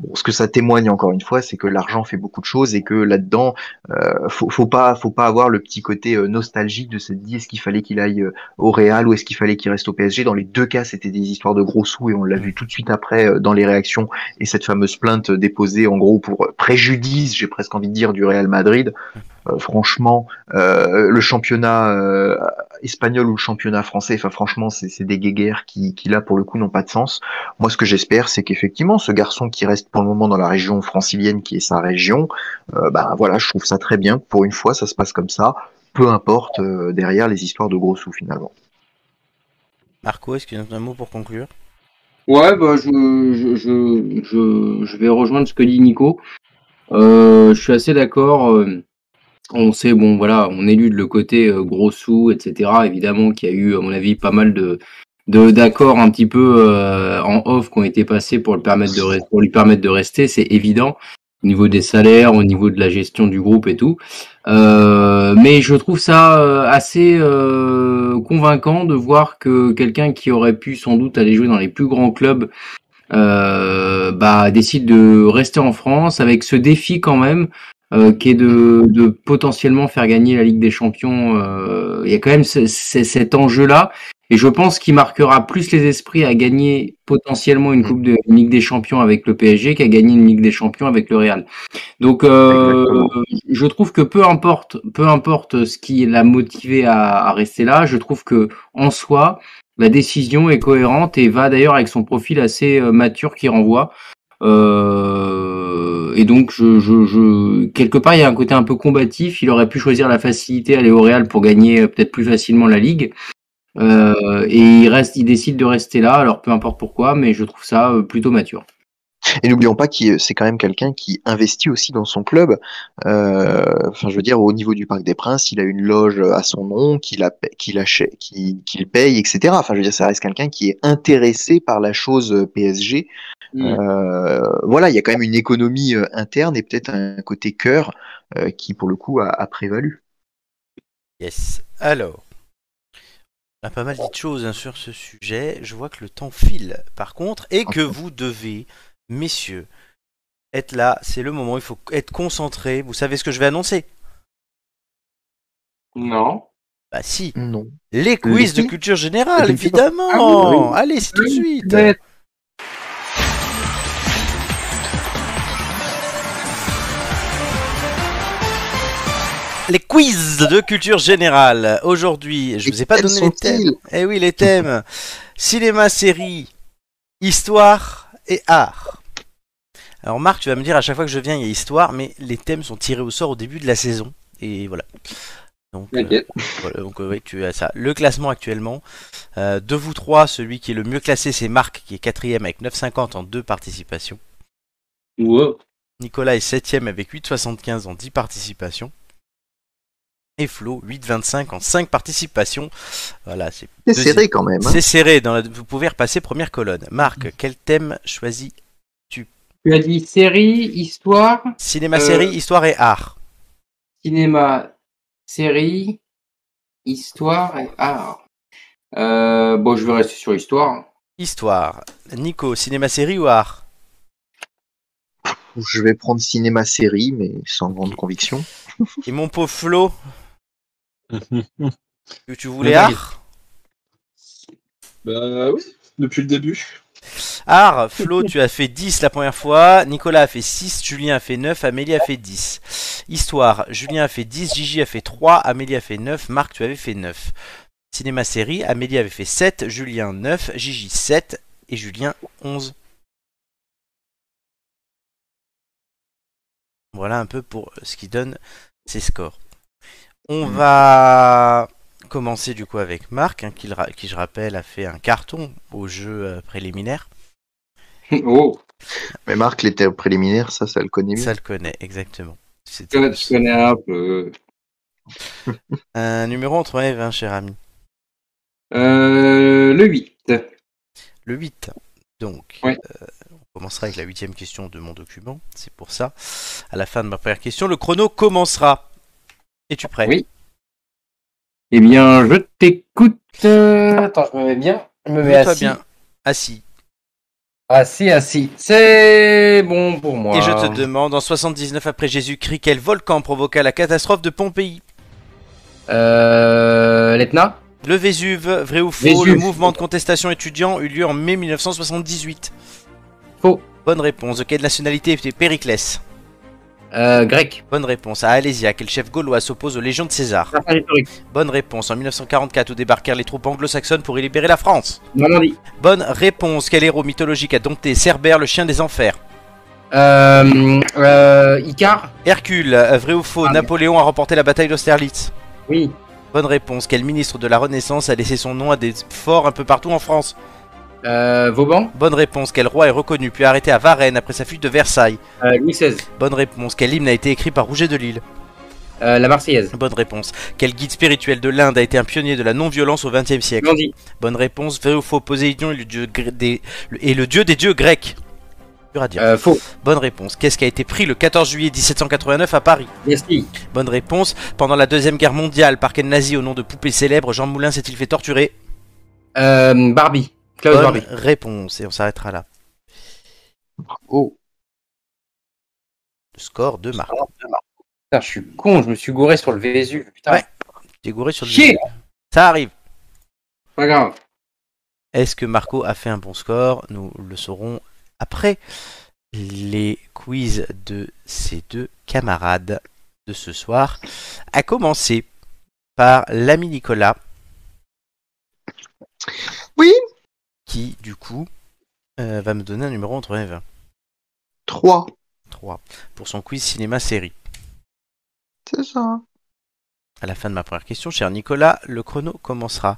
Bon, ce que ça témoigne encore une fois, c'est que l'argent fait beaucoup de choses et que là-dedans, euh, faut, faut pas, faut pas avoir le petit côté euh, nostalgique de se dire est-ce qu'il fallait qu'il aille au Real ou est-ce qu'il fallait qu'il reste au P S G. Dans les deux cas, c'était des histoires de gros sous et on l'a vu tout de suite après euh, dans les réactions et cette fameuse plainte déposée en gros pour préjudice, j'ai presque envie de dire, du Real Madrid. Euh, franchement, euh, le championnat euh, espagnol ou le championnat français, enfin franchement, c'est, c'est des guéguerres qui, qui là pour le coup n'ont pas de sens. Moi, ce que j'espère, c'est qu'effectivement, ce garçon qui reste pour le moment dans la région francilienne, qui est sa région, euh, ben bah, voilà, je trouve ça très bien. Pour une fois, ça se passe comme ça. Peu importe euh, derrière les histoires de gros sous finalement. Marco, est-ce que tu as un mot pour conclure? Ouais, bah je, je, je, je, je vais rejoindre ce que dit Nico. Euh, je suis assez d'accord. Euh... On sait, bon voilà, on élude le côté euh, gros sous, et cetera. Évidemment qu'il y a eu, à mon avis, pas mal de, de d'accords un petit peu euh, en off qui ont été passés pour le permettre de re- pour lui permettre de rester, c'est évident, au niveau des salaires, au niveau de la gestion du groupe et tout. Euh, mais je trouve ça euh, assez euh, convaincant de voir que quelqu'un qui aurait pu sans doute aller jouer dans les plus grands clubs euh, bah décide de rester en France avec ce défi quand même. Euh, qui est de, de potentiellement faire gagner la Ligue des Champions. Euh, il y a quand même ce, ce, cet enjeu-là, et je pense qu'il marquera plus les esprits à gagner potentiellement une coupe de une Ligue des Champions avec le P S G qu'à gagner une Ligue des Champions avec le Real. Donc, euh, je trouve que peu importe, peu importe ce qui l'a motivé à, à rester là, je trouve que en soi, la décision est cohérente et va d'ailleurs avec son profil assez mature qui renvoie. Euh, et donc je, je, je quelque part il y a un côté un peu combatif. Il aurait pu choisir la facilité, aller au Real pour gagner peut-être plus facilement la Ligue, euh, et il reste, il décide de rester là, alors peu importe pourquoi, mais je trouve ça plutôt mature. Et n'oublions pas que c'est quand même quelqu'un qui investit aussi dans son club. Euh, enfin, je veux dire, au niveau du Parc des Princes, il a une loge à son nom, qu'il qu'il achète, qu'il, qu'il paye, et cetera. Enfin, je veux dire, ça reste quelqu'un qui est intéressé par la chose P S G. Mmh. Euh, voilà, il y a quand même une économie interne et peut-être un côté cœur euh, qui, pour le coup, a, a prévalu. Yes. Alors, on a pas mal dit de choses hein, sur ce sujet. Je vois que le temps file, par contre, et que vous devez... Messieurs, être là, c'est le moment, il faut être concentré. Vous savez ce que je vais annoncer? Non. Bah si. Non. Les quiz de culture générale, évidemment. Ah, oui, oui. Allez, c'est tout de suite. Mais... Les quiz de culture générale. Aujourd'hui, je ne vous ai pas donné les thèmes. Eh oui, les thèmes. Cinéma, série, histoire... et art. Alors Marc, tu vas me dire à chaque fois que je viens, il y a histoire, mais les thèmes sont tirés au sort au début de la saison. Et voilà. Donc, euh, voilà, donc euh, oui, tu as ça. Le classement actuellement, euh, de vous trois, celui qui est le mieux classé, c'est Marc, qui est quatrième avec neuf virgule cinquante en deux participations. Wow. Nicolas est septième avec huit virgule soixante-quinze en dix participations. Et Flo, huit virgule vingt-cinq en cinq participations. Voilà, c'est, c'est serré quand même. Hein. C'est serré, dans la... vous pouvez repasser première colonne. Marc, quel thème choisis-tu? Tu as dit série, histoire... Cinéma, euh... série, histoire et art. Cinéma, série, histoire et art. Euh, bon, je vais rester sur histoire. Histoire. Nico, cinéma, série ou art? Je vais prendre cinéma, série, mais sans grande conviction. Et mon pauvre Flo, que tu voulais le art? Bah oui, depuis le début. Art, Flo, tu as fait dix la première fois, Nicolas a fait six, Julien a fait neuf, Amélie a fait dix. Histoire, Julien a fait dix, Gigi a fait trois, Amélie a fait neuf, Marc, tu avais fait neuf. Cinéma série, Amélie avait fait sept, Julien neuf, Gigi sept et Julien onze. Voilà un peu pour ce qui donne ces scores. On va commencer du coup avec Marc, hein, qui, le, qui je rappelle a fait un carton au jeu euh, préliminaire. Oh. Mais Marc, il était au préliminaire, ça, ça le connaît bien. Ça le connaît, exactement. C'était... Je connais un peu. Un numéro entre un et vingt, cher ami. Euh, le huit. Le huit. Donc, ouais. euh, on commencera avec la huitième question de mon document. C'est pour ça. À la fin de ma première question, le chrono commencera. Es-tu prêt? Oui. Eh bien, je t'écoute. Euh... Attends, je me mets bien. Je me mets Mets-toi assis. Bien. Assis. Assis, assis. C'est bon pour moi. Et je te demande, en soixante-dix-neuf après Jésus-Christ, quel volcan provoqua la catastrophe de Pompéi? Euh... L'Etna? Le Vésuve. Vrai ou faux? Vésuve. Le mouvement de contestation étudiant eut lieu en mai mille neuf cent soixante-dix-huit. Faux. Bonne réponse. De quelle nationalité était Périclès? Euh... Grec. Bonne réponse. À Alésia, quel chef gaulois s'oppose aux légions de César? Bonne réponse. En mille neuf cent quarante-quatre, où débarquèrent les troupes anglo-saxonnes pour y libérer la France? Normandie. Bonne réponse. Quel héros mythologique a dompté Cerbère, le chien des enfers? Euh... euh Icare. Hercule. Vrai ou faux? Ah, Napoléon a remporté la bataille d'Austerlitz? Oui. Bonne réponse. Quel ministre de la Renaissance a laissé son nom à des forts un peu partout en France? Euh, Vauban. Bonne réponse. Quel roi est reconnu puis arrêté à Varennes après sa fuite de Versailles? euh, Louis seize. Bonne réponse. Quel hymne a été écrit par Rouget de Lille? euh, La Marseillaise. Bonne réponse. Quel guide spirituel de l'Inde a été un pionnier de la non-violence au XXe siècle? Gandhi. Bonne réponse. Vrai ou faux? Poséidon est le dieu des, et le dieu des dieux grecs. À dire. Euh, faux. Bonne réponse. Qu'est-ce qui a été pris le quatorze juillet dix-sept cent quatre-vingt-neuf à Paris? Merci. Bonne réponse. Pendant la Deuxième Guerre mondiale, par quel nazi au nom de poupée célèbre Jean Moulin s'est-il fait torturer? euh, Barbie. Bonne Barbie. Réponse. Et on s'arrêtera là. Oh. Le score de Marc. Putain, je suis con, je me suis gouré sur le Vésuve. Putain. Ouais. T'es gouré sur le Vésuve. Ça arrive. Pas grave. Est-ce que Marco a fait un bon score? Nous le saurons après les quiz de ses deux camarades de ce soir, à commencer par l'ami Nicolas. Oui. Qui, du coup, euh, va me donner un numéro entre un et vingt. trois. trois. Pour son quiz cinéma-série. C'est ça. À la fin de ma première question, cher Nicolas, le chrono commencera.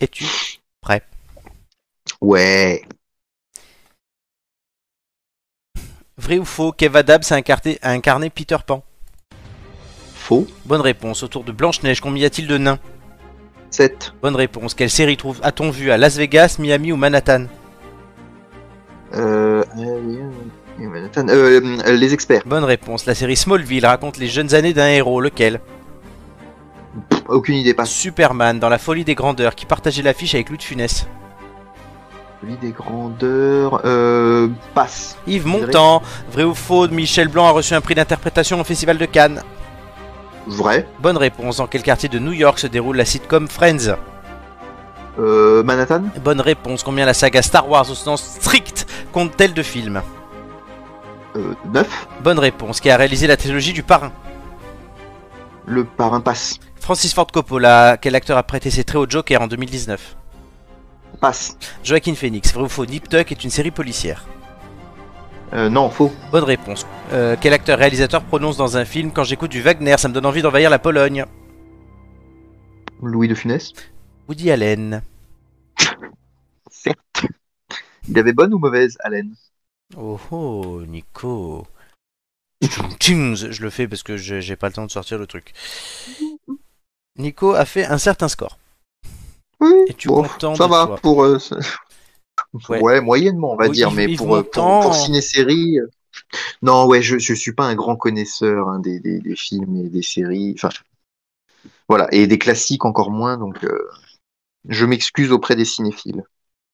Es-tu prêt? Ouais. Vrai ou faux, Kev Adams a incarné, a incarné Peter Pan? Faux. Bonne réponse. Autour de Blanche-Neige, combien y a-t-il de nains? sept. Bonne réponse. Quelle série trouve a-t-on vu à Las Vegas, Miami ou Manhattan? Euh... Manhattan... Euh, euh... Les experts. Bonne réponse. La série Smallville raconte les jeunes années d'un héros. Lequel? Pff, aucune idée, pas. Superman, dans la folie des grandeurs, qui partageait l'affiche avec Louis de Funès? Folie des grandeurs... Euh... Passe. Yves Montand. Vrai ou faux, Michel Blanc a reçu un prix d'interprétation au Festival de Cannes? Vrai. Bonne réponse. Dans quel quartier de New York se déroule la sitcom Friends? Euh... Manhattan. Bonne réponse. Combien la saga Star Wars au sens strict compte-t-elle de films? Euh... neuf. Bonne réponse. Qui a réalisé la trilogie du Parrain? Le Parrain. Passe. Francis Ford Coppola. Quel acteur a prêté ses traits au Joker en deux mille dix-neuf? Passe. Joaquin Phoenix. Vrai ou faux, Nip Tuck est une série policière? Euh, non, faux. Bonne réponse. Euh, quel acteur réalisateur prononce dans un film « Quand j'écoute du Wagner, ça me donne envie d'envahir la Pologne » ? Louis de Funès. Woody Allen. Certes. Il avait bonne ou mauvaise Allen? Oh oh, Nico. Je le fais parce que j'ai pas le temps de sortir le truc. Nico a fait un certain score. Oui, es-tu bon, content ça de va pour... Euh, ça... Ouais. Ouais, moyennement on va oh, dire, Yves, mais Yves pour, Montand, pour, pour ciné-série, euh... non, ouais, je je suis pas un grand connaisseur hein, des, des, des films et des séries, enfin voilà, et des classiques encore moins, donc euh, je m'excuse auprès des cinéphiles.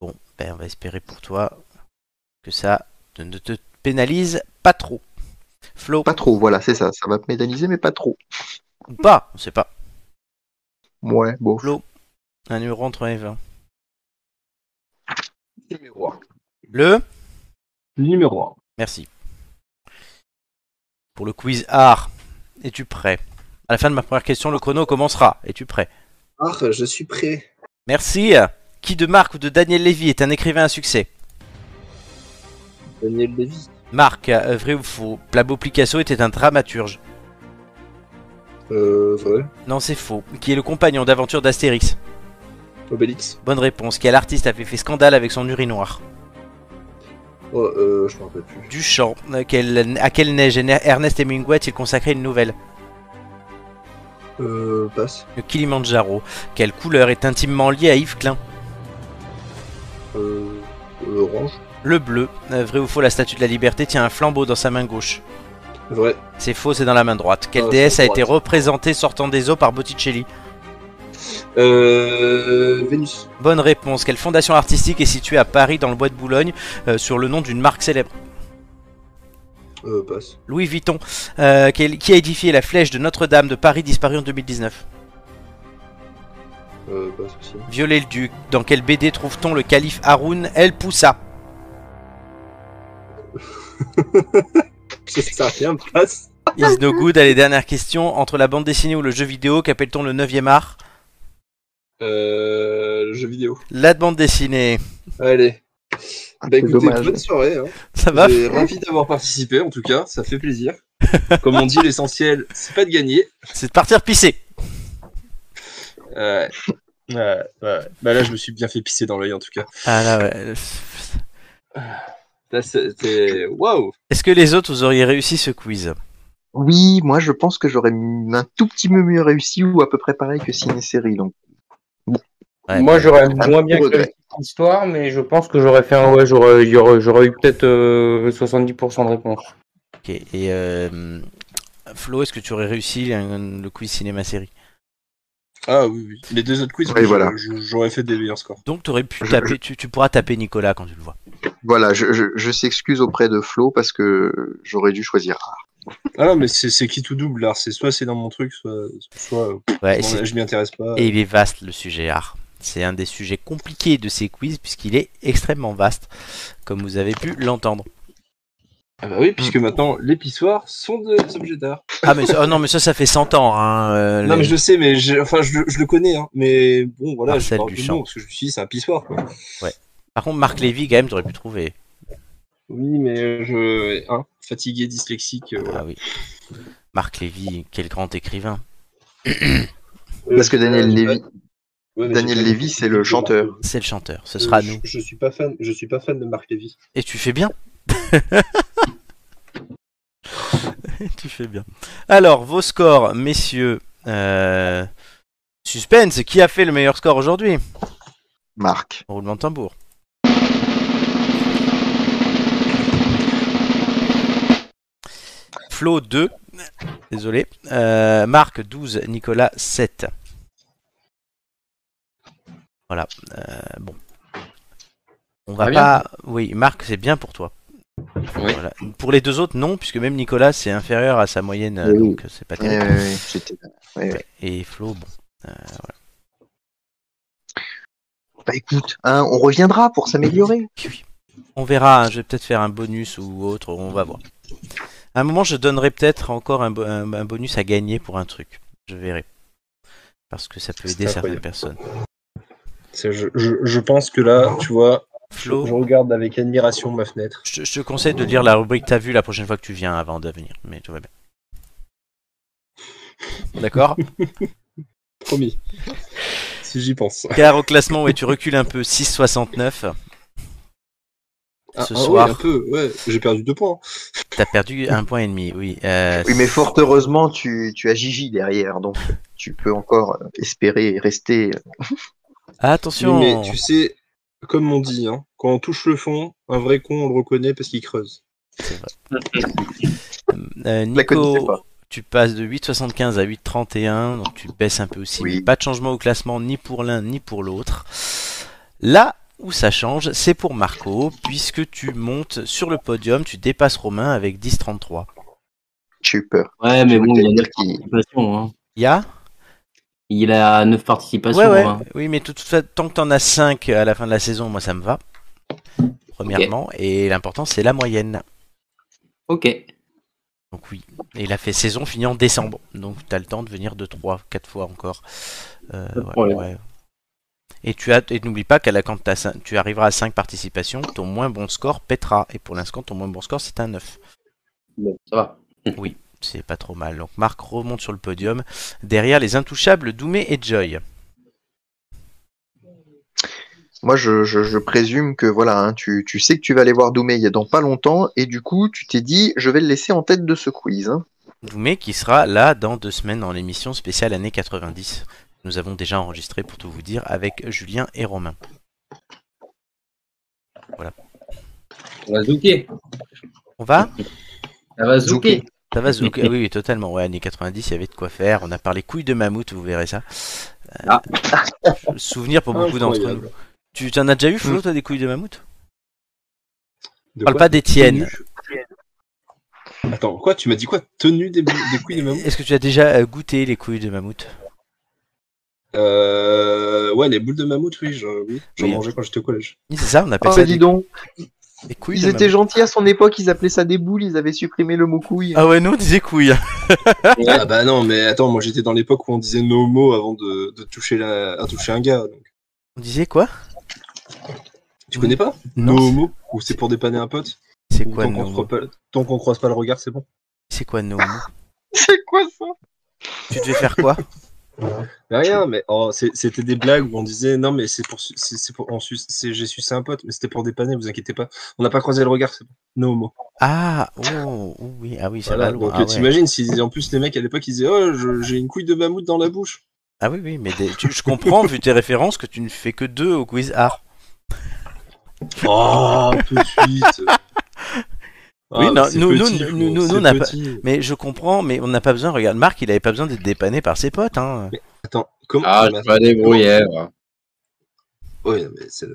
Bon, ben on va espérer pour toi que ça ne te pénalise pas trop. Flo. Pas trop, voilà, c'est ça, ça va te pénaliser, mais pas trop. Ou pas, on sait pas. Ouais, bon. Flo, un numéro entre un et vingt. Numéro un. Le numéro un. Merci. Pour le quiz art, es-tu prêt? À la fin de ma première question, le chrono commencera. Es-tu prêt? Art, je suis prêt. Merci. Qui de Marc ou de Daniel Lévy est un écrivain à succès? Daniel Lévy. Marc, vrai ou faux, Pablo Picasso était un dramaturge? Euh, vrai. Non, c'est faux. Qui est le compagnon d'aventure d'Astérix. Obélix. Bonne réponse. Quel artiste avait fait scandale avec son urinoir? Oh, euh, je m'en rappelle plus. Duchamp. Quel... À quelle neige Ernest Hemingway a-t-il consacré une nouvelle? Euh, passe. Le Kilimanjaro. Quelle couleur est intimement liée à Yves Klein? Euh, orange. Le bleu. Vrai ou faux, la statue de la liberté tient un flambeau dans sa main gauche? Vrai. C'est faux, c'est dans la main droite. Quelle ah, déesse a été représentée sortant des eaux par Botticelli? Euh... Vénus. Bonne réponse. Quelle fondation artistique est située à Paris dans le bois de Boulogne euh, sur le nom d'une marque célèbre? Euh, passe. Louis Vuitton. Euh, quel... Qui a édifié la flèche de Notre-Dame de Paris disparue en deux mille dix-neuf? Euh, passe aussi. Viollet-le-Duc. Dans quelle B D trouve-t-on le calife Haroun El Poussa? Ça rien, passe. Is no good. Allez, dernière question. Entre la bande dessinée ou le jeu vidéo, qu'appelle-t-on le neuvième art? Euh... Le jeu vidéo. La bande dessinée. Allez. Ah, bah écoutez, dommage. Bonne soirée. Hein. Ça va? Ravi d'avoir participé, en tout cas. Ça fait plaisir. Comme on dit, l'essentiel, c'est pas de gagner. C'est de partir pisser. Ouais. Ouais, ouais. Bah là, je me suis bien fait pisser dans l'œil, en tout cas. Ah là, ouais. C'était... Waouh! Est-ce que les autres, vous auriez réussi ce quiz? Oui, moi je pense que j'aurais un tout petit peu mieux réussi ou à peu près pareil que Ciné-Série. Donc... Bon. Ouais, moi j'aurais moins bien que l'histoire, mais je pense que j'aurais fait un... Ouais, j'aurais eu peut-être euh, soixante-dix pour cent de réponse. Ok, et euh, Flo, est-ce que tu aurais réussi un, le quiz Cinéma-Série? Ah oui, oui, les deux autres quiz, oui, voilà. J'aurais fait des meilleurs scores. Donc t'aurais pu taper, je, je... Tu, tu pourras taper Nicolas quand tu le vois. Voilà, je, je, je s'excuse auprès de Flo parce que j'aurais dû choisir rare. Ah non, mais c'est qui tout double, l'art, c'est soit c'est dans mon truc, soit, soit ouais, bon, je m'y intéresse pas. Et il est vaste le sujet art. C'est un des sujets compliqués de ces quiz puisqu'il est extrêmement vaste, comme vous avez pu l'entendre. Ah bah oui, puisque maintenant les pissoirs sont des objets d'art. Ah mais ça, oh non mais ça ça fait cent ans hein, euh, non les... mais je le sais mais je, enfin je, je le connais hein, mais bon voilà, Marcel je Duchamp. Nom, parce que je me suis dit c'est un pissoir quoi. Ouais. Par contre Marc Lévy quand même t'aurais pu trouver. Oui mais je hein, fatigué dyslexique. Euh, voilà. Ah oui. Marc Lévy, quel grand écrivain. Parce que Daniel Lévy Ouais, Daniel Lévy, c'est le chanteur. C'est le chanteur, ce euh, sera je, nous. Je suis pas fan, je suis pas fan de Marc Lévy. Et tu fais bien. Tu fais bien. Alors, vos scores, messieurs. Euh... Suspense, qui a fait le meilleur score aujourd'hui? Marc. Roulement de tambour. Flo, deux. Désolé. Euh, Marc, douze. Nicolas, sept. Voilà. Euh, bon. On va ah pas... Bien. Oui, Marc, c'est bien pour toi. Oui. Voilà. Pour les deux autres, non, puisque même Nicolas c'est inférieur à sa moyenne, oui. Donc c'est pas terrible. Oui, oui, oui. Oui, oui. Et Flo, bon. Euh, voilà. Bah écoute, hein, on reviendra pour s'améliorer. Oui. On verra, hein, je vais peut-être faire un bonus ou autre, on va voir. À un moment, je donnerai peut-être encore un, bo un, un bonus à gagner pour un truc. Je verrai. Parce que ça peut aider certaines personnes. Je, je, je pense que là, tu vois. Flo, je regarde avec admiration ma fenêtre. Je, je te conseille de lire la rubrique T'as vu la prochaine fois que tu viens avant d'avenir, mais tout va bien. D'accord. Promis. Si j'y pense. Car au classement, ouais, tu recules un peu, six virgule soixante-neuf. Ah, Ce ah, soir. Oui, un peu, ouais. J'ai perdu deux points. T'as perdu un point et demi, oui. Euh, oui, mais fort heureusement, tu, tu as Gigi derrière, donc tu peux encore espérer et rester. Attention. Oui, mais tu sais. Comme on dit, hein, quand on touche le fond, un vrai con, on le reconnaît parce qu'il creuse. C'est vrai. euh, Nico, tu passes de huit virgule soixante-quinze à huit virgule trente et un, donc tu baisses un peu aussi. Oui. Pas de changement au classement, ni pour l'un, ni pour l'autre. Là où ça change, c'est pour Marco, puisque tu montes sur le podium, tu dépasses Romain avec dix virgule trente-trois. J'ai eu peur. Ouais, mais bon, il y a des participations. Il y a Il a neuf participations. Ouais, ouais. Hein. Oui, mais tout, tout, tant que tu en as cinq à la fin de la saison, moi ça me va. Premièrement. Okay. Et l'important, c'est la moyenne. Ok. Donc oui. Et il a fait saison finie en décembre. Donc tu as le temps de venir deux, trois, quatre fois encore. Euh, ouais, ouais. Et tu as, et n'oublie pas qu'à la quand t'as, tu arriveras à cinq participations, ton moins bon score pètera. Et pour l'instant, ton moins bon score, c'est un neuf. Bon, ça va. Oui. C'est pas trop mal. Donc Marc remonte sur le podium derrière les intouchables Doumé et Joy. Moi, je, je, je présume que voilà, hein, tu, tu sais que tu vas aller voir Doumé il y a dans pas longtemps, et du coup, tu t'es dit, je vais le laisser en tête de ce quiz. Hein. Doumé qui sera là dans deux semaines dans l'émission spéciale années quatre-vingt-dix. Nous avons déjà enregistré, pour tout vous dire, avec Julien et Romain. Voilà. On va zouker. On va Ça va zouker. Ça va zouker, oui, oui, totalement. Ouais, années quatre-vingt-dix, il y avait de quoi faire. On a parlé couilles de mammouth, vous verrez ça. Euh, ah. Souvenir pour beaucoup d'entre nous. Tu t'en as déjà eu, Flo, toi, des couilles de mammouth? Je parle pas des tiennes. Attends, quoi? Tu m'as dit quoi? Tenue des, des couilles de mammouth? Est-ce que tu as déjà goûté les couilles de mammouth? Euh... Ouais, les boules de mammouth, oui. J'en oui, oui. mangeais quand j'étais au collège. Oui, c'est ça, on appelle oh, ça dis des... donc. Des couilles. Ils étaient gentils à son époque, ils appelaient ça des boules, ils avaient supprimé le mot couille. Ah ouais, nous on disait couille. Ah bah non, mais attends, moi j'étais dans l'époque où on disait nos mots avant de, de toucher, la... à toucher un gars, donc... On disait quoi? Tu connais pas? Non. No homo? Ou c'est pour dépanner un pote? C'est quoi tant no qu'on pas... Tant qu'on croise pas le regard, c'est bon. C'est quoi no homo? C'est quoi ça? Tu devais faire quoi? Mais rien, mais oh, c'était des blagues où on disait non, mais c'est pour. C'est pour on su... J'ai sucé un pote, mais c'était pour dépanner, vous inquiétez pas. On n'a pas croisé le regard, c'est bon. No homo. Ah, oh, oui, ah oui, ça voilà, va loin. Donc ah, t'imagines, ouais. Si, en plus les mecs à l'époque ils disaient oh, j'ai une couille de mammouth dans la bouche. Ah oui, oui, mais des... tu, je comprends, vu tes références, que tu ne fais que deux au quiz art. Oh, tout de suite. Ah, oui, non, nous, petit, nous, nous, nous, nous, on n'a pas... Mais je comprends, mais on n'a pas besoin... Regarde, Marc, il n'avait pas besoin d'être dépanné par ses potes, hein. Mais attends, comment... Ah, je vais débrouiller, ouais. Oui, mais c'est...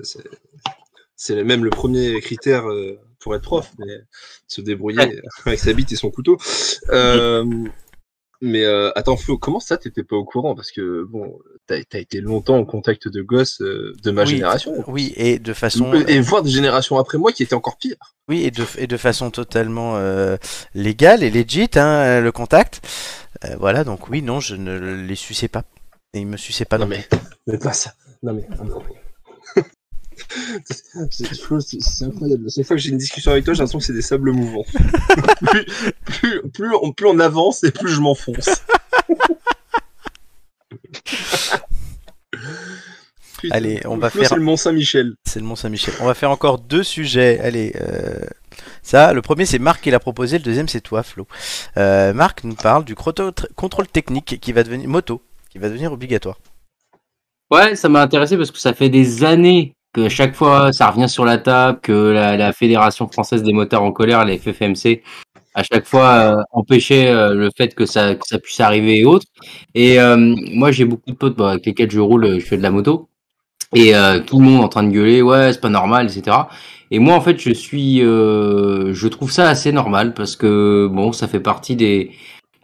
C'est même le premier critère pour être prof, mais se débrouiller avec sa bite et son couteau. Euh... Mais euh, attends Flo, comment ça t'étais pas au courant? Parce que bon, t'as as été longtemps en contact de gosses euh, de ma oui, génération. Oui, et de façon... Et voire des générations après moi qui étaient encore pires. Oui, et de, et de façon totalement euh, légale et legit, hein, le contact. Euh, voilà, donc oui, non, je ne les suçais pas. Et ils me suçaient pas. Non mais, mais pas ça. Non mais... Non, mais... C'est incroyable. Chaque fois que j'ai une discussion avec toi, j'ai l'impression que c'est des sables mouvants. plus, plus, plus, on, plus on avance et plus je m'enfonce. Allez, on va faire. C'est le Mont Saint-Michel. C'est le Mont Saint-Michel. On va faire encore deux sujets. Allez, euh... ça. Le premier, c'est Marc qui l'a proposé. Le deuxième, c'est toi, Flo. Euh, Marc nous parle du contrôle technique qui va devenir moto, qui va devenir obligatoire. Ouais, ça m'a intéressé parce que ça fait des années que chaque fois ça revient sur la table, que la, la Fédération Française des Motards en Colère, la F F M C, à chaque fois euh, empêchait euh, le fait que ça, que ça puisse arriver et autres. Et euh, moi j'ai beaucoup de potes bah, avec lesquels je roule, je fais de la moto, et euh, tout le monde en train de gueuler, ouais c'est pas normal, et cetera. Et moi en fait je suis, euh, je trouve ça assez normal parce que bon ça fait partie des...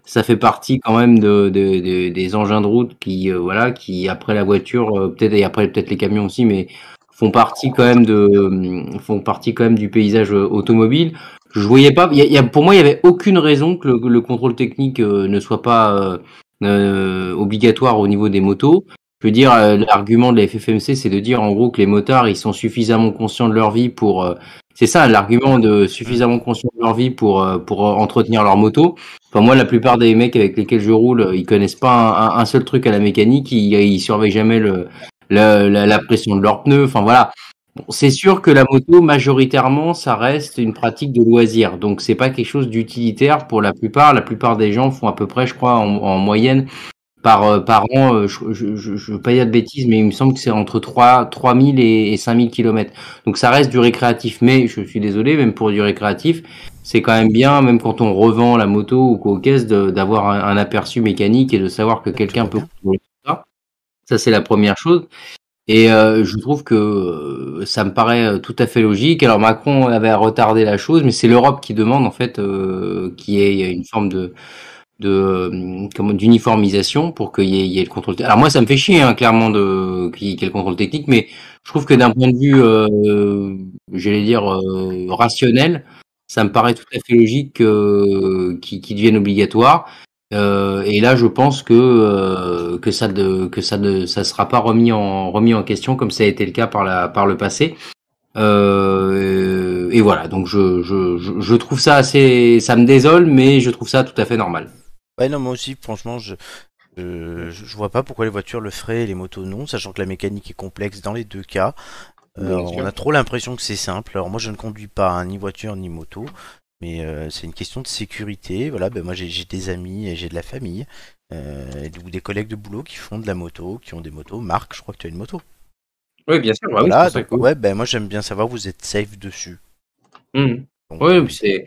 Ça fait partie quand même de, de, de des engins de route qui, euh, voilà, qui après la voiture, euh, peut-être et après peut-être les camions aussi, mais font partie quand même de, font partie quand même du paysage automobile. Je voyais pas, y a, y a, pour moi, il y avait aucune raison que le, le contrôle technique euh, ne soit pas euh, euh, obligatoire au niveau des motos. Je veux dire, euh, l'argument de la F F M C, c'est de dire en gros que les motards, ils sont suffisamment conscients de leur vie pour, euh, c'est ça l'argument de suffisamment conscient de leur vie pour euh, pour entretenir leur moto. Enfin moi la plupart des mecs avec lesquels je roule, ils connaissent pas un, un seul truc à la mécanique, ils, ils surveillent jamais le la, la, la pression de leurs pneus. Enfin voilà. Bon, c'est sûr que la moto majoritairement ça reste une pratique de loisir. Donc c'est pas quelque chose d'utilitaire pour la plupart. La plupart des gens font à peu près, je crois en, en moyenne par euh, par an, euh, je, je, je, je veux pas dire de bêtises, mais il me semble que c'est entre trois mille et, et cinq mille kilomètres. Donc ça reste du récréatif, mais je suis désolé, même pour du récréatif, c'est quand même bien, même quand on revend la moto ou qu'aux caisses, d'avoir un, un aperçu mécanique et de savoir que quelqu'un peut contrôler ça. Ça, c'est la première chose. Et euh, je trouve que euh, ça me paraît tout à fait logique. Alors Macron avait retardé la chose, mais c'est l'Europe qui demande, en fait, euh, qu'il y ait une forme de... de comment d'uniformisation pour qu'il y, y ait le contrôle. Alors moi ça me fait chier hein, clairement de qu'il y ait le contrôle technique, mais je trouve que d'un point de vue euh, j'allais dire euh, rationnel, ça me paraît tout à fait logique euh, qu'il qu'il devienne obligatoire. Euh, et là je pense que euh, que ça de que ça de ça sera pas remis en remis en question comme ça a été le cas par la par le passé. Euh, euh, et voilà, donc je, je, je, je trouve ça assez, ça me désole, mais je trouve ça tout à fait normal. Ouais, non, moi aussi, franchement, je, je, je vois pas pourquoi les voitures le feraient et les motos non, sachant que la mécanique est complexe dans les deux cas. Euh, on a trop l'impression que c'est simple. Alors moi, je ne conduis pas hein, ni voiture ni moto, mais euh, c'est une question de sécurité. Voilà, ben moi j'ai, j'ai des amis et j'ai de la famille euh, ou des collègues de boulot qui font de la moto, qui ont des motos. Marc, je crois que tu as une moto. Oui, bien sûr. Bah voilà, oui, donc, cool. Ouais, ben moi j'aime bien savoir vous êtes safe dessus. Mmh. Donc, oui, c'est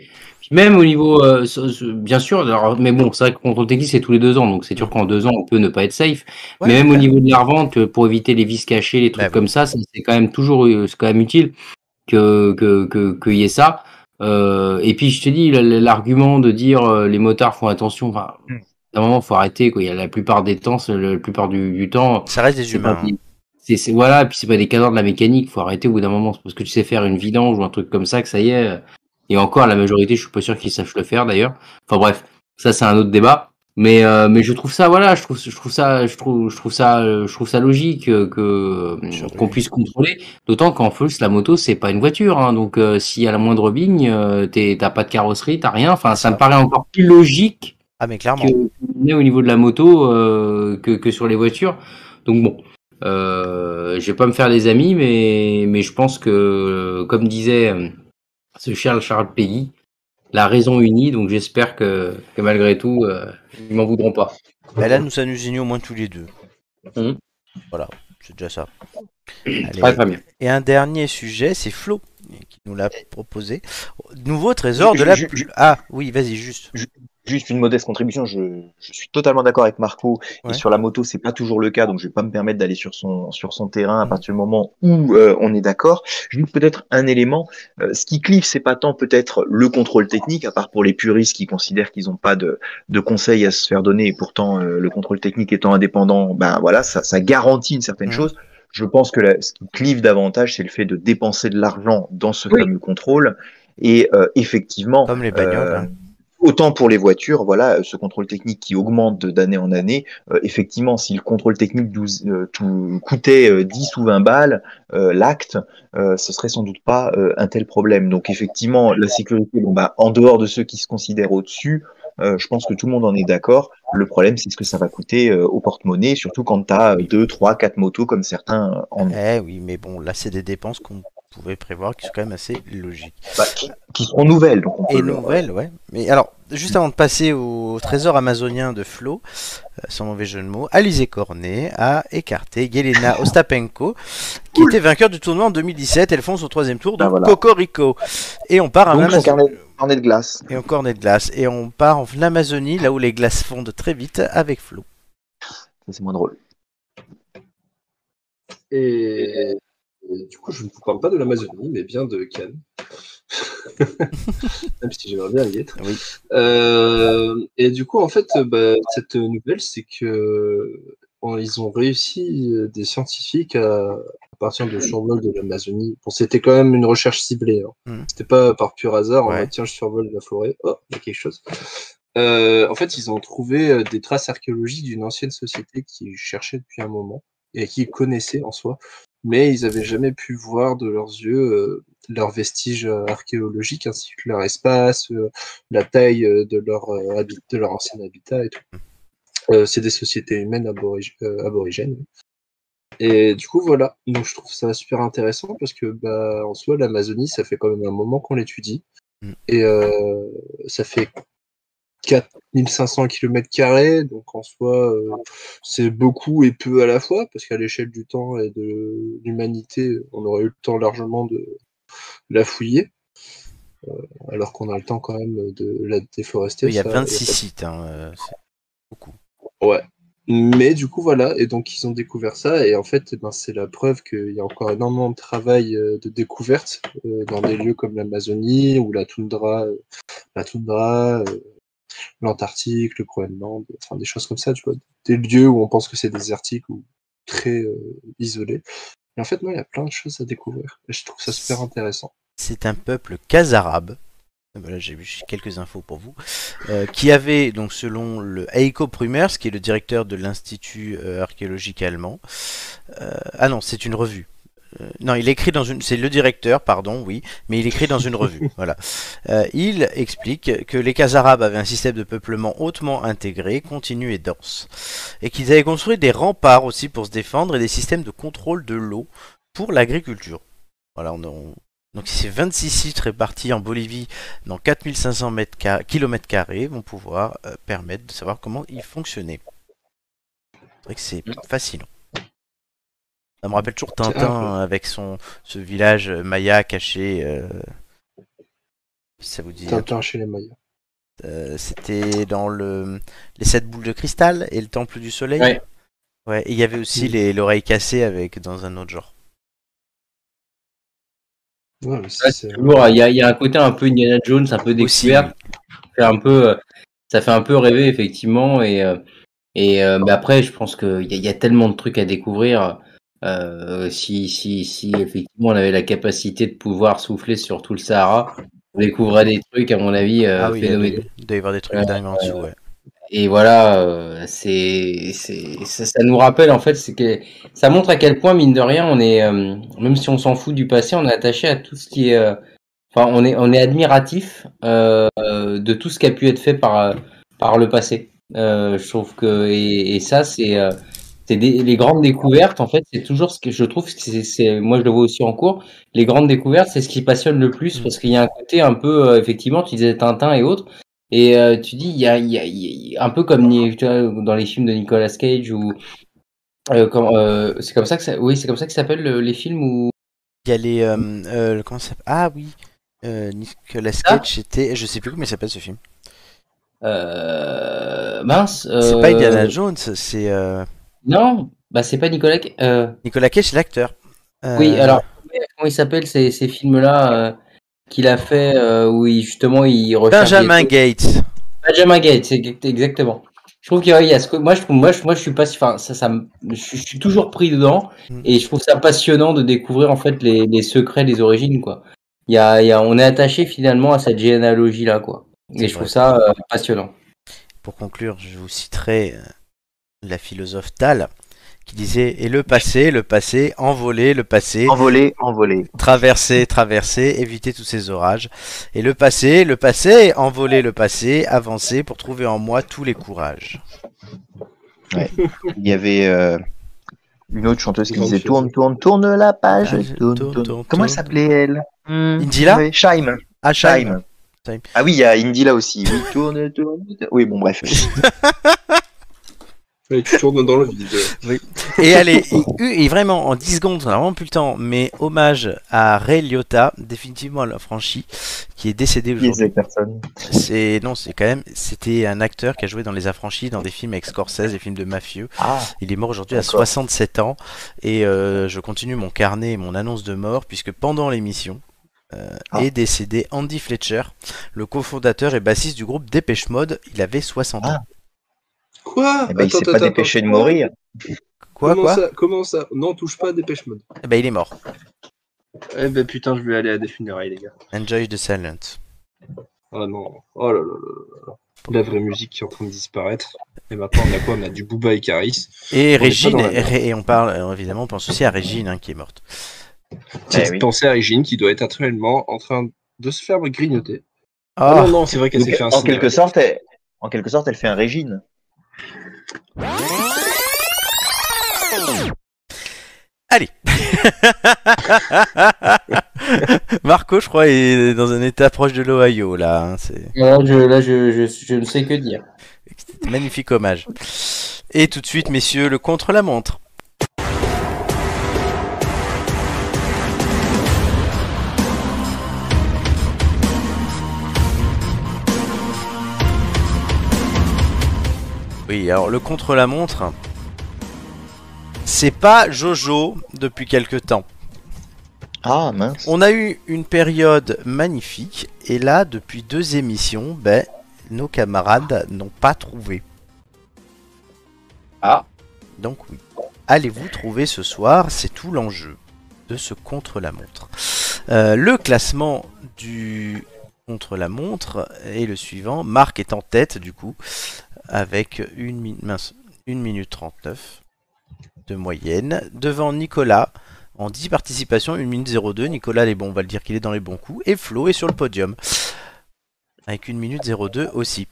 même au niveau, euh, bien sûr. Alors, mais bon, c'est vrai que contrôle technique c'est tous les deux ans, donc c'est sûr qu'en deux ans on peut ne pas être safe. Ouais, mais même ben... au niveau de la revente, pour éviter les vices cachés, les trucs ben, comme ça, ça, c'est quand même toujours, c'est quand même utile que que que qu'il y ait ça. Euh, et puis je te dis l'argument de dire euh, les motards font attention. Enfin, mmh. à un moment faut arrêter quoi. Il y a la plupart des temps, la plupart du, du temps, ça reste des humains. C'est, c'est, voilà, et puis c'est pas des cadres de la mécanique, faut arrêter au bout d'un moment, c'est parce que tu sais faire une vidange ou un truc comme ça que ça y est, et encore la majorité je suis pas sûr qu'ils sachent le faire d'ailleurs, enfin bref, ça c'est un autre débat, mais euh, mais je trouve ça, voilà, je trouve je trouve ça je trouve je trouve ça je trouve ça logique que qu'on puisse contrôler, d'autant qu'en plus la moto c'est pas une voiture hein, donc euh, s'il y a la moindre bigne, euh, t'es, t'as pas de carrosserie, t'as rien, enfin ça me paraît encore plus logique ah mais clairement que, au niveau de la moto euh, que que sur les voitures, donc bon. Euh, je vais pas me faire des amis, mais, mais je pense que, comme disait ce Charles Charles Péguy, la raison unie, donc j'espère que, que malgré tout, euh, ils m'en voudront pas. Bah là, nous, ça nous unit au moins tous les deux. Mmh. Voilà, c'est déjà ça. Allez. Ouais, et un dernier sujet, c'est Flo, qui nous l'a proposé. Nouveau trésor je, de la... Je, je... Ah, oui, vas-y, juste... Je... Juste une modeste contribution, je, je suis totalement d'accord avec Marco, ouais. Et sur la moto c'est pas toujours le cas, donc je vais pas me permettre d'aller sur son sur son terrain à partir du moment où euh, on est d'accord. Juste peut-être un élément, euh, ce qui clive c'est pas tant peut-être le contrôle technique, à part pour les puristes qui considèrent qu'ils n'ont pas de, de conseils à se faire donner, et pourtant euh, le contrôle technique étant indépendant, ben voilà, ça, ça garantit une certaine mmh. chose. Je pense que la, ce qui clive davantage c'est le fait de dépenser de l'argent dans ce oui. fameux contrôle, et euh, effectivement... Comme les bagnoles, euh, hein. Autant pour les voitures, voilà, ce contrôle technique qui augmente d'année en année. Euh, effectivement, si le contrôle technique douze, euh, tout, coûtait euh, dix ou vingt balles, euh, l'acte, euh, ce serait sans doute pas euh, un tel problème. Donc effectivement, la sécurité, bon, bah, en dehors de ceux qui se considèrent au-dessus, euh, je pense que tout le monde en est d'accord. Le problème, c'est ce que ça va coûter euh, au porte-monnaie, surtout quand tu as deux, trois, quatre motos comme certains en ont. Eh oui, mais bon, là, c'est des dépenses qu'on... Vous pouvez prévoir qui sont quand même assez logiques. Bah, qui, qui seront nouvelles. Donc on peut et le... nouvelles, ouais. Mais alors, juste avant de passer au trésor amazonien de Flo, euh, sans mauvais jeu de mots, Alizé Cornet a écarté Jelena Ostapenko, qui cool. était vainqueur du tournoi en deux mille dix-sept. Elle fonce au troisième tour de ben voilà. Cocorico. Et on part à l'Amazonie. Cornet, cornet de glace. Et en cornet de glace. Et on part en Amazonie, là où les glaces fondent très vite, avec Flo. Ça, c'est moins drôle. Et... Et du coup, je ne vous parle pas de l'Amazonie, mais bien de Cannes. Même si j'aimerais bien y être. Oui. Euh, et du coup, en fait, bah, cette nouvelle, c'est que bon, ils ont réussi, des scientifiques, à, à partir de survol de l'Amazonie. Bon, c'était quand même une recherche ciblée. Hein. Mm. C'était pas par pur hasard, ouais. on va, tiens, je survole la forêt. Oh, il y a quelque chose. Euh, en fait, ils ont trouvé des traces archéologiques d'une ancienne société qu'ils cherchaient depuis un moment et qu'ils connaissaient en soi. Mais ils n'avaient jamais pu voir de leurs yeux euh, leurs vestiges archéologiques ainsi que leur espace, euh, la taille de leur, euh, habit- de leur ancien habitat et tout. Euh, c'est des sociétés humaines aborig- euh, aborigènes. Et du coup, voilà. Donc, je trouve ça super intéressant parce que, bah, en soi, l'Amazonie, ça fait quand même un moment qu'on l'étudie. Et euh, ça fait quatre mille cinq cents kilomètres carrés, donc en soi euh, c'est beaucoup et peu à la fois, parce qu'à l'échelle du temps et de l'humanité on aurait eu le temps largement de la fouiller, euh, alors qu'on a le temps quand même de la déforester. Il y a vingt-six ça, sites, hein, euh, c'est beaucoup. Ouais, mais du coup voilà, et donc ils ont découvert ça, et en fait ben, c'est la preuve qu'il y a encore énormément de travail de découverte euh, dans des lieux comme l'Amazonie ou la toundra, euh, la toundra euh, l'Antarctique, le Groenland, enfin des choses comme ça, tu vois, des lieux où on pense que c'est désertique ou très euh, isolé. Et en fait, non, il y a plein de choses à découvrir. Et je trouve ça super intéressant. C'est un peuple khazarabe. Voilà, j'ai vu quelques infos pour vous, euh, qui avait donc selon le Heiko Prümers, qui est le directeur de l'institut euh, archéologique allemand. Euh, ah non, c'est une revue. Euh, non, il écrit dans une... C'est le directeur, pardon, oui, mais il écrit dans une revue. Voilà. Euh, il explique que les Khazars arabes avaient un système de peuplement hautement intégré, continu et dense. Et qu'ils avaient construit des remparts aussi pour se défendre et des systèmes de contrôle de l'eau pour l'agriculture. Voilà, on, on... Donc ces vingt-six sites répartis en Bolivie dans quatre mille cinq cents kilomètres carrés vont pouvoir euh, permettre de savoir comment ils fonctionnaient. C'est vrai que c'est fascinant. Ça me rappelle toujours Tintin avec son ce village Maya caché. Euh... Ça vous dit Tintin chez les Mayas. Euh, C'était dans le les sept boules de cristal et le temple du soleil. Ouais. Ouais. Et il y avait aussi les l'oreille cassée avec dans un autre genre. Ouais, il y a, y a un côté un peu Indiana Jones, un peu découverte. Oui. Ça fait un peu rêver effectivement. Et et euh, bah après, je pense que il y, y a tellement de trucs à découvrir. Euh, si, si, si effectivement on avait la capacité de pouvoir souffler sur tout le Sahara, on découvrait des trucs à mon avis euh, ah oui, phénoménaux. Il doit y avoir des trucs euh, dingues en dessous, ouais. Et voilà, euh, c'est, c'est, ça, ça nous rappelle en fait, c'est que ça montre à quel point mine de rien on est, euh, même si on s'en fout du passé, on est attaché à tout ce qui est, euh, enfin on est, on est admiratif euh, de tout ce qui a pu être fait par, par le passé. Euh, je trouve que et, et ça c'est euh, Des, les grandes découvertes, en fait, c'est toujours ce que je trouve, c'est, c'est, moi je le vois aussi en cours, les grandes découvertes, c'est ce qui passionne le plus, parce qu'il y a un côté un peu, euh, effectivement, tu disais Tintin et autres, et euh, tu dis, il y a, il y a, il y a un peu comme dans les films de Nicolas Cage, ou euh, euh, c'est comme ça que ça, oui, c'est comme ça que s'appellent le, les films où... Il y a les... Euh, euh, comment ça s'appelle ? Ah oui, euh, Nicolas Cage, c'était, je sais plus comment il s'appelle ce film. Euh, mince... Euh... C'est pas Indiana Jones, c'est... Euh... Non, bah c'est pas Nicolas Cage. Euh... Nicolas Cage, c'est l'acteur. Euh... Oui, alors, comment il s'appelle ces, ces films-là euh, qu'il a fait euh, où il, justement il recherche. Benjamin Gates. Benjamin Gates, c'est exactement. Je trouve qu'il y a ce que moi je trouve, moi je, moi je suis pas, enfin ça, ça, je, je suis toujours pris dedans et je trouve ça passionnant de découvrir en fait les, les secrets, les origines quoi. Il y a, il y a, on est attaché finalement à cette généalogie là quoi. Et je trouve ça euh, passionnant. Pour conclure, je vous citerai la philosophe Tal qui disait et le passé, le passé, envoler, le passé, envoler, envoler, traverser, traverser, éviter tous ces orages. Et le passé, le passé, envoler, le passé, avancer pour trouver en moi tous les courages. Ouais. Il y avait euh, une autre chanteuse qui disait tourne, tourne, tourne la page. Ah, tourne, tourne, tourne, tourne. Comment elle s'appelait elle? mmh, Indila? Shaim. Ah, Shaim. Ah oui, il y a Indila aussi. Oui, tourne, tourne. Oui, bon, bref. Et tu tournes dans le vide. Oui. Et allez, et, et vraiment en dix secondes, on n'a vraiment plus le temps, mais hommage à Ray Liotta, définitivement à la franchie, qui est décédé aujourd'hui. C'est non, c'est quand même, c'était un acteur qui a joué dans Les Affranchis, dans des films avec Scorsese, des films de mafieux. Ah, il est mort aujourd'hui à soixante-sept ans, et euh, je continue mon carnet et mon annonce de mort, puisque pendant l'émission, Euh, ah. est décédé Andy Fletcher, le cofondateur et bassiste du groupe Dépêche Mode, il avait soixante ans. Ah. Quoi? Eh ben, attends, il s'est pas dépêché attends. de mourir. Quoi? Comment quoi ça, Comment ça Non, touche pas à Dépêche Mode. Eh ben, il est mort. Eh ben, putain, je vais aller à des funérailles, les gars. Enjoy the silence. Ah non. Oh là là là là. La vraie musique qui est en train de disparaître. Et maintenant, on a quoi? On a du Booba et Caris. Et on Régine, et, et on parle, évidemment, on pense aussi à Régine, hein, qui est morte. C'est eh oui. Penser à Régine qui doit être actuellement en train de se faire grignoter. Ah oh. oh non, non, c'est vrai qu'elle s'est fait un en quelque sorte, elle... En quelque sorte, elle fait un Régine. Allez. Marco, je crois, est dans un état proche de l'Ohio là. Hein, c'est... Là, je, là je, je, je ne sais que dire. Magnifique hommage. Et tout de suite, messieurs, le contre-la-montre. Oui, alors le contre-la-montre, c'est pas Jojo depuis quelque temps. Ah mince. On a eu une période magnifique et là, depuis deux émissions, ben, nos camarades n'ont pas trouvé. Ah. Donc oui, allez-vous trouver ce soir, c'est tout l'enjeu de ce contre-la-montre. Euh, le classement du contre-la-montre est le suivant. Marc est en tête du coup. Avec une, mince, une minute trente-neuf de moyenne. Devant Nicolas, En dix participations, une minute zéro deux, Nicolas les bons, on va le dire qu'il est dans les bons coups. Et Flo est sur le podium. Avec une minute zéro deux aussi.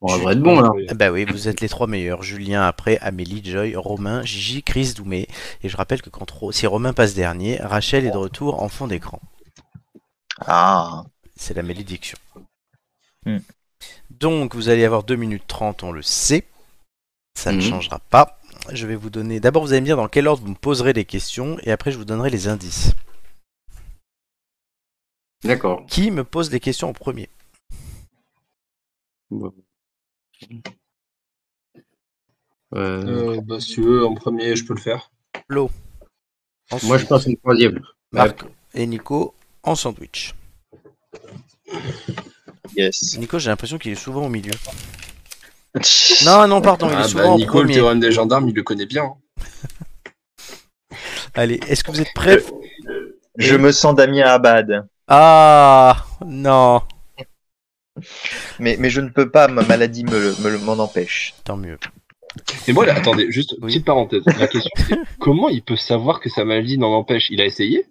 Bon, on va être bon là. Bah oui, vous êtes les trois meilleurs. Julien après, Amélie, Joy, Romain, Gigi, Chris, Doumé. Et je rappelle que quand Ro... si Romain passe dernier, Rachel est de retour en fond d'écran. Ah. C'est la malédiction. Hmm. Donc vous allez avoir deux minutes trente, on le sait. Ça mmh. ne changera pas. Je vais vous donner... D'abord, vous allez me dire dans quel ordre vous me poserez les questions, et après, je vous donnerai les indices. D'accord. Qui me pose les questions en premier? Ouais. Euh... Euh, bah, si tu veux, en premier, je peux le faire. Flo. Ensuite, moi, je pense une troisième. Marc ouais. et Nico en sandwich. Yes. Nico, j'ai l'impression qu'il est souvent au milieu. Non, non, pardon, il est ah souvent bah, Nico, premier. Le théorème des gendarmes, il le connaît bien. Allez, est-ce que vous êtes prêts? Je, je me sens Damien Abad. Ah, non. Mais, mais je ne peux pas, ma maladie m'en me, me, empêche. Tant mieux. Et moi, là, attendez, juste oui. petite parenthèse. La question, c'est comment il peut savoir que sa maladie n'en empêche? Il a essayé?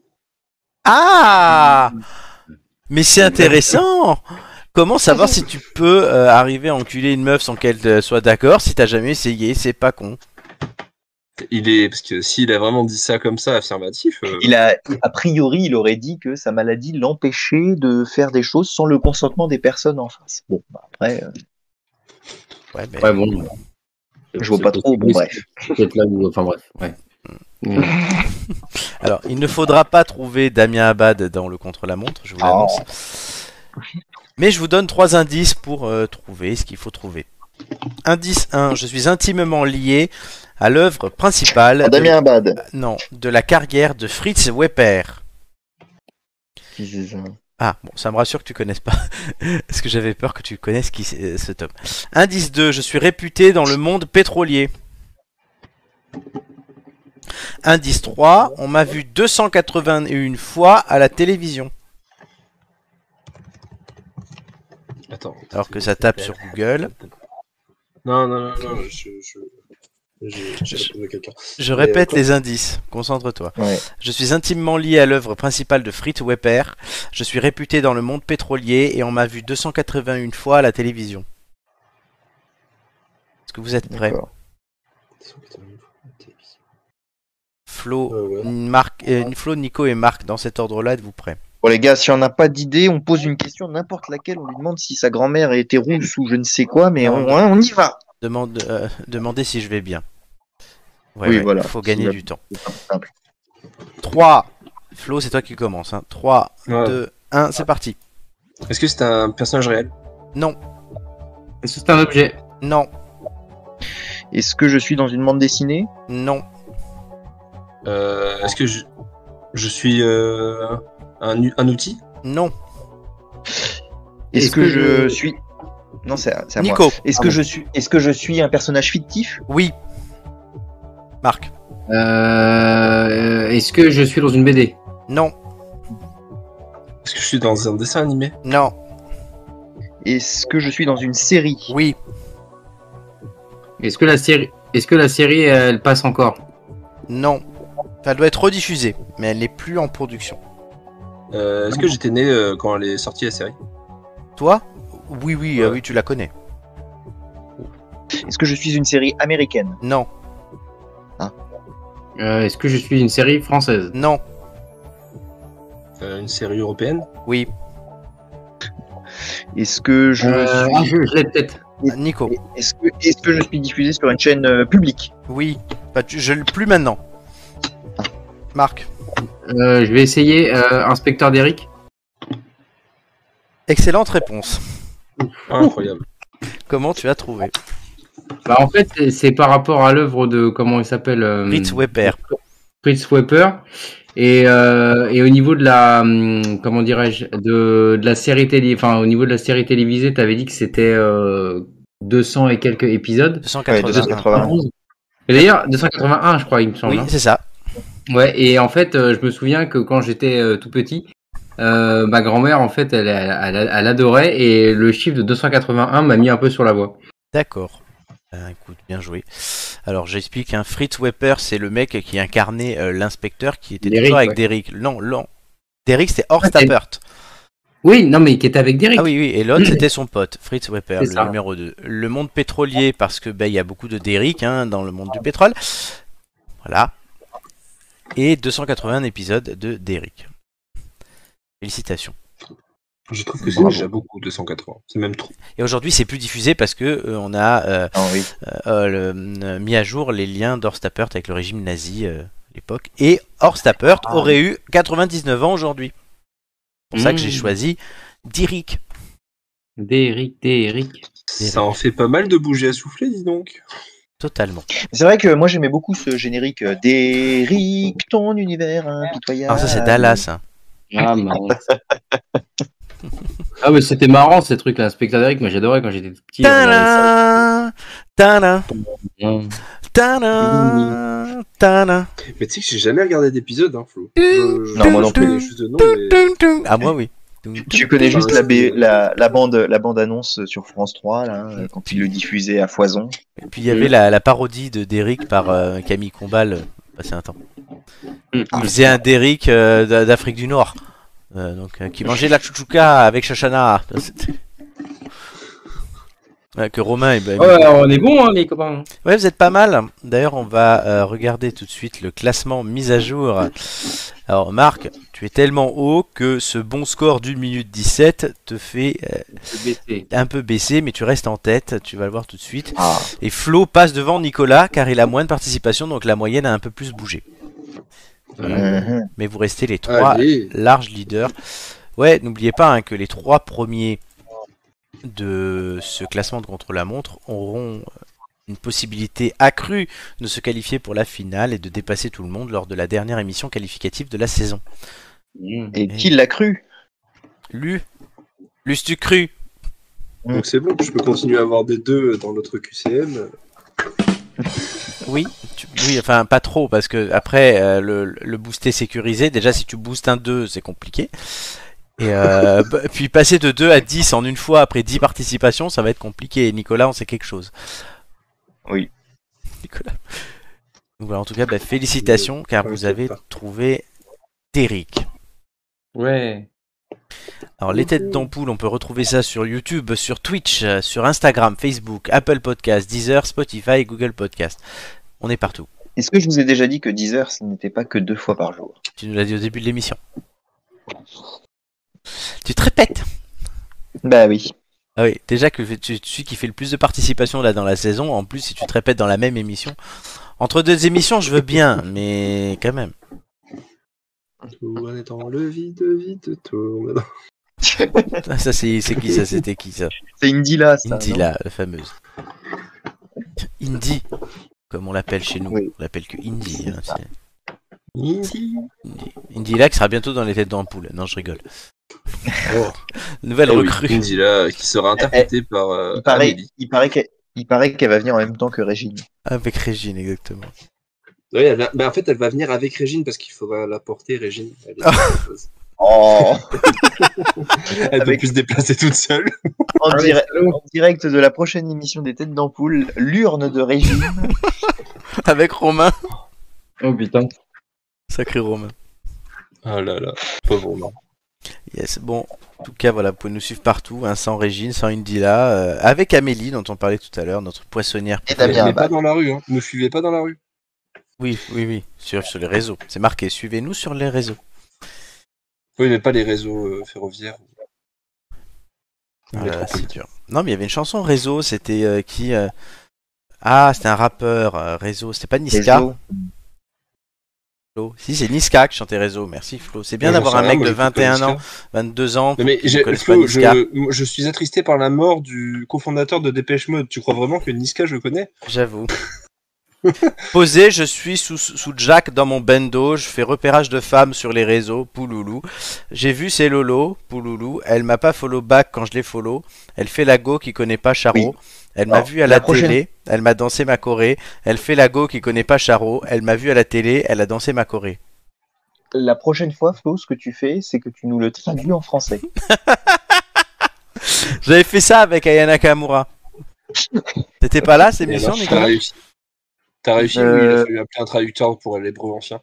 Ah, mais c'est intéressant. Comment savoir si tu peux euh, arriver à enculer une meuf sans qu'elle euh, soit d'accord si t'as jamais essayé? C'est pas con. Il est parce que s'il a vraiment dit ça comme ça, affirmatif. Euh... Il a a priori, il aurait dit que sa maladie l'empêchait de faire des choses sans le consentement des personnes en face. Bon, bah, après. Euh... Ouais, mais... ouais, bon. bon. Je vois pas trop. Bon, bref. Là où... Enfin bref. Ouais. Mmh. Alors, il ne faudra pas trouver Damien Abad dans le contre-la-montre. Je vous l'annonce. Oh. Mais je vous donne trois indices pour euh, trouver ce qu'il faut trouver. Indice un, je suis intimement lié à l'œuvre principale oh, Damien Abad. De, euh, non, de la carrière de Fritz Wepper. Ah, bon, ça me rassure que tu connaisses pas. Parce que j'avais peur que tu connaisses qui c'est, cet homme. Indice deux, je suis réputé dans le monde pétrolier. Indice trois, on m'a vu deux cent quatre-vingt-un fois à la télévision. Attends, alors que ça tape sur Google. Non, non, non, non, je, je, je, je, je, je répète euh, les indices, concentre-toi. Ouais. Je suis intimement lié à l'œuvre principale de Fritz Wepper, je suis réputé dans le monde pétrolier et on m'a vu deux cent quatre-vingt-un fois à la télévision. Est-ce que vous êtes prêts? Flo, euh, ouais. Marc, euh, Flo, Nico et Marc, dans cet ordre-là, êtes-vous prêts? Bon les gars, si on n'a pas d'idée, on pose une question n'importe laquelle, on lui demande si sa grand-mère était rousse ou je ne sais quoi, mais on, on y va. Demande, euh, demandez si je vais bien. Ouais, oui, ouais, voilà. Il faut gagner du temps. trois. Flo, c'est toi qui commence. Hein. trois, ouais. deux, un, c'est parti. Est-ce que c'est un personnage réel? Non. Est-ce que c'est un objet? Non. Est-ce que je suis dans une bande dessinée? Non. Euh, Est-ce que je, je suis... Euh... Un, un outil? Non. Est-ce que, que je... je suis... Non, c'est à, à Nico. moi. Est-ce que, suis... Est-ce que je suis un personnage fictif? Oui. Marc. Euh... Est-ce que je suis dans une B D? Non. Est-ce que je suis dans un dessin animé? Non. Est-ce que je suis dans une série? Oui. Est-ce que la série, Est-ce que la série, elle passe encore? Non. Elle doit être rediffusée, mais elle n'est plus en production. Euh, Est-ce que j'étais né euh, quand elle est sortie la série? Toi? Oui, oui, euh, oui, tu la connais. Est-ce que je suis une série américaine? Non. Ah. Euh, Est-ce que je suis une série française? Non. Euh, une série européenne? Oui. Est-ce que je euh, suis... Ah, je l'ai peut-être. Nico. Est-ce que, est-ce que je suis diffusé sur une chaîne euh, publique? Oui. Bah, tu, je le plus maintenant. Ah. Marc. Euh, je vais essayer euh, Inspecteur Derrick. Excellente réponse. Incroyable. Comment tu as trouvé? Bah en fait c'est par rapport à l'œuvre de comment il s'appelle euh, Fritz Wepper. Fritz Wepper et, euh, et au niveau de la comment dirais-je de, de la série télé enfin au niveau de la série télévisée t'avais dit que c'était euh, deux cents et quelques épisodes. deux cent quatre-vingt-un. Et d'ailleurs deux cent quatre-vingt-un je crois il me semble. Oui hein. C'est ça. Ouais, et en fait, euh, je me souviens que quand j'étais euh, tout petit, euh, ma grand-mère, en fait, elle, elle, elle, elle adorait, et le chiffre de deux cent quatre-vingt-un m'a mis un peu sur la voie. D'accord. Écoute, bien joué. Alors j'explique, hein, Fritz Wepper, c'est le mec qui incarnait euh, l'inspecteur qui était toujours avec ouais. Derrick. Non, non. Derrick, c'était Horst Tappert. Oui, non, mais qui était avec Derrick. Ah oui, oui, et l'autre, c'était son pote, Fritz Wepper, le ça. numéro deux. Le monde pétrolier, parce que ben, y a beaucoup de Derrick hein, dans le monde du pétrole. Voilà. Et deux cent quatre-vingt-un épisodes de Derrick. Félicitations. Je trouve que c'est déjà beaucoup, deux cent quatre-vingts. C'est même trop. Et aujourd'hui, c'est plus diffusé parce que euh, on a euh, oh, oui. euh, le, euh, mis à jour les liens d'Horst Tappert avec le régime nazi euh, à l'époque. Et Horst Tappert ah, aurait oui. eu quatre-vingt-dix-neuf ans aujourd'hui. C'est pour mmh. ça que j'ai choisi Derrick. Derrick, Derrick. Ça en fait pas mal de bouger à souffler, dis donc. Totalement. C'est vrai que moi, j'aimais beaucoup ce générique Derrick, ton univers impitoyable. Hein, ah, ça, c'est Dallas. Hein. Ah, marrant. Ah mais c'était marrant ces trucs là, Spectre Derrick, moi j'adorais quand j'étais petit. Tana, tana, tana, tana. Mais tu sais que j'ai jamais regardé d'épisode, hein, Flo. Euh, non, moi non plus. Juste de nom, mais... Ah moi oui. Tu connais juste la, B... la, la bande, la bande annonce sur France trois là, quand ils le diffusaient à foison. Et puis il y avait la, la parodie de Derrick par euh, Camille Combal. Passé un temps. Il faisait un Derrick euh, d'Afrique du Nord. Euh, donc, euh, qui mangeait de la chouchouka avec Chachana. Ouais, que Romain. Bah, ouais, il... On est bon, hein, les copains. Ouais, vous êtes pas mal. D'ailleurs, on va euh, regarder tout de suite le classement mis à jour. Alors, Marc, tu es tellement haut que ce bon score d'une minute dix-sept te fait euh, un peu baisser, mais tu restes en tête. Tu vas le voir tout de suite. Ah. Et Flo passe devant Nicolas car il a moins de participation, donc la moyenne a un peu plus bougé. Voilà. Mmh. Mais vous restez les trois Allez. larges leaders. Ouais, n'oubliez pas hein, que les trois premiers de ce classement de contre-la-montre auront une possibilité accrue de se qualifier pour la finale et de dépasser tout le monde lors de la dernière émission qualificative de la saison. Mmh. Et, et qui l'a cru? Lu Lustu cru. Mmh. Donc c'est bon, je peux continuer à avoir des deux dans notre Q C M. Oui, tu... oui, enfin pas trop parce que après euh, le, le booster sécurisé, déjà si tu boostes un deux c'est compliqué et euh, puis passer de deux à dix en une fois après dix participations ça va être compliqué. Nicolas on sait quelque chose. Oui Nicolas. Donc, voilà, en tout cas bah, félicitations car vous avez trouvé Derrick. Ouais. Alors les têtes d'ampoule, on peut retrouver ça sur YouTube, sur Twitch, sur Instagram, Facebook, Apple Podcasts, Deezer, Spotify, Google Podcasts. On est partout. Est-ce que je vous ai déjà dit que Deezer, ce n'était pas que deux fois par jour? Tu nous l'as dit au début de l'émission. Tu te répètes. Bah oui. Ah oui, déjà que tu es celui qui fait le plus de participation là dans la saison, en plus si tu te répètes dans la même émission. Entre deux émissions, je veux bien, mais quand même. Tout en étant le vide, vide tourne. Ça c'est qui ça? C'était qui ça? C'est Indila, ça. Indila, la fameuse. Indy, comme on l'appelle chez nous. Oui. On l'appelle que Indy. Hein, Indy. Indila qui sera bientôt dans les têtes d'ampoule. Non, je rigole. Oh. Nouvelle eh recrue. Oui, Indila qui sera interprétée eh, par. Euh, il paraît, il paraît qu'elle qu va venir en même temps que Régine. Avec Régine, exactement. Oui, elle va... bah, en fait, elle va venir avec Régine parce qu'il faudra la porter, Régine. Elle est... oh. Elle avec... peut plus se déplacer toute seule. En, dire... en direct de la prochaine émission des Têtes d'Ampoule, l'urne de Régine. Avec Romain. Oh putain. Sacré Romain. Oh là là, pauvre Romain. Yes, bon, en tout cas, voilà, vous pouvez nous suivre partout, hein, sans Régine, sans Indila, euh, avec Amélie, dont on parlait tout à l'heure, notre poissonnière. Et Damien, pas dans la rue, hein. Ne suivez pas dans la rue. Oui, oui, oui, sur, sur les réseaux. C'est marqué, suivez-nous sur les réseaux. Oui, mais pas les réseaux euh, ferroviaires. Ah là, c'est dur. Non, mais il y avait une chanson Réseau, c'était euh, qui euh... Ah, c'était un rappeur, euh, Réseau, c'était pas Niska réseau. Flo. Si, c'est Niska qui chantait Réseau, merci Flo. C'est bien ouais, d'avoir un mec rien, de vingt et un ans, vingt-deux ans. Mais, mais Flo, je, je suis attristé par la mort du cofondateur de Dépêche Mode. Tu crois vraiment que Niska, je le connais? J'avoue. Posé, je suis sous, sous Jack dans mon bendo, je fais repérage de femmes sur les réseaux, pouloulou. J'ai vu c'est Lolo, pouloulou, elle m'a pas follow back quand je l'ai follow, elle fait la go qui connaît pas Charo, elle m'a vu à la, la télé, elle m'a dansé ma corée, elle fait la go qui connaît pas Charo, elle m'a vu à la télé, elle a dansé ma corée. La prochaine fois, Flo, ce que tu fais, c'est que tu nous le traduis en français. J'avais fait ça avec Ayana Kamura. T'étais pas là, c'est mission, Nicolas? T'as réussi euh... ou il a fallu appeler un traducteur pour l'hébreu ancien?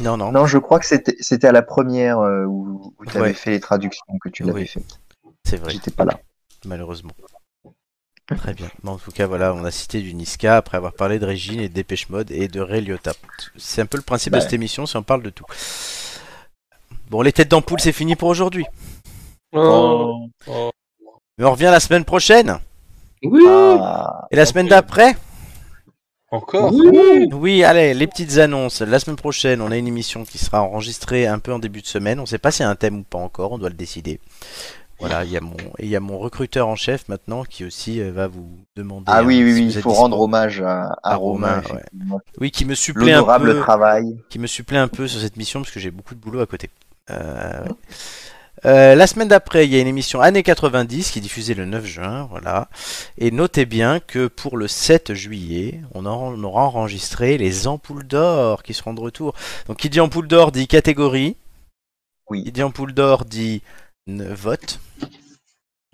Non, non. Non, je crois que c'était, c'était à la première où, où tu avais ouais. fait les traductions que tu l'avais oui. faites. C'est vrai. J'étais pas là. Malheureusement. Très bien. Mais en tout cas, voilà, on a cité du Niska après avoir parlé de Régine et de Dépêche Mode et de Ray Liotta. C'est un peu le principe bah. de cette émission, si on parle de tout. Bon, les têtes d'ampoule, c'est fini pour aujourd'hui. Oh. Oh. Mais on revient la semaine prochaine. Oui. Ah. Et la semaine okay. d'après. Encore oui. oui, allez, les petites annonces. La semaine prochaine, on a une émission qui sera enregistrée un peu en début de semaine. On ne sait pas si c'est un thème ou pas encore, on doit le décider. Voilà, il y a mon, il y a mon recruteur en chef maintenant qui aussi va vous demander. Ah oui, oui, si oui il faut rendre hommage à, à, à Romain. Romain ouais. Oui, qui me supplée un peu. Travail. Qui me supplée un peu sur cette mission parce que j'ai beaucoup de boulot à côté. Euh, ouais. Euh, la semaine d'après, il y a une émission Années quatre-vingt-dix qui est diffusée le neuf juin, voilà. Et notez bien que pour le sept juillet, on, en, on aura enregistré les ampoules d'or qui seront de retour. Donc qui dit ampoule d'or dit catégorie, oui. qui dit ampoule d'or dit vote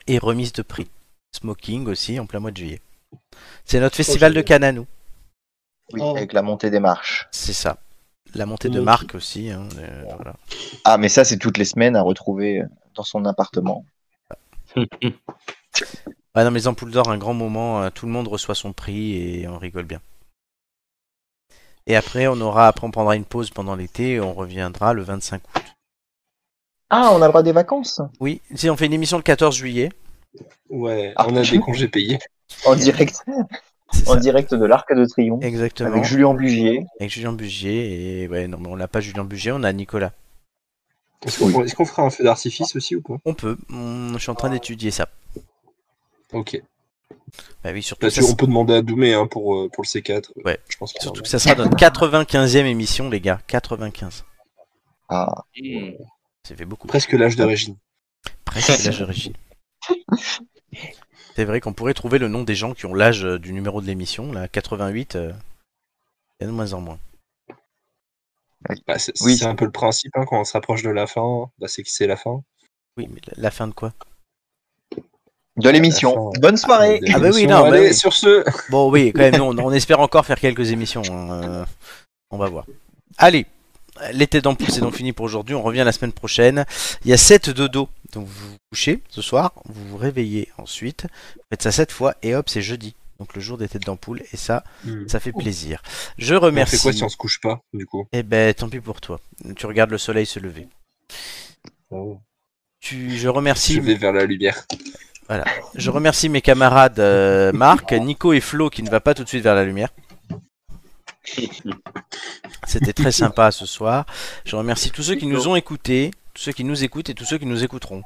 et remise de prix. Smoking aussi en plein mois de juillet. C'est notre festival oh, de Cannes à nous. Oui, oh. avec la montée des marches. C'est ça. La montée de marque aussi. Hein, euh, voilà. Ah, mais ça, c'est toutes les semaines à retrouver dans son appartement. Ah non, mais Ampoules d'or, un grand moment. Tout le monde reçoit son prix et on rigole bien. Et après, on aura, après, on prendra une pause pendant l'été et on reviendra le vingt-cinq août. Ah, on a le droit des vacances? Oui, si on fait une émission le quatorze juillet. Ouais, ah, on a des congés payés. En direct. En direct de l'Arc de Triomphe. Exactement. Avec Julien Bugier. Avec Julien Bugier. Et ouais, non, mais on n'a pas Julien Bugier, on a Nicolas. Est-ce qu'on, oui. est-ce qu'on fera un feu d'artifice aussi ou pas? On peut. On, je suis en train d'étudier ça. Ok. Bah oui, surtout. Là, ça, on peut demander à Doumé hein, pour, pour le C quatre. Ouais. Je pense surtout que, que ça sera notre quatre-vingt-quinzième émission, les gars. quatre-vingt-quinze. Ah. Mmh. Ça fait beaucoup. Presque l'âge de Régine. Presque l'âge de Régine. C'est vrai qu'on pourrait trouver le nom des gens qui ont l'âge du numéro de l'émission, là, quatre-vingt-huit, euh, il y a de moins en moins. Bah, c'est, oui. c'est un peu le principe, hein, quand on se rapproche de la fin, bah, c'est que c'est la fin. Oui, mais la, la fin de quoi? De l'émission. Fin... Bonne soirée. Ah, ah bah oui, non, allez, bah, sur ce. Bon, oui, quand même, on, on espère encore faire quelques émissions, hein. On va voir. Allez, l'été d'ampoule, c'est donc fini pour aujourd'hui, on revient la semaine prochaine. Il y a sept dodo. Donc vous vous couchez ce soir, vous vous réveillez ensuite, vous faites ça sept fois et hop c'est jeudi, donc le jour des têtes d'ampoule et ça, mmh. ça fait plaisir. Je remercie. C'est quoi si on se couche pas du coup? Eh ben tant pis pour toi, tu regardes le soleil se lever. Oh. Tu, je remercie. Je vais vers la lumière. Voilà, je remercie mes camarades euh, Marc, Nico et Flo qui ne va pas tout de suite vers la lumière. C'était très sympa ce soir. Je remercie tous ceux qui nous ont écoutés. Tous ceux qui nous écoutent et tous ceux qui nous écouteront.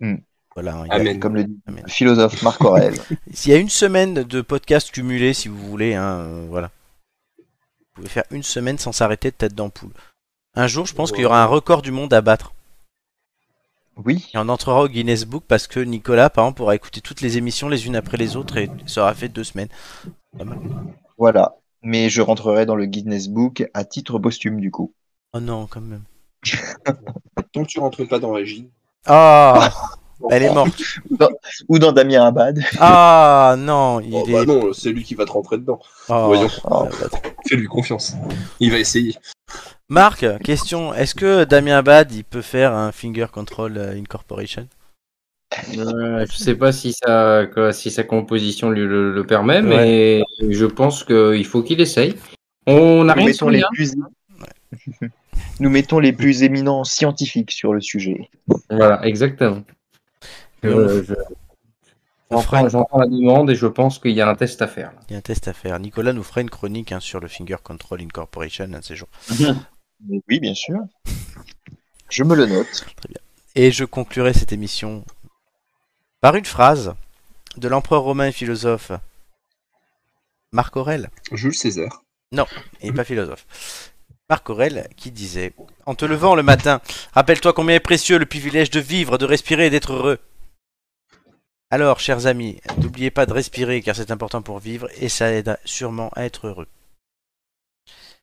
Mmh. Voilà, hein, Amen, a... comme le dit Amen. Philosophe Marc Aurèle. Il y a une semaine de podcast cumulé, si vous voulez. Hein, euh, voilà. Vous pouvez faire une semaine sans s'arrêter de tête d'ampoule. Un jour, je pense ouais. qu'il y aura un record du monde à battre. Oui. Et on entrera au Guinness Book parce que Nicolas, par exemple, pourra écouter toutes les émissions les unes après les autres et ça aura fait deux semaines. Pas mal. Voilà. Mais je rentrerai dans le Guinness Book à titre posthume, du coup. Oh non, quand même. Tant que tu rentres pas dans Régine. Ah, oh, elle est morte. Dans, ou dans Damien Abad. Ah non, il oh, est... bah non, c'est lui qui va te rentrer dedans. Oh, voyons, oh. Fais-lui confiance. Il va essayer. Marc, question, est-ce que Damien Abad il peut faire un Finger Control Incorporation? euh, Je sais pas si, ça, que, si sa composition lui, le, le permet, ouais. mais je pense qu'il faut qu'il essaye. On a rien sur les plus... ouais. Nous mettons les plus éminents scientifiques sur le sujet. Voilà, exactement. Euh, je... J'entends j'entends la demande et je pense qu'il y a un test à faire. Il y a un test à faire. Nicolas nous fera une chronique hein, sur le Finger Control Incorporation un de ces jours. Oui, bien sûr. Je me le note. Très bien. Et je conclurai cette émission par une phrase de l'empereur romain et philosophe Marc Aurèle. Jules César. Non, il n'est pas philosophe. Marc Aurèle qui disait « En te levant le matin, rappelle-toi combien est précieux le privilège de vivre, de respirer et d'être heureux. » Alors, chers amis, n'oubliez pas de respirer car c'est important pour vivre et ça aide sûrement à être heureux.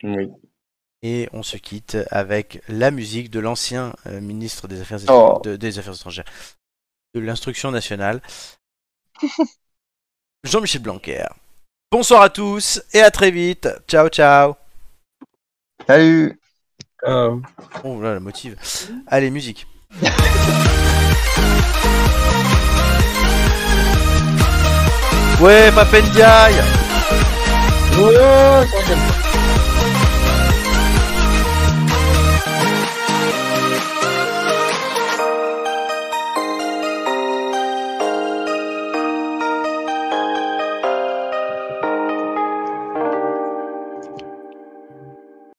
Oui. Et on se quitte avec la musique de l'ancien euh, ministre des Affaires, oh. de, des Affaires étrangères, de l'Instruction nationale, Jean-Michel Blanquer. Bonsoir à tous et à très vite. Ciao, ciao. Salut. Euh... Oh là, la motive. Allez, musique. Ouais, Papendiaï. Ouais,